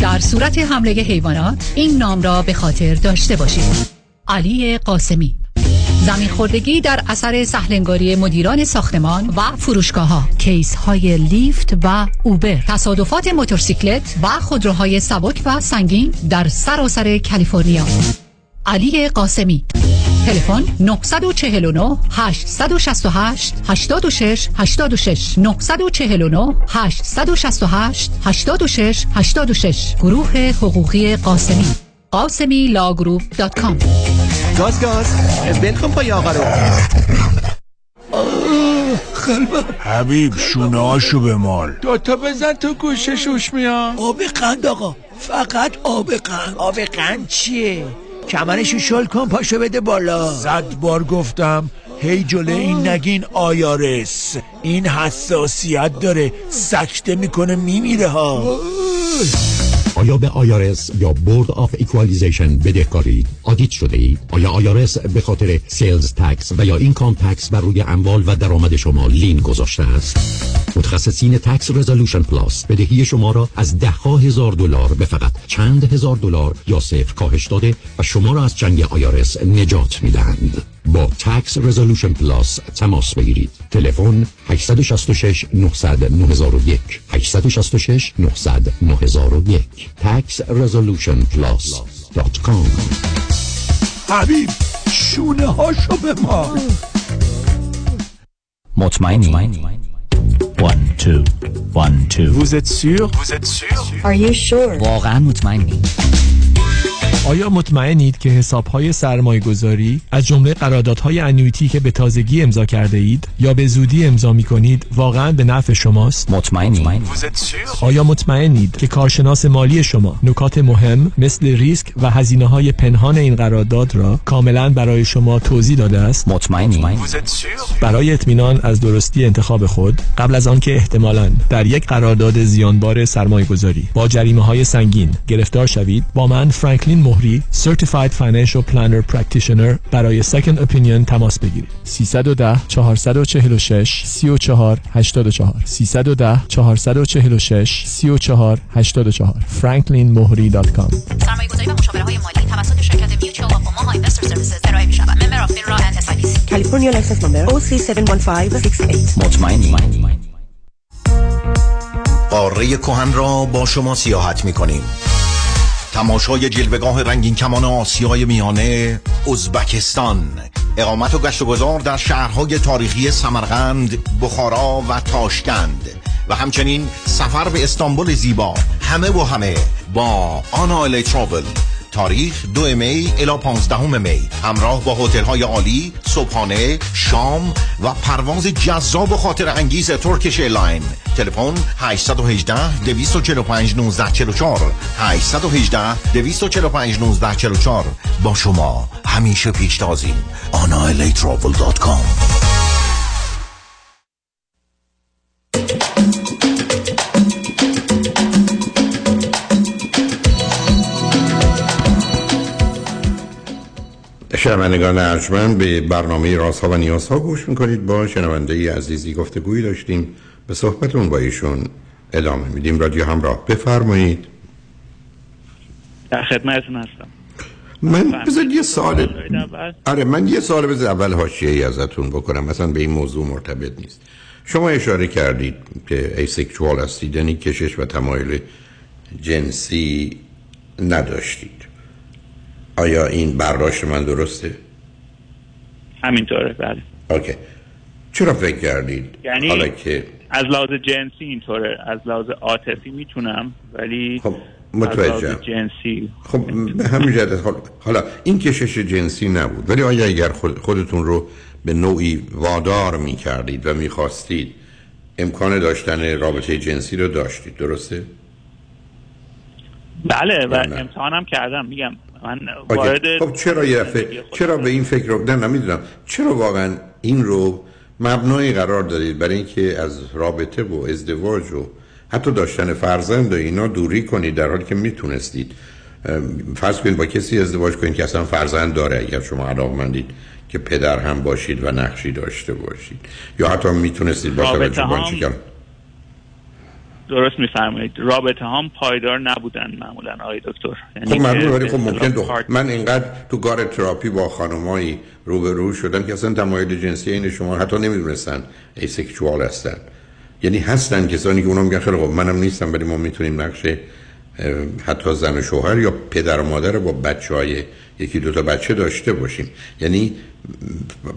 در صورت حمله حیوانات این نام را به خاطر داشته باشید. علی قاسمی. زمین خوردگی در اثر سهلنگاری مدیران ساختمان و فروشگاه‌ها، کیس‌های لیفت و اوبر، تصادفات موتورسیکلت و خودروهای سبک و سنگین در سراسر کالیفرنیا. علی قاسمی. تلفن 949 868 86 86 949 868 86 86 گروه حقوقی قاسمی، قاسمیلاگروپ.com. گاز گاز. بلکن پای آقا رو. قلبم. حبیب شونه هاشو بمال. دوتا بزن تو گوشه شوش میام. آب قند آقا، فقط آب قند. آب قند چیه؟ کمرشو شل کن، پاشو بده بالا. 100 بار گفتم هی جله این نگین آیارس، این حساسیت داره، سکته میکنه میمیره ها. آیا به آیارس یا بورد آف ایکوالیزیشن بدهکارید؟ آدیت شده اید؟ آیا آیارس به خاطر سیلز تکس و یا اینکام تکس بر روی اموال و درآمد شما لین گذاشته است؟ متخصصین تکس رزولوشن پلاس بدهی شما را از $10,000 به فقط چند هزار دلار یا صفر کاهش داده و شما را از چنگ آیارس نجات میدهند. با تکس رزولوشن پلاس تماس بگیرید. تلفن 866 900 9001 866 900 9001 taxresolutionplus.com. حبیب شونه هاشو به ما. مطمئنی؟ 1 2 1 2. Vous êtes sûr? Are you sure? واقعا مطمئنی؟ آیا مطمئنید که حساب‌های سرمایه‌گذاری از جمله قراردادهای انویتی که به تازگی امضا کرده اید یا به زودی امضا می‌کنید واقعاً به نفع شماست؟ مطمئنید؟ آیا مطمئنید که کارشناس مالی شما نکات مهم مثل ریسک و هزینه‌های پنهان این قرارداد را کاملاً برای شما توضیح داده است؟ مطمئنید؟ برای اطمینان از درستی انتخاب خود، قبل از آنکه احتمالاً در یک قرارداد زیانبار سرمایه‌گذاری با جریمه‌های سنگین گرفتار شوید، با من فرانکلین مهری، Certified Financial Planner Practitioner، برای Second Opinion تماس بگیرید. 310-446-3484 310-446-3484 franklinmohri.com. سرمایه‌گذاری و مشاوره‌های مالی توسط شرکت Mutual of Omaha Investor Services ارائه می‌شود. Member of FINRA and SIPC. California License Number OC71568. مطمئنی؟ قاره کهن را با شما سیاحت می‌کنیم. تماشای جلوگاه رنگین کمان آسیای میانه، ازبکستان، اقامت و گشت و گذار در شهرهای تاریخی سمرقند، بخارا و تاشکند، و همچنین سفر به استانبول زیبا. همه با آنایل ترابل، تاریخ 2 می الی 15 می همراه با هتل‌های عالی، صبحانه، شام و پرواز جذاب و خاطر انگیز ترکش ایرلاین. تلفن 818 245 1944 818 245 1944. با شما همیشه پیشتازیم. anailaytravel.com. شنوندگان ارجمند، به برنامه رازها و نیازها گوش میکنید. با شنونده‌ای عزیزی گفتگویی داشتیم، به صحبتون با ایشون ادامه میدیم. رادیو همراه، بفرمایید. در خدمتتون هستم. من یه سوال بذار اول حاشیه‌ای ازتون بکنم، مثلا به این موضوع مرتبط نیست. شما اشاره کردید که ایسکشوال هستید، یعنی کشش و تمایل جنسی نداشتید. آیا این برداشت من درسته؟ همینطوره، بله. اوکی. چرا فکر کردید؟ یعنی حالا که از لحاظ جنسی اینطوره، از لحاظ عاطفی میتونم، ولی خب متوجهم. جنسی خب همین جهت. حالا این کشش جنسی نبود، ولی آیا اگر خودتون رو به نوعی وادار میکردید و میخواستید، امکان داشتن رابطه جنسی رو داشتید، درسته؟ بله، و امتحانم کردم. میگم خب چرا به این فکر رو نمیدونم، چرا واقعا این رو مبنای قرار دادید؟ برای اینکه از رابطه و ازدواج و حتی داشتن فرزند و اینا دوری کنید، در حالی که میتونستید. فرض کنید با کسی ازدواج کنید که اصلا فرزند داره، اگر شما علاقه‌مندید که پدر هم باشید و نقشی داشته باشید، یا حتی میتونستید با توجه به اون چیکار. درست میفرمایید. رابطه هم پایدار نبودن معمولا آقای دکتر. خب معلومه، ولی خب ممکن من اینقدر تو گار تراپی با خانمایی روبرو شدم که اصلا تمایل جنسی این شما حتی نمیدونستن ایسکشوال هستن. یعنی هستن کسانی که اونا میگن خیلی خب منم نیستم، ولی ما میتونیم نقش حتی زن و شوهر یا پدر و مادر با بچهای یکی دو تا بچه داشته باشیم. یعنی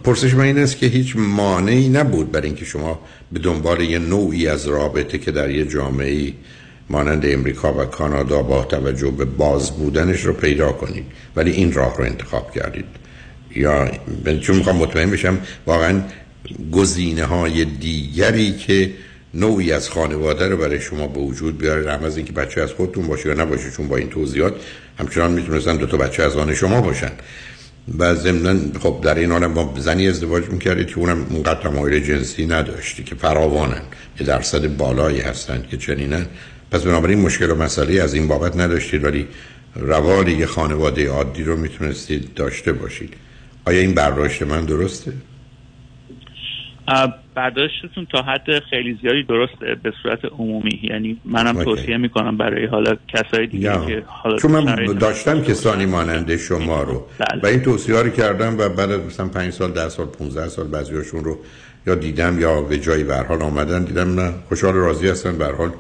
پرسش من این است که هیچ مانعی نبود برای اینکه شما به دنبال یه نوعی از رابطه که در یه جامعه‌ای مانند امریکا و کانادا با توجه به باز بودنش رو پیدا کنید، ولی این راه رو انتخاب کردید. یا چون میخوام مطمئن بشم واقعا گزینه‌های دیگری که نوعی از خانواده رو برای شما به وجود بیاره، رحم از اینکه بچه از خودتون باشه یا نباشه، چون با این توضیحات همچنان میتونستن دو تا بچه از آن شما باشن. و ضمناً خب در این عالم با زنی ازدواج میکردید که اونم اونقدر تمایل جنسی نداشتی، که فراوانن، به درصد بالایی هستن که چنینن. پس بنابراین مشکل و مسئله از این بابت نداشتید، ولی روال یه خانواده عادی رو میتونستید داشته باشید. آیا این برداشت من درسته؟ برداشتتون تا حد خیلی زیادی درسته به صورت عمومی. یعنی منم توصیه میکنم برای حالا کسای دیگه که حالا چون من داشتم کسانی مانند شما رو و این توصیه رو کردم و بعد از مثلا 5 سال 10 سال 15 سال بعضیاشون رو یا دیدم یا به جایی به هر حال آمدن، دیدم نه خوشحال راضی هستن. به هر حال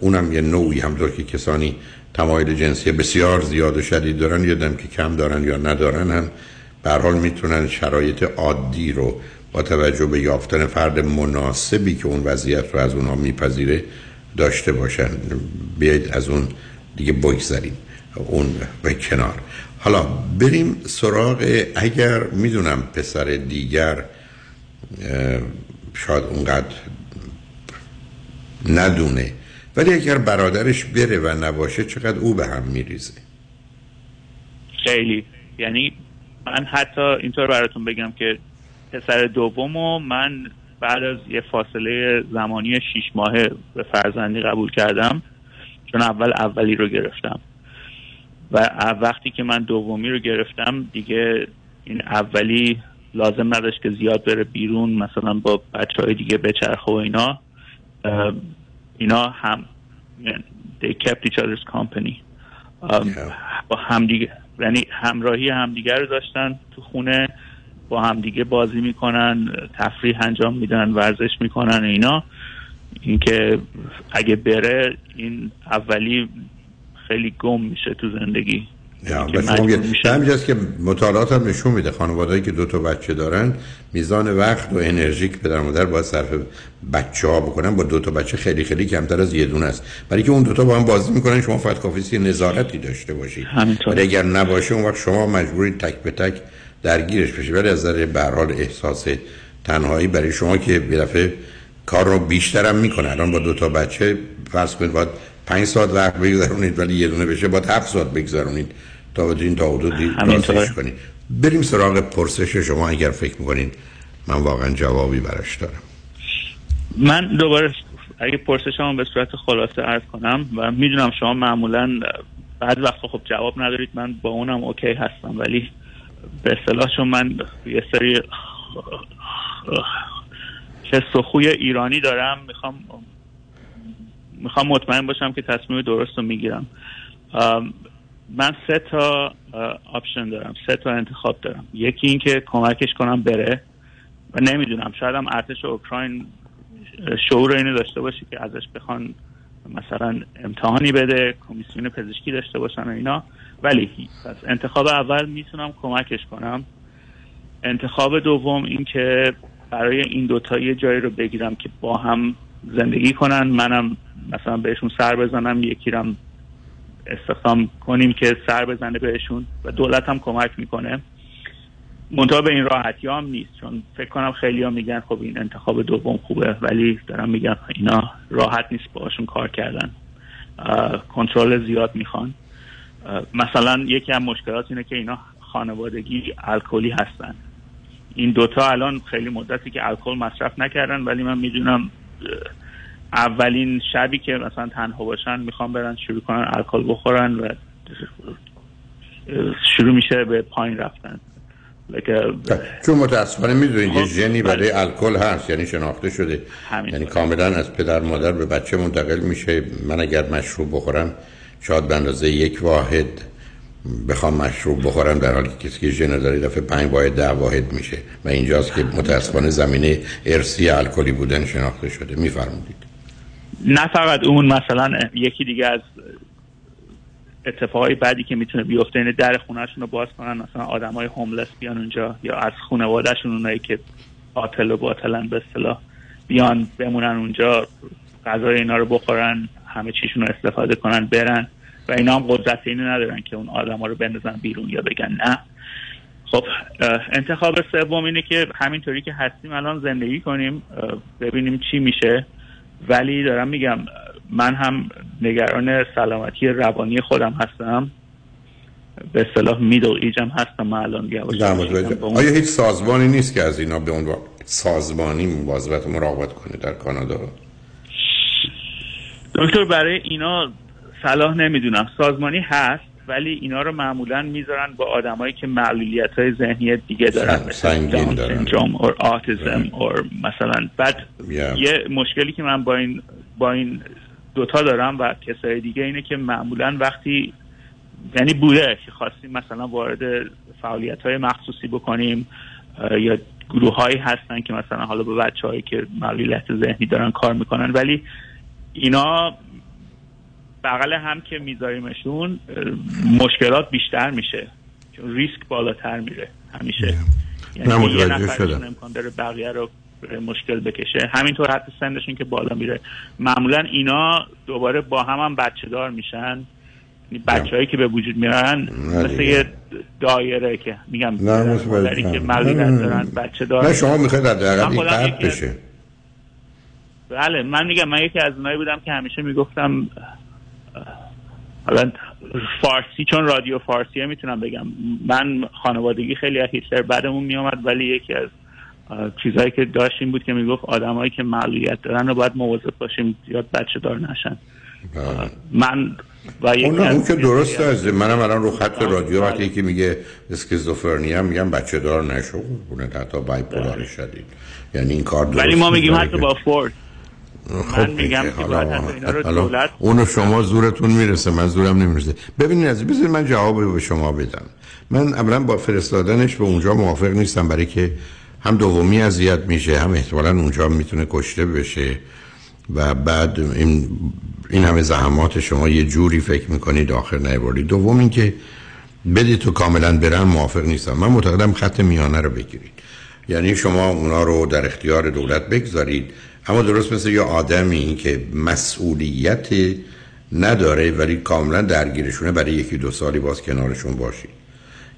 اونم یه نوعی، همونطور که کسانی تمایل جنسی بسیار زیاد و شدید دارن، یادم که کم دارن یا ندارن، هم به هر حال میتونن شرایط عادی رو با توجه به یافتن فرد مناسبی که اون وضعیت رو از اونها میپذیره داشته باشن. بیایید از اون دیگه بگذریم، اون به کنار. حالا بریم سراغ، اگر میدونم پسر دیگر شاید اونقدر ندونه، ولی اگر برادرش بره و نباشه چقدر او به هم میریزه؟ خیلی. یعنی من حتی اینطور براتون بگم که پسر دومو من بعد از یه فاصله زمانی 6 ماهه به فرزندی قبول کردم، چون اولی رو گرفتم و وقتی که من دومی رو گرفتم دیگه این اولی لازم نداشت که زیاد بره بیرون، مثلا با بچهای دیگه بچرخه و اینا هم they kept each other's company. با هم دیگه، یعنی همراهی همدیگه رو داشتن، تو خونه با هم دیگه بازی میکنن، تفریح انجام میدن، ورزش میکنن اینا. اینکه اگه بره این اولی خیلی گم میشه تو زندگی. همینجاست که مطالعات هم نشون میده خانوادهایی که دو تا بچه دارن میزان وقت و انرژی که پدر مادر باید صرف بچه ها بکنن با دو تا بچه خیلی خیلی کمتر از یه دونه است، برای که اون دو تا با هم بازی میکنن. شما فقط کافیه نظارتی داشته باشید، ولی اگر نباشه اون وقت شما مجبورید تک به تک درگیرش بشید. ولی از نظر به هر حال احساس تنهایی برای شما که به دفعه کار رو بیشتر هم میکنه، الان با دو تا بچه فرض کنید باید 5 ساعت وقت بگذرونید ولی یه دونه بشه باید 7 ساعت بگذرونید تا بتونید تا حدودی راستش کنید. بریم سراغ پرسش شما اگر فکر میکنین من واقعا جوابی براش دارم. من دوباره اگه پرسشمو به صورت خلاصه عرض کنم و میدونم شما معمولا بعد وقتا خب جواب ندارید، من با اونم اوکی هستم، ولی به اصطلاح چون من یه سری حس و خوی ایرانی دارم، میخوام مطمئن باشم که تصمیم درست رو میگیرم. من 3 تا آپشن دارم، 3 تا انتخاب دارم. یکی این که کمکش کنم بره و نمیدونم شاید هم ارتش اوکراین شعور اینو داشته باشه که ازش بخوان مثلا امتحانی بده، کمیسیون پزشکی داشته باشن و اینا، ولی پس انتخاب اول میتونم کمکش کنم. انتخاب دوم این که برای این دوتا یه جایی رو بگیرم که با هم زندگی کنن، منم مثلا بهشون سر بزنم، یکی رو استخدام کنیم که سر بزنه بهشون و دولت هم کمک میکنه. منطقه به این راحتی هم نیست، چون فکر کنم خیلی ها میگن خب این انتخاب دوم خوبه، ولی دارم میگن اینا راحت نیست باشون کار کردن، کنترل زیاد میخوان. مثلا یکی هم مشکلات اینه که اینا خانوادگی الکلی هستن. این دوتا الان خیلی مدتی که الکل مصرف نکردن، ولی من میدونم اولین شبی که مثلا تنها باشن میخوان برن شروع کنن الکل بخورن و شروع میشه به پایین رفتن. چون متاسفانه میدونید یه ژنی برای الکل هست، یعنی شناخته شده، یعنی کاملا از پدر مادر به بچه منتقل میشه. من اگر مشروب بخورم شاید به اندازه 1 واحد بخوام مشروب بخورم، در حالی که کسی که ژن داره دفعه 5 واحد 10 واحد میشه و اینجاست که متاسفانه زمینه ارثی الکلی بودن شناخته شده. میفرمودید نه فقط اون، مثلا یکی دیگه از اتفاقای بعدی که میتونه بیفته اینه در خونه‌شون رو باز کنن، مثلا آدمای هوملس بیان اونجا یا از خانواده‌شون اونایی که قاتل و باطلن به اصطلاح بیان بمونن اونجا، غذای اینا رو بخورن، همه چیشون رو استفاده کنن برن و اینا هم قدرت اینو ندارن که اون آدما رو بندازن بیرون یا بگن نه. خب انتخاب سوم اینه که همینطوری که هستیم الان زندگی کنیم ببینیم چی میشه، ولی دارم میگم من هم نگران سلامتی روانی خودم هستم، به اصطلاح میدل ایجم هستم من الان. آیا هیچ سازمانی نیست که از اینا به عنوان سازمانی مواظبت و مراقبت کنه در کانادا؟ دکتر برای اینا صلاح نمیدونم، سازمانی هست ولی اینا رو معمولا میذارن با آدمایی که معلولیت‌های ذهنی دیگه دارن، سنگین دارن، سندروم اور آتیسم اور مثلا. بعد یه مشکلی که من با این دوتا دارم و کسای دیگه اینه که معمولا وقتی یعنی بوده که خواستیم مثلا وارد فعالیت‌های مخصوصی بکنیم یا گروه‌هایی هستن که مثلا حالا با بچه‌هایی که معلولیت ذهنی دارن کار میکنن، ولی اینا بغل هم که میذاریمشون مشکلات بیشتر میشه چون ریسک بالاتر میره همیشه. یعنی یه نفرشون امکان داره بقیه رو مشکل بکشه، همینطور حتی سنشون که بالا میره معمولا اینا دوباره با هم بچه دار میشن. یعنی بچه هایی که به وجود میرن مثل یه دایره که میگم داری که معلومات دارن بچه دار. نه شما میخواید در دقیقه بشه. بله من میگم من یکی از اونایی بودم که همیشه میگفتم حالا فارسی چون رادیو فارسیه میتونم بگم من خانوادگی خیلی از هیتلر بعدمون میامد، ولی یکی از چیزایی که داشتیم بود که میگفت آدمایی که معلولیت دارن رو باید مواظب باشیم زیاد بچه دار نشن. من و یکی اون که درست هست، منم الان رو خط رادیو وقتی که میگه اسکیزوفرنیا میگم بچه دار نشو قربونه، حتی بایپولار شدید، یعنی این کار درست، ولی ما میگیم حتی با فورد من میگم که باید اینا رو دولت اونو شما زورتون میرسه من زورم نمیرسه. ببینید از بذارید من جواب به شما بدم. من اولا با فرستادنش به اونجا موافق نیستم، برای که هم دومی اذیت میشه، هم احتمالاً اونجا میتونه کشته بشه و بعد این همه زحمات شما یه جوری فکر میکنید آخر نیاوردید. دوم این که بدید تو کاملا برن موافق نیستم. من معتقدم خط میانه رو بگیرید، یعنی شما اونا رو در اختیار دولت بگذارید، اما درست مثل یه آدمی که مسئولیت نداره ولی کاملا درگیرشونه، برای یکی دو سالی باز کنارشون باشید.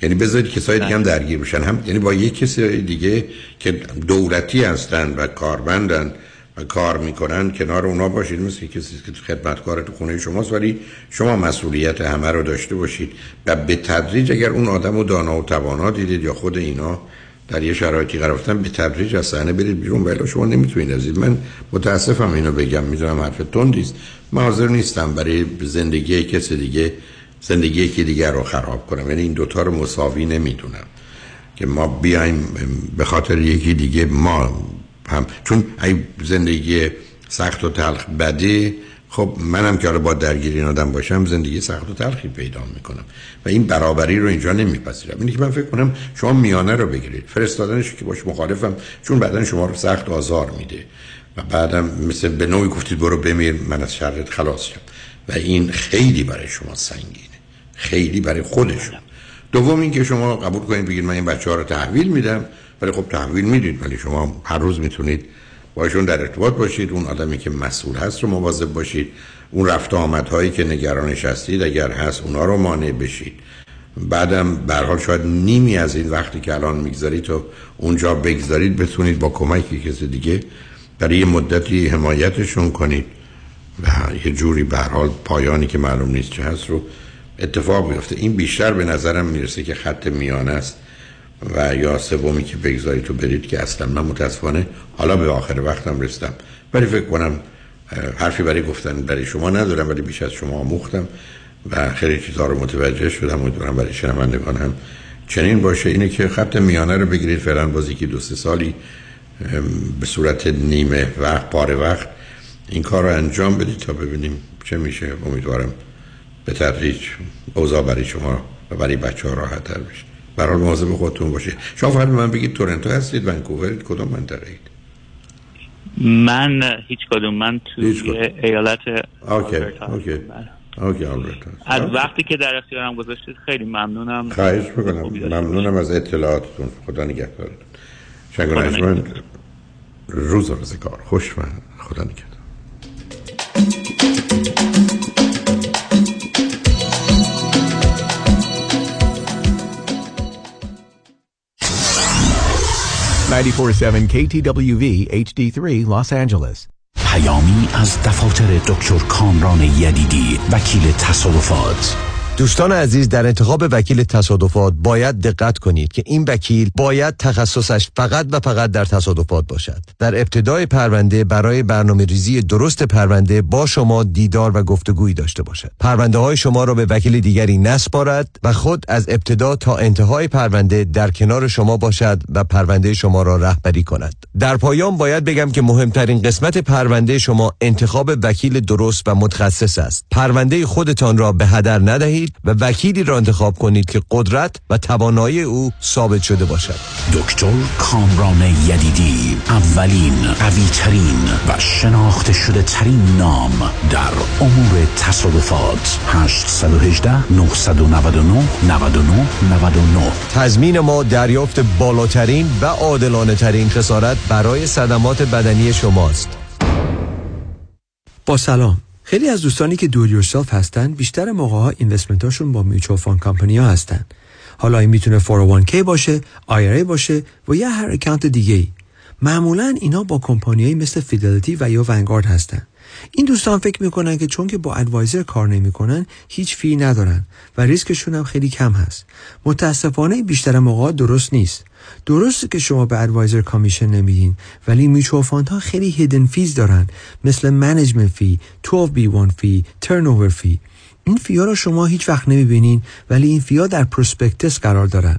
یعنی بذارید کسای دیگه هم درگیر بشن، هم یعنی با یک کسی دیگه که دولتی هستن و کارمندن و کار میکنن کنار اونا باشید، مثل کسی که خدمتکار تو خونه شماست ولی شما مسئولیت همه رو داشته باشید و به تدریج اگر اون آدم رو دانا و توانا دیدید یا خود اینا در یه شرایطی قرار گرفتن به تدریج از صحنه برید بیرون، ولی شما نمیتونید ازید. من متاسفم اینو بگم، میدونم حرف تندی است، من حاضر نیستم برای زندگی کسی دیگه زندگی یکی دیگر رو خراب کنم، یعنی این دوتا رو مساوی نمیدونم که ما بیایم به خاطر یکی دیگه ما هم، چون اگه زندگی سخت و تلخ بده، خب منم که با درگیر این آدم باشم زندگی سخت و تلخی پیدا میکنم و این برابری رو اینجا نمیپذیرم. اینی که من فکر کنم شما میانه رو بگیرید، فرستادنش که باش مخالفم، چون بعدن شما رو سخت آزار میده و بعدم مثل به نوعی گفتید برو بمیر من از شرت خلاص شم و این خیلی برای شما سنگینه، خیلی برای خودشون. دوم این که شما قبول کنید بگید من این بچه‌ها رو تحویل میدم، ولی خب تحویل میدید ولی شما هر روز میتونید باشون در ارتباط باشید، اون آدمی که مسئول هست رو مواظب باشید، اون رفت آمدهایی که نگرانش هستید اگر هست اونا رو مانع بشید. بعدم به هر حال شاید نیمی از این وقتی که الان میگذارید و اونجا بگذارید بتونید با کمکی کسی دیگه برای یه مدتی حمایتشون کنید و یه جوری به هر حال پایانی که معلوم نیست چه هست رو اتفاق بیفته. این بیشتر به نظرم میرسه که خط میانه است و یا سومی که بگذارید تو برید که اصلا من متاسفانه حالا به آخر وقتم رسیدم، ولی فکر کنم حرفی برای گفتن برای شما ندارم، ولی بیش از شما آموختم و خیلی چیزا رو متوجه شدم، امیدوارم برای شنوندگان هم چنین باشه. اینه که خط میانه رو بگیرید فعلا، بازی که دو سه سالی به صورت نیمه وقت پاره وقت این کار رو انجام بدید تا ببینیم چه میشه. امیدوارم به تدریج اوضاع برای شما و برای بچه‌ها راحت‌تر بشه. برای مواظب خودتون باشید. شما فقط من بگید تورنتو هستید، ونکوورید، کدوم منطقه اید؟ من هیچ کدوم، من توی ایالت آلبرتا. اوکی آلبرتا. از وقتی که در اختیارم گذاشتید خیلی ممنونم. خواهش می‌کنم. ممنونم از اطلاعاتتون. خدا نگهدارتون. شنگونایشمند روز روزگار خوش و خدا نگهدار. KTWV HD3 Los Angeles. پیامی از دفاتر دکتر کامران یدیدی، وکیل تصادفات. دوستان عزیز، در انتخاب وکیل تصادفات باید دقت کنید که این وکیل باید تخصصش فقط و فقط در تصادفات باشد. در ابتدای پرونده برای برنامه‌ریزی درست پرونده با شما دیدار و گفتگویی داشته باشد. پرونده های شما را به وکیل دیگری نسپارد و خود از ابتدا تا انتهای پرونده در کنار شما باشد و پرونده شما را رهبری کند. در پایان باید بگم که مهمترین قسمت پرونده شما انتخاب وکیل درست و متخصص است. پرونده خودتان را به هدر ندهید و وکیلی را انتخاب کنید که قدرت و توانایی او ثابت شده باشد. دکتر کامران یدیدی، اولین، قوی‌ترین و شناخته شده ترین نام در امور تصادفات. 818-999-9999. تضمین ما دریافت بالاترین و عادلانه ترین خسارت برای صدمات بدنی شماست. با سلام. خیلی از دوستانی که دور یورسلف هستن بیشتر موقع‌ها اینوستمنت‌هاشون با میچوال فاند کمپانی‌ها هستن. حالا این میتونه 401k باشه، IRA باشه و یا هر اکانت دیگه‌ای. معمولاً اینا با کمپانی‌هایی مثل فیدلیتی و یا ونگارد هستن. این دوستان فکر میکنن که چون که با ادوایزر کار نمیکنن هیچ فی ندارن و ریسکشون هم خیلی کم هست. متأسفانه بیشتر موقع‌ها درست نیست. درسته که شما به ادوایزر کامیشن نمیدین، ولی میچوال فاندها خیلی هیدن فیز دارن، مثل منیجمنت فی، 12B1 فی، ترنوور فی. این فی‌ها رو شما هیچ وقت نمیبینین، ولی این فی‌ها در پروسپکتس قرار دارن.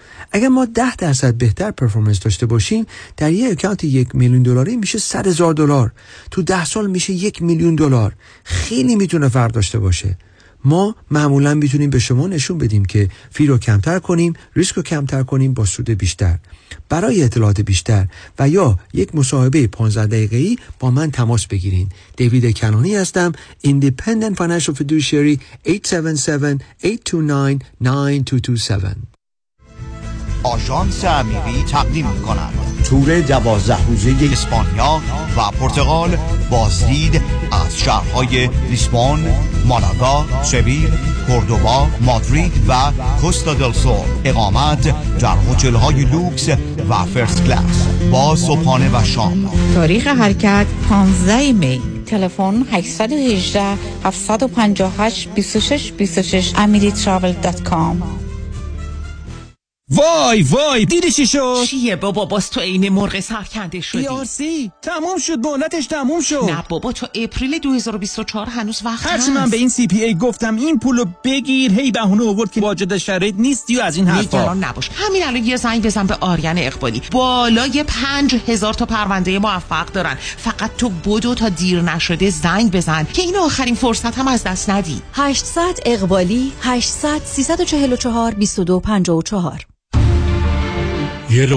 اگر ما 10% بهتر پرفورمنس داشته باشیم، در یک اکانت $1,000,000 میشه $100,000، تو 10 سال میشه $1,000,000. خیلی میتونه فرق داشته باشه. ما معمولا میتونیم به شما نشون بدیم که فی رو کمتر کنیم، ریسک رو کمتر کنیم با سود بیشتر. برای اطلاعات بیشتر و یا یک مصاحبه 15 دقیقه‌ای با من تماس بگیرین. دیوید کنانی هستم، Independent Financial Fiduciary. 877-829-9227. آژانس امیری تقدیم می‌کند تور 12 روزه اسپانیا و پرتغال، بازدید از شهرهای لیسبون، مالاگا، سویل، کوردوبا، مادرید و کوستا دل سول. اقامت در هتل‌های لوکس و فرست کلاس با صبحانه و شام. تاریخ حرکت 15 می. تلفن 818-758-2626. amiritravel.com. وای دیدی چی شد؟ چیه بابا؟ باز تو عین مرغ سرکنده شدی. ERC تموم شد، مهلتش تموم شد. نه بابا، تا اپریل 2024 هنوز وقت هست. هرچی من به این CPA گفتم این پولو بگیر، هی بهونه آورد که واجد شرایط نیستی و از این حرفا. نگران نباش، همین الان یه زنگ بزن به آریان اقبالی، بالای 5000 تا پرونده موفق دارن. فقط تو بدو تا دیر نشده زنگ بزن که این آخرین فرصت هم از دست ندی. 800 اقبالی 800 344 2254.